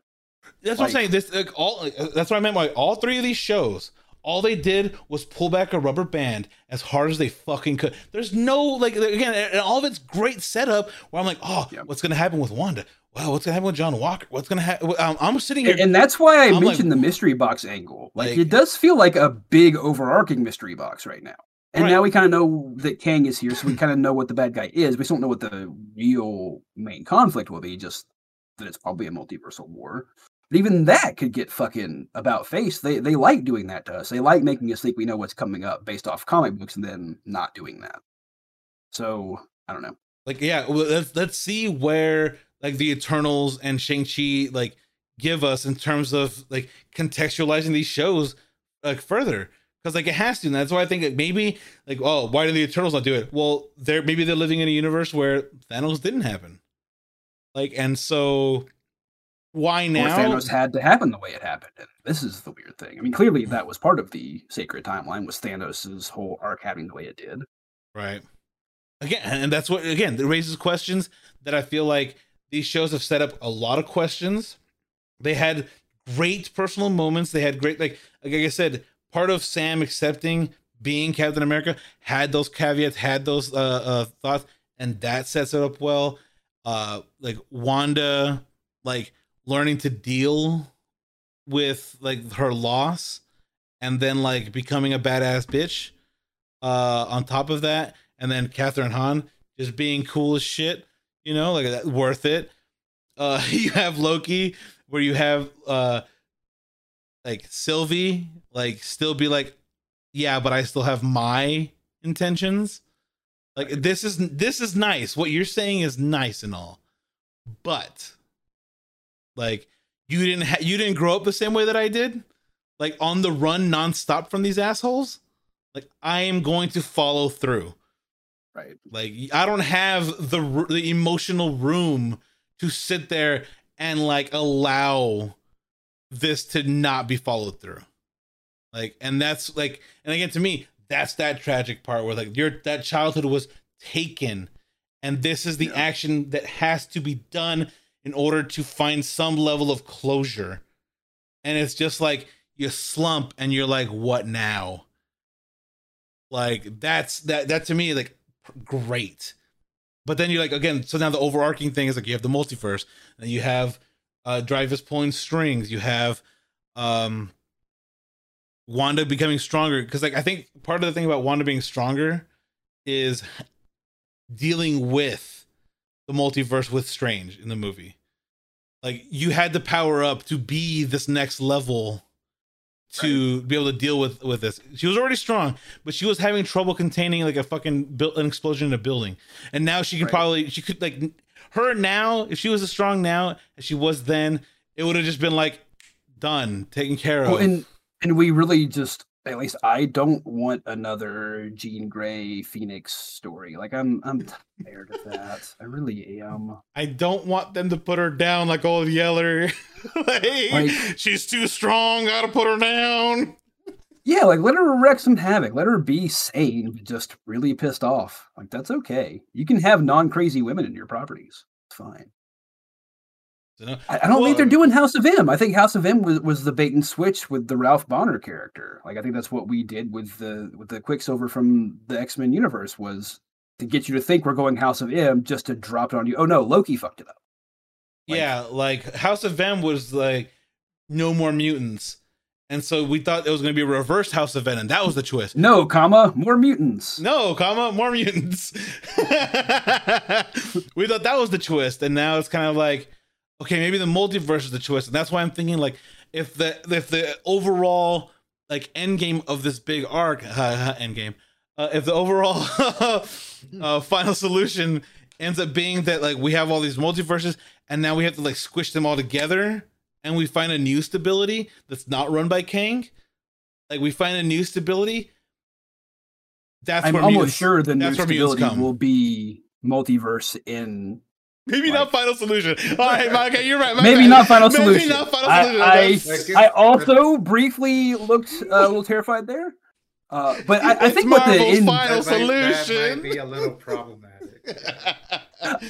That's like, what I'm saying. This like, all. That's what I meant by all three of these shows. All they did was pull back a rubber band as hard as they fucking could. There's no like again, and all of it's great setup. Where I'm like, oh, yeah. what's gonna happen with Wanda? Wow, what's gonna happen with John Walker? What's gonna happen? I'm, I'm sitting here, and that's why I I'm mentioned like, the mystery box angle. Like, like it does feel like a big overarching mystery box right now. And right. now we kind of know that Kang is here, so we kind of know what the bad guy is. We still don't know what the real main conflict will be. Just that it's probably a multiversal war. But even that could get fucking about face. They they like doing that to us. They like making us think we know what's coming up based off comic books, and then not doing that. So I don't know. Like yeah, well, let's let's see where. Like the Eternals and Shang-Chi like give us in terms of like contextualizing these shows like further, because like it has to. And that's why I think that maybe like, oh, why did the Eternals not do it? Well, they're maybe they're living in a universe where Thanos didn't happen. Like, and so why now? Or Thanos had to happen the way it happened. This is the weird thing. I mean, clearly that was part of the sacred timeline, was Thanos's whole arc happening the way it did. Right. Again, and that's what again it raises questions that I feel like. These shows have set up a lot of questions. They had great personal moments. They had great, like, like I said, part of Sam accepting being Captain America had those caveats, had those uh, uh, thoughts, and that sets it up well. Uh, like Wanda, like learning to deal with like her loss, and then like becoming a badass bitch. Uh, on top of that, and then Kathryn Hahn just being cool as shit. You know, like that, worth it. Uh, you have Loki, where you have uh, like Sylvie, like still be like, yeah, but I still have my intentions. Like this is this is nice. What you're saying is nice and all, but like you didn't ha- you didn't grow up the same way that I did. Like on the run, nonstop from these assholes. Like I am going to follow through. Right. Like I don't have the the emotional room to sit there and like allow this to not be followed through. Like, and that's like, and again, to me, that's that tragic part where like your that childhood was taken, and this is the yeah. action that has to be done in order to find some level of closure. And it's just like you slump and you're like, what now? Like that's that that to me like. Great, but then you're like again. So now the overarching thing is like you have the multiverse, and you have uh, Dreyfus pulling strings. You have um, Wanda becoming stronger, because like I think part of the thing about Wanda being stronger is dealing with the multiverse with Strange in the movie. Like you had to power up to be this next level to right. be able to deal with with this. She was already strong, but she was having trouble containing like a fucking built an explosion in a building, and now she could right. probably she could like her now if she was as strong now as she was then, it would have just been like done, taken care of. Well, and and we really just, at least I don't want another Jean Grey Phoenix story. Like I'm I'm tired of that. I really am. I don't want them to put her down like old Yeller. like, like, she's too strong, gotta put her down. Yeah, like let her wreck some havoc. Let her be sane, but just really pissed off. Like that's okay. You can have non-crazy women in your properties. It's fine. I don't well, think they're doing House of M. I think House of M was, was the bait and switch with the Ralph Bonner character. Like I think that's what we did with the with the Quicksilver from the X-Men universe, was to get you to think we're going House of M just to drop it on you. Oh no, Loki fucked it up. Like, yeah, like House of M was like no more mutants, and so we thought it was going to be a reverse House of M, and that was the twist. No, comma more mutants. No, comma more mutants. We thought that was the twist, and now it's kind of like. Okay, maybe the multiverse is the choice, and that's why I'm thinking like if the if the overall like end game of this big arc uh, end game, uh, if the overall uh, final solution ends up being that like we have all these multiverses and now we have to like squish them all together and we find a new stability that's not run by Kang, like we find a new stability. That's I'm where almost mutants, sure the new stability will be multiverse in. Maybe like, not Final Solution. All right, Mike, you're right. Maybe bad. not Final maybe Solution. Maybe not Final I, Solution. I, I also briefly looked uh, a little terrified there. Uh, but I, I think what the end, Final Solution might be a little problematic. Yeah.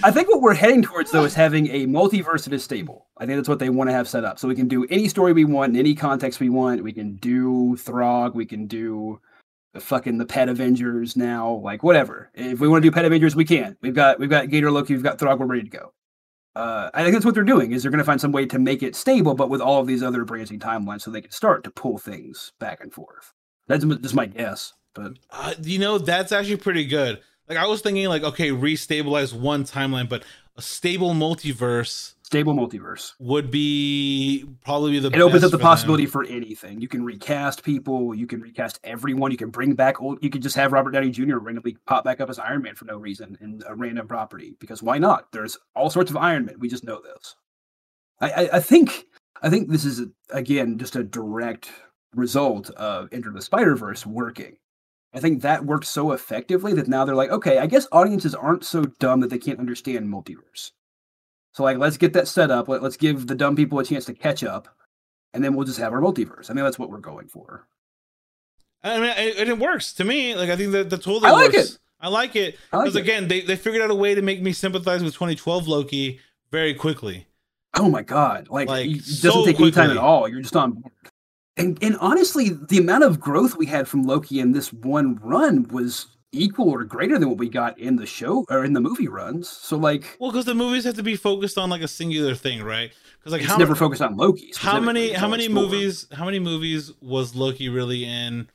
I think what we're heading towards, though, is having a multiverse that is stable. I think that's what they want to have set up. So we can do any story we want, in any context we want. We can do Throg. We can do the fucking the Pet Avengers now, like whatever. If we want to do Pet Avengers, we can. We've got we've got Gator Loki. We've got Throg. We're ready to go. Uh, I think that's what they're doing, is they're going to find some way to make it stable, but with all of these other branching timelines, so they can start to pull things back and forth. That's just my guess, but uh, you know, that's actually pretty good. Like, I was thinking, like, okay, restabilize one timeline, but a stable multiverse, stable multiverse would be probably the. It best opens up the for possibility them. for anything. You can recast people. You can recast everyone. You can bring back old. You can just have Robert Downey Junior randomly pop back up as Iron Man for no reason in a random property, because why not? There's all sorts of Iron Man. We just know those. I, I, I think I think this is again just a direct result of Enter the Spider-Verse working. I think that worked so effectively that now they're like, okay, I guess audiences aren't so dumb that they can't understand multiverse. So, like, let's get that set up. Let, let's give the dumb people a chance to catch up, and then we'll just have our multiverse. I mean, that's what we're going for. I mean, it, it works to me. Like, I think that the totally I like works. It. I like it. Because, like, again, they, they figured out a way to make me sympathize with twenty twelve Loki very quickly. Oh, my God. Like, like it doesn't so take quickly. any time at all. You're just on board. And, and honestly, the amount of growth we had from Loki in this one run was equal or greater than what we got in the show or in the movie runs. So, like, well, because the movies have to be focused on like a singular thing, right? Because like, it's how never focused on Loki. How many, how many movies, how many movies was Loki really in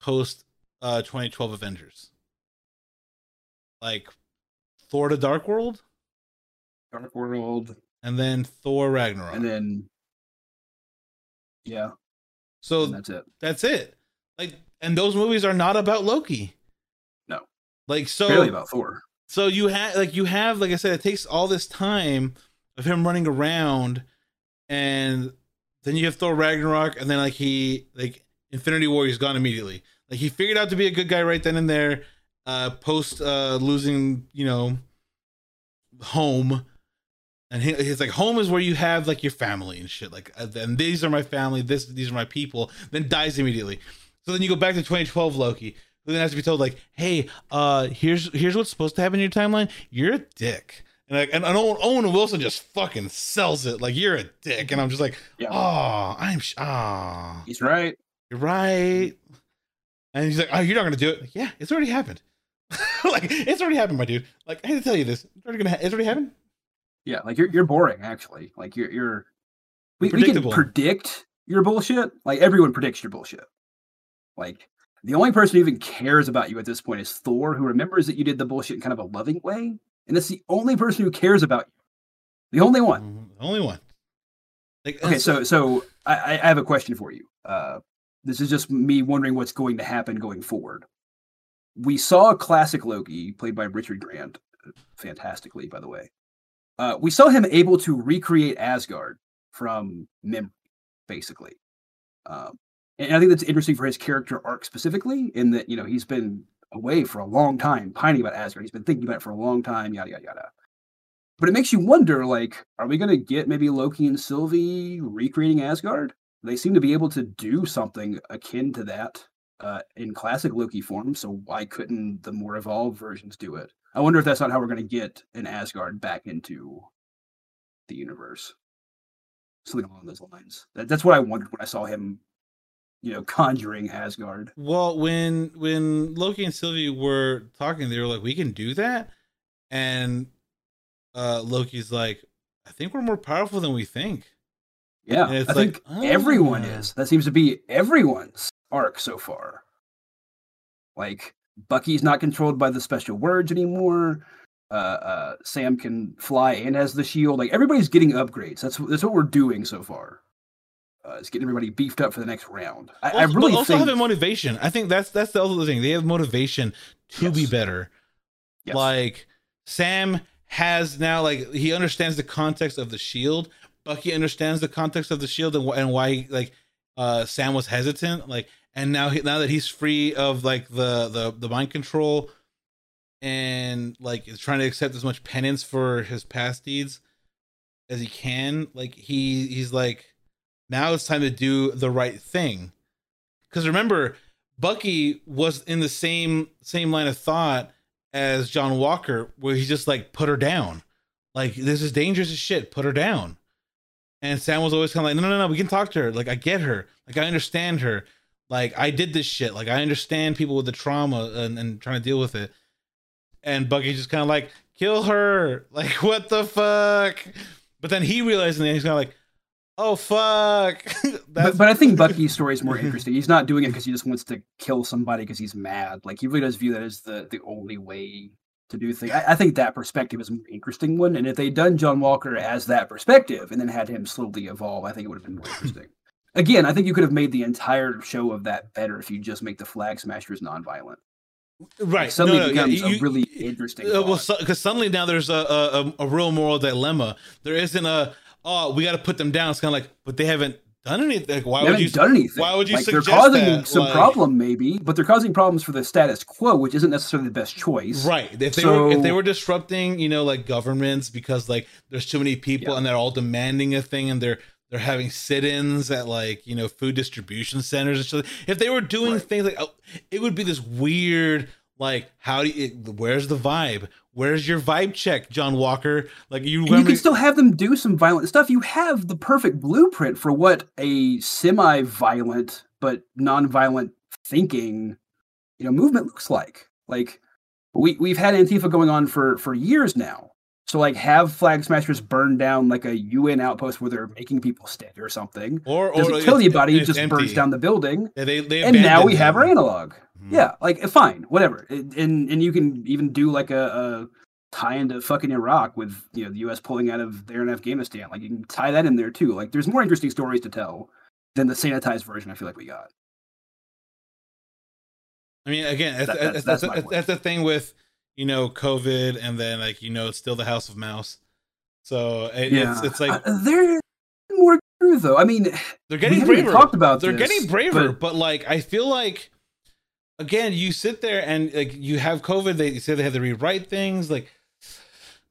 post uh, twenty twelve Avengers? Like Thor: The Dark World, Dark World, and then Thor: Ragnarok, and then yeah. So that's it. That's it. Like, and those movies are not about Loki. No. Like, so really about Thor. So you have like you have like I said, it takes all this time of him running around, and then you have Thor Ragnarok, and then like he like Infinity War, he's gone immediately. Like, he figured out to be a good guy right then and there, uh, post uh, losing you know home. And he, he's like, home is where you have like your family and shit. Like, and these are my family. This, these are my people. Then dies immediately. So then you go back to twenty twelve Loki, who then has to be told like, hey, uh, here's here's what's supposed to happen in your timeline. You're a dick. And like, and, and Owen Wilson just fucking sells it. Like, you're a dick. And I'm just like, yeah. oh, I'm ah. Sh- he's right. You're right. And he's like, oh, you're not gonna do it. Like, yeah, it's already happened. Like, it's already happened, my dude. Like, I had to tell you this. It's already gonna. Ha- it's already happened. Yeah, like you're you're boring actually. Like you're you're we, we can predict your bullshit. Like, everyone predicts your bullshit. Like, the only person who even cares about you at this point is Thor, who remembers that you did the bullshit in kind of a loving way, and that's the only person who cares about you. The only one. The only one. Like, okay, so so I, I have a question for you. Uh, this is just me wondering what's going to happen going forward. We saw a classic Loki played by Richard Grant, fantastically, by the way. Uh, we saw him able to recreate Asgard from memory, basically. Um, and I think that's interesting for his character arc specifically, in that, you know, he's been away for a long time, pining about Asgard. He's been thinking about it for a long time, yada, yada, yada. But it makes you wonder, like, are we going to get maybe Loki and Sylvie recreating Asgard? They seem to be able to do something akin to that uh, in classic Loki form, so why couldn't the more evolved versions do it? I wonder if that's not how we're going to get an Asgard back into the universe. Something along those lines. That, that's what I wondered when I saw him, you know, conjuring Asgard. Well, when when Loki and Sylvie were talking, they were like, we can do that. And uh, Loki's like, I think we're more powerful than we think. Yeah, and it's I like, think oh. everyone is. That seems to be everyone's arc so far. Like... Bucky's not controlled by the special words anymore. Uh, uh, Sam can fly and has the shield. Like, everybody's getting upgrades. That's that's what we're doing so far. Uh, it's getting everybody beefed up for the next round. I, also, I really but also think... have a motivation. I think that's that's the other thing. They have motivation to yes. be better. Yes. Like, Sam has now, like, he understands the context of the shield. Bucky understands the context of the shield and, and why like uh, Sam was hesitant. Like. And now, he, now that he's free of like the, the, the mind control, and like is trying to accept as much penance for his past deeds as he can, like he he's like, now it's time to do the right thing. Because remember, Bucky was in the same same line of thought as John Walker, where he's just like, put her down. Like, this is dangerous as shit. Put her down. And Sam was always kind of like, no, no, no, we can talk to her. Like, I get her. Like, I understand her. Like, I did this shit. Like, I understand people with the trauma and, and trying to deal with it. And Bucky's just kind of like, kill her. Like, what the fuck? But then he realized, and then he's kind of like, oh, fuck. but, but I think Bucky's story is more interesting. He's not doing it because he just wants to kill somebody because he's mad. Like, he really does view that as the, the only way to do things. I, I think that perspective is an interesting one. And if they'd done John Walker as that perspective and then had him slowly evolve, I think it would have been more interesting. Again, I think you could have made the entire show of that better if you just make the Flag Smashers nonviolent. Right. Like, suddenly no, no, becomes you, a really interesting. Uh, well, because so, suddenly now there's a, a a real moral dilemma. There isn't a, oh, we got to put them down. It's kind of like, but they haven't done anything. Like, why they would you done anything? Why would you like, suggest they're causing that? some like, problem, maybe, but they're causing problems for the status quo, which isn't necessarily the best choice. Right. If they so, were if they were disrupting, you know, like governments because like there's too many people yeah. and they're all demanding a thing and they're they're having sit-ins at like, you know, food distribution centers and stuff. If they were doing right. things like, oh, it would be this weird, like, how do you, where's the vibe? Where's your vibe check, John Walker? Like you, remember- you can still have them do some violent stuff. You have the perfect blueprint for what a semi-violent but non-violent thinking, you know, movement looks like. Like we we've had Antifa going on for for years now. So like, have Flag Smashers burn down like a U N outpost where they're making people stick or something. Or, or doesn't kill anybody, it just empty. burns down the building. Yeah, they, they and now we them. have our analog. Yeah, like, fine, whatever. And and you can even do, like, a, a tie into fucking Iraq with, you know, the U S pulling out of there in Afghanistan. Like, you can tie that in there, too. Like, there's more interesting stories to tell than the sanitized version I feel like we got. I mean, again, that, that's, that's, that's, that's the thing with, you know, COVID and then, like, you know, it's still the House of Mouse. So it, yeah. it's, it's like... Uh, there more true, though. I mean... They're getting braver. Talked about They're this, getting braver, but... but, like, I feel like... Again, you sit there and like you have COVID. They say they had to rewrite things. Like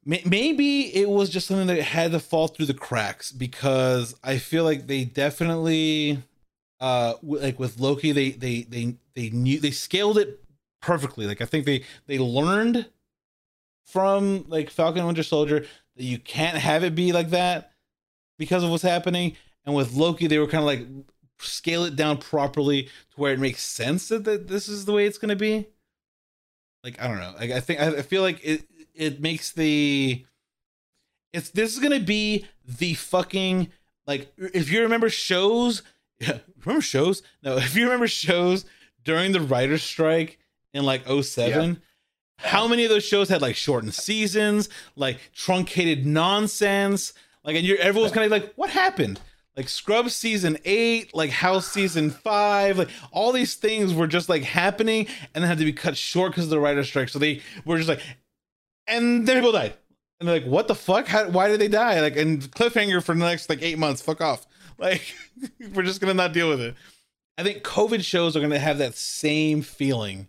may- maybe it was just something that had to fall through the cracks, because I feel like they definitely, uh, w- like with Loki, they they they they knew they scaled it perfectly. Like I think they they learned from like Falcon and Winter Soldier that you can't have it be like that because of what's happening. And with Loki, they were kind of like, scale it down properly to where it makes sense that, that this is the way it's going to be. Like, I don't know. Like, I think, I feel like it, it makes the, it's, this is going to be the fucking, like, if you remember shows, yeah, remember shows? No, if you remember shows during the writer's strike in like oh seven, yeah. how many of those shows had like shortened seasons, like truncated nonsense. Like, and you're, everyone's kind of like, what happened? Like Scrubs season eight, like House season five, like all these things were just like happening and then had to be cut short because of the writer's strike. So they were just like, and then people died. And they're like, what the fuck? How, why did they die? Like, and cliffhanger for the next like eight months, fuck off. Like, we're just going to not deal with it. I think COVID shows are going to have that same feeling.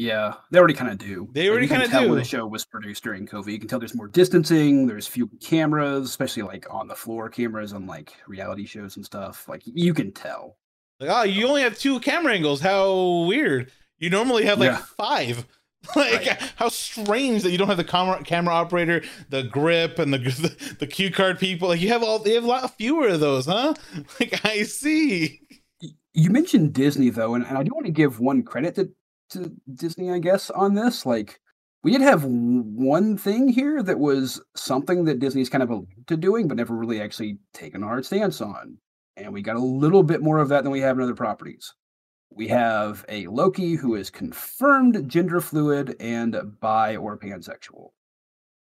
Yeah, they already kind of do. They already kind of do. You can tell when the show was produced during COVID. You can tell there's more distancing. There's few cameras, especially like on the floor cameras on like reality shows and stuff. Like you can tell. Like, oh, you only have two camera angles. How weird. You normally have like yeah. five. Like right. how strange that you don't have the camera camera operator, the grip, and the the, the cue card people. Like you have all they have a lot fewer of those, huh? Like I see. You mentioned Disney though, and, and I do want to give one credit to. to Disney, I guess, on this. Like, we did have one thing here that was something that Disney's kind of alluded to doing, but never really actually taken a hard stance on. And we got a little bit more of that than we have in other properties. We have a Loki who is confirmed gender fluid and bi or pansexual.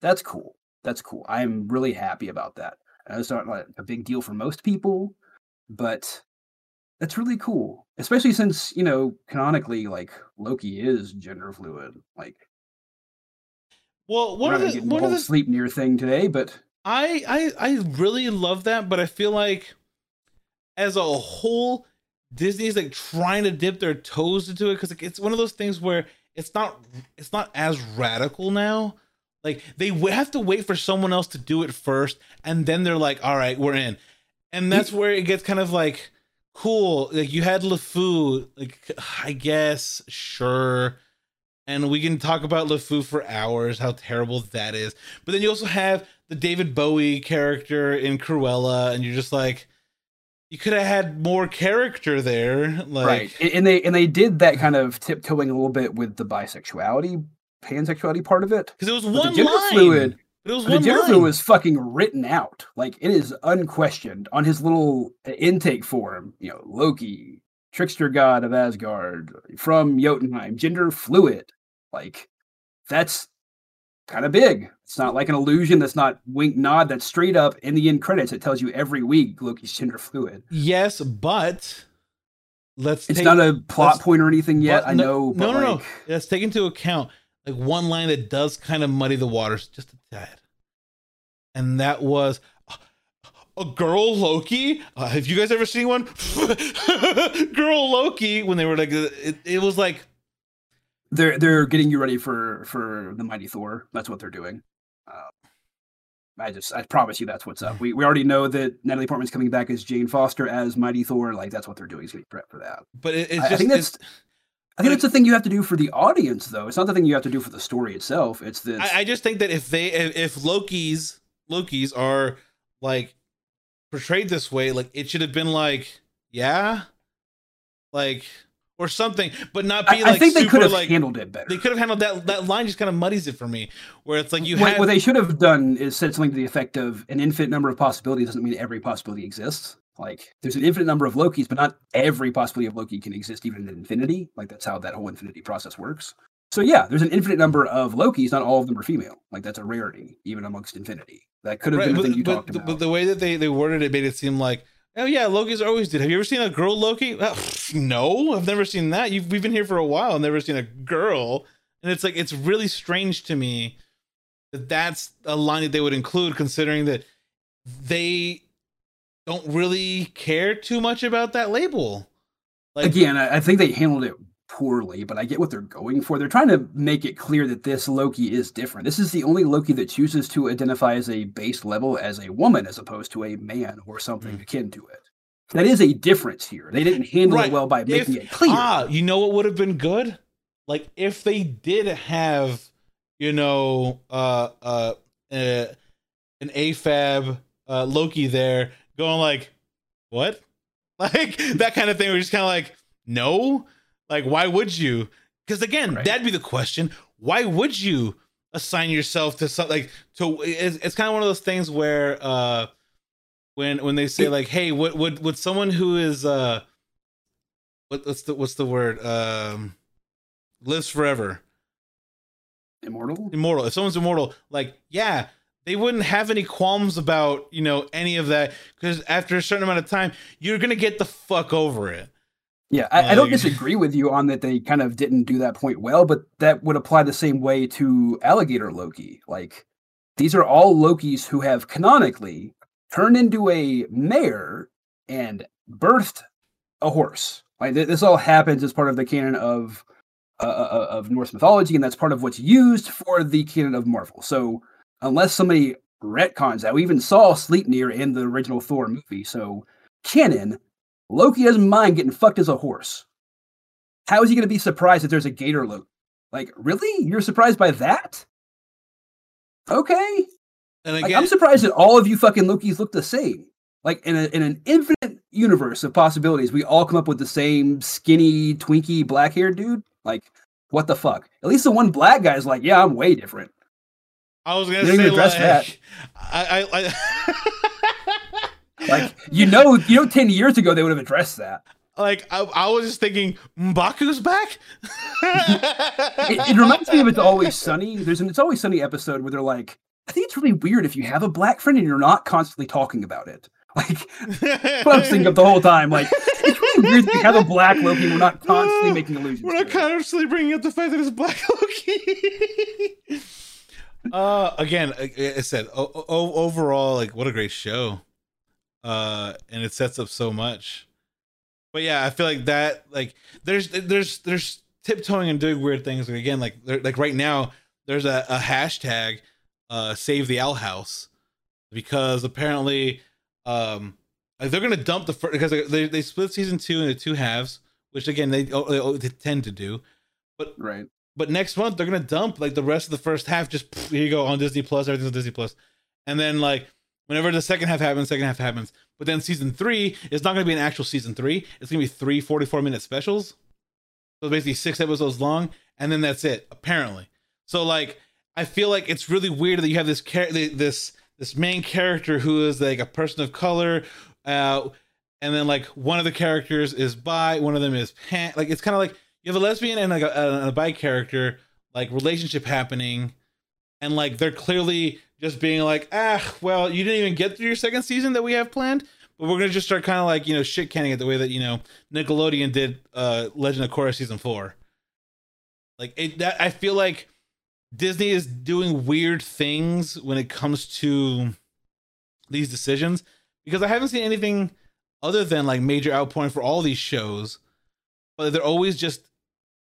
That's cool. That's cool. I'm really happy about that. And it's not like a big deal for most people, but that's really cool, especially since, you know, canonically, like, Loki is gender fluid. Like, well, what are the what are the sleep near thing today? But I, I, I really love that. But I feel like, as a whole, Disney's like trying to dip their toes into it because like, it's one of those things where it's not it's not as radical now. Like, they have to wait for someone else to do it first, and then they're like, all right, we're in. And that's where it gets kind of like, cool, like you had LeFou, like, I guess, sure. And we can talk about LeFou for hours, how terrible that is. But then you also have the David Bowie character in Cruella, and you're just like, you could have had more character there. Like, right. And they, and they did that kind of tiptoeing a little bit with the bisexuality, pansexuality part of it. Because it was one the gender line. Fluid, it was one the gender line. Fluid was fucking written out. Like, it is unquestioned on his little intake form. You know, Loki, trickster god of Asgard, from Jotunheim, gender fluid. Like, that's kind of big. It's not like an illusion. That's not wink nod. That's straight up in the end credits. It tells you every week Loki's gender fluid. Yes, but let's. It's take, not a plot point or anything yet. But, I know. No, but no, like, no. Let's take into account like one line that does kind of muddy the waters just a tad, and that was a girl Loki. Uh, have you guys ever seen one? Girl Loki. When they were like, it, it was like. They're they're getting you ready for for the Mighty Thor. That's what they're doing. Uh, I just I promise you that's what's up. We we already know that Natalie Portman's coming back as Jane Foster as Mighty Thor. Like, that's what they're doing. Is getting prepped for that. But it, it's I, just, I think that's it's, I think that's the thing you have to do for the audience, though. It's not the thing you have to do for the story itself. It's this. I, I just think that if they if Loki's Loki's are like portrayed this way, like it should have been like yeah, like. Or something, but not be I, like. I think super, they could have like, handled it better. They could have handled that. That line just kind of muddies it for me, where it's like you. What, have... what they should have done is said something to the effect of an infinite number of possibilities doesn't mean every possibility exists. Like, there's an infinite number of Lokis, but not every possibility of Loki can exist even in infinity. Like, that's how that whole infinity process works. So yeah, there's an infinite number of Lokis. Not all of them are female. Like, that's a rarity even amongst infinity. That could have right, been a thing you but, talked but about. But the way that they they worded it made it seem like. Oh yeah, Lokis always did. Have you ever seen a girl Loki? Oh, no, I've never seen that. You've, we've been here for a while. I've never seen a girl. And it's like, it's really strange to me that that's a line that they would include, considering that they don't really care too much about that label. Like, again, I think they handled it poorly, but I get what they're going for. They're trying to make it clear that this Loki is different. This is the only Loki that chooses to identify as a base level as a woman as opposed to a man or something mm. akin to it. That is a difference here. They didn't handle right. it well by if, making it clear. Ah, you know what would have been good? Like if they did have, you know, uh, uh, uh an A F A B uh, Loki there going like, what? Like that kind of thing. We're just kind of like, no. Like, why would you? Because again, right. that'd be the question. Why would you assign yourself to something? Like, to it's, it's kind of one of those things where, uh, when when they say like, "Hey, what would would someone who is uh, what, what's the what's the word? Um, lives forever, immortal, immortal. If someone's immortal, like, yeah." They wouldn't have any qualms about, you know, any of that, because after a certain amount of time, you're gonna get the fuck over it. Yeah, I, I don't disagree with you on that they kind of didn't do that point well, but that would apply the same way to Alligator Loki. Like, these are all Lokis who have canonically turned into a mare and birthed a horse. Like, th this all happens as part of the canon of uh, of Norse mythology, and that's part of what's used for the canon of Marvel. So unless somebody retcons that, we even saw Sleipnir in the original Thor movie, so canon... Loki doesn't mind getting fucked as a horse. How is he going to be surprised that there's a gator Loki? Like, really? You're surprised by that? Okay. And again, like, I'm surprised that all of you fucking Lokis look the same. Like, in, a, in an infinite universe of possibilities, we all come up with the same skinny, twinky, black-haired dude? Like, what the fuck? At least the one black guy's like, yeah, I'm way different. I was going to say, like, that. I... I, I... Like, you know, you know, ten years ago, they would have addressed that. Like, I, I was just thinking, M'Baku's back? it, it reminds me of It's Always Sunny. There's an It's Always Sunny episode where they're like, I think it's really weird if you have a black friend and you're not constantly talking about it. Like, what I was thinking of the whole time. Like, it's really weird if you have a black Loki and we're not constantly making allusions We're not constantly it. bringing up the fact that it's black Loki. uh, again, like I said, o o overall, like, what a great show. Uh, and it sets up so much, but yeah, I feel like that, like there's, there's, there's tiptoeing and doing weird things. And again, like like right now, there's a, a hashtag uh, Save the Owl House, because apparently um, like they're gonna dump the first, because they they split season two into two halves, which again they, they tend to do. But right. But next month they're gonna dump like the rest of the first half. Just pff, here you go on Disney Plus. Everything's on Disney Plus. And then like whenever the second half happens, second half happens. But then season three is not gonna be an actual season three. It's gonna be three forty-four minute specials. So basically six episodes long, and then that's it. Apparently. So like I feel like it's really weird that you have this char- this this main character who is like a person of color, uh, and then like one of the characters is bi, one of them is pan. Like it's kind of like you have a lesbian and like a, a, a bi character like relationship happening, and like they're clearly just being like, ah, well, you didn't even get through your second season that we have planned, but we're gonna just start kind of like, you know, shit canning it the way that, you know, Nickelodeon did uh, Legend of Korra season four. Like it, that I feel like Disney is doing weird things when it comes to these decisions, because I haven't seen anything other than like major outpouring for all these shows, but they're always just,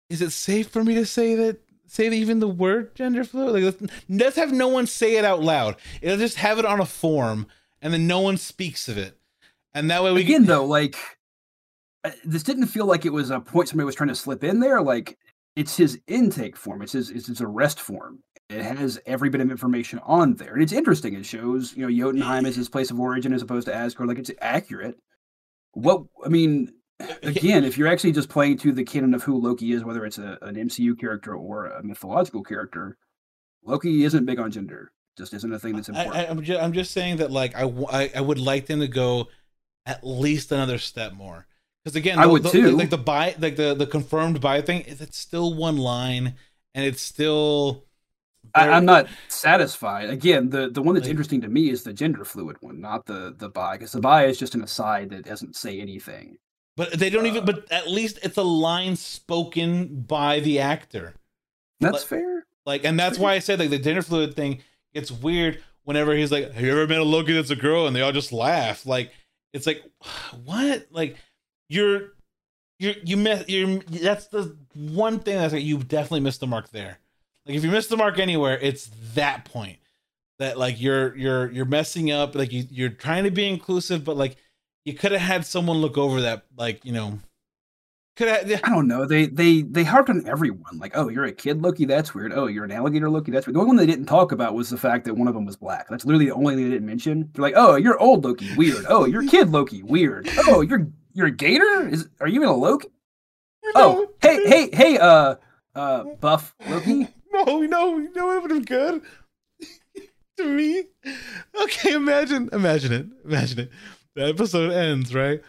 is it safe for me to say that, say that even the word gender fluid? Like let's, let's have no one say it out loud. It'll just have it on a form and then no one speaks of it. And that way we Again, can- though, like this didn't feel like it was a point somebody was trying to slip in there. Like, it's his intake form. It's his, it's his arrest form. It has every bit of information on there. And it's interesting. It shows, you know, Jotunheim is his place of origin as opposed to Asgard. Like, it's accurate. What, I mean, again, if you're actually just playing to the canon of who Loki is, whether it's a, an M C U character or a mythological character, Loki isn't big on gender. Just isn't a thing that's important. I, I, I'm, just, I'm just saying that, like, I, I, I would like them to go at least another step more. Because again, I the, would the, too. Like the buy, like the, the confirmed buy thing, it's still one line, and it's still. Very... I, I'm not satisfied. Again, the, the one that's like, interesting to me is the gender fluid one, not the the buy, because the buy is just an aside that doesn't say anything. But they don't uh, even. But at least it's a line spoken by the actor. That's like, fair. Like, and that's why I said like the gender fluid thing. It's weird whenever he's like, "Have you ever met a Loki that's a girl?" and they all just laugh. Like, it's like, what? Like. You're, you're, you miss, you're, that's the one thing that's like, you definitely missed the mark there. Like, if you miss the mark anywhere, it's that point that like, you're, you're, you're messing up. Like you, you're trying to be inclusive, but like you could have had someone look over that. Like, you know, could have, yeah. I don't know. They, they, they harped on everyone. Like, oh, you're a kid Loki. That's weird. Oh, you're an alligator Loki. That's weird. The only one they didn't talk about was the fact that one of them was black. That's literally the only thing they didn't mention. They're like, oh, you're old Loki. Weird. Oh, you're kid Loki. Weird. Oh, you're You're a gator? Is are you even a Loki? No. Oh, hey, hey, hey, uh, uh, buff Loki. No, no, no, it would have been good to me. Okay, imagine, imagine it, imagine it. The episode ends, right?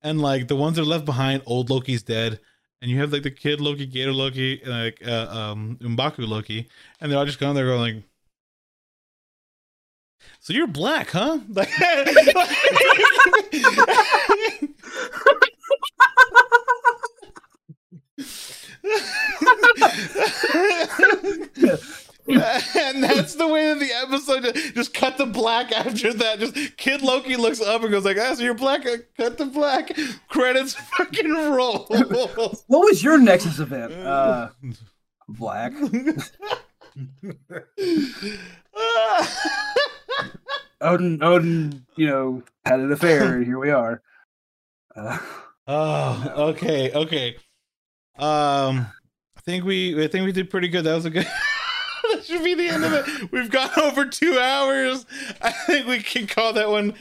And like the ones that are left behind, old Loki's dead, and you have like the kid Loki, gator Loki, and like uh, um, M'Baku Loki, and they're all just going there going. Like, so you're black, huh? Like, and that's the way that the episode just cut to black after that. Just kid Loki looks up and goes like, ah, so you're black, cut to black. Credits fucking roll. What was your Nexus event? Uh, black. Odin, Odin, you know, had an affair, and here we are. Uh, oh, okay, okay. Um, I think we, I think we did pretty good. That was a good. That should be the end of it. We've gone over two hours. I think we can call that one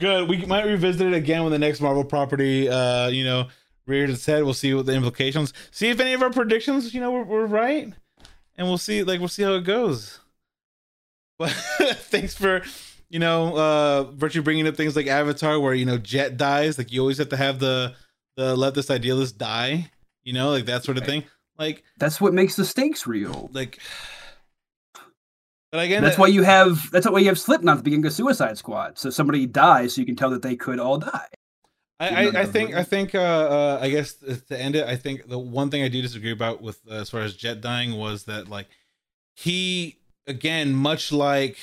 good. We might revisit it again when the next Marvel property, uh, you know, rears its head. We'll see what the implications. See if any of our predictions, you know, were, were right, and we'll see. Like, we'll see how it goes. But thanks for. You know, uh, virtually bringing up things like Avatar, where, you know, Jet dies. Like, you always have to have the the let this idealist die. You know, like that sort of thing. Like, that's what makes the stakes real. Like, but again, that's I, why you have that's why you have Slipknot at the beginning of Suicide Squad. So somebody dies, so you can tell that they could all die. I, I, I think I think uh, uh, I guess to end it, I think the one thing I do disagree about with uh, as far as Jet dying was that, like, he again, much like.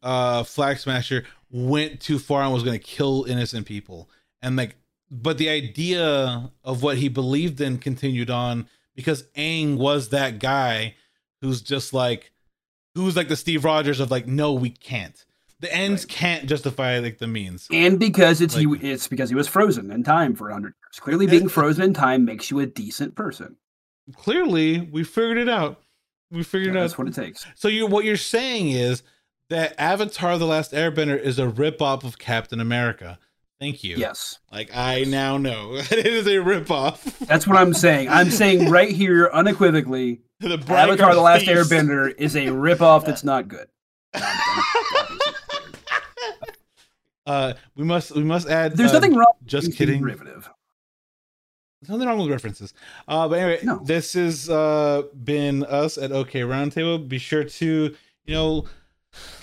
uh Flag Smasher, went too far and was going to kill innocent people, and like but the idea of what he believed in continued on, because Aang was that guy who's just like, who's like the Steve Rogers of like, no, we can't. The ends right. can't justify like the means, and because it's like, he, it's because he was frozen in time for a hundred years. Clearly, being it, frozen in time makes you a decent person. Clearly, we figured it out. We figured yeah, it out. That's what it takes. So you, what you're saying is that Avatar: The Last Airbender is a ripoff of Captain America. Thank you. Yes. Like I yes. now know it is a ripoff. That's what I'm saying. I'm saying right here unequivocally, the Avatar: The Last face. Airbender is a ripoff that's not good. Uh, we must we must add. There's uh, nothing wrong. Just kidding. Derivative. There's nothing wrong with references. Uh, but anyway, no. this has uh, been us at OK Roundtable. Be sure to you know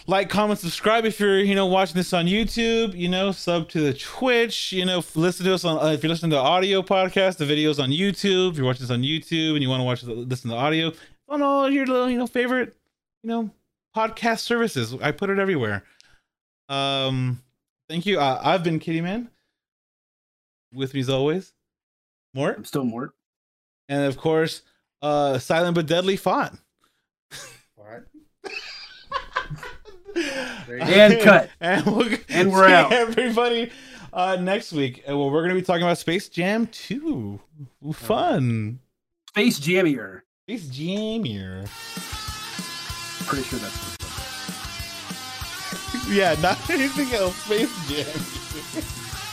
like, comment, subscribe if you're you know watching this on YouTube. You know sub to the Twitch. You know listen to us on uh, if you're listening to the audio podcast, the videos on YouTube. If you're watching this on YouTube and you want to watch listen to the audio on all your little you know favorite you know podcast services. I put it everywhere. Um. Thank you. Uh, I've been Kitty Man. With me as always, Mort. I'm still Mort. And of course, uh, Silent But Deadly Font. What? And cut. And, we'll and we're see out. Everybody uh, next week. And well, we're going to be talking about Space Jam two. Fun. Space Jamier. Space Jamier. Pretty sure that's. Yeah, not anything else. Space Jam.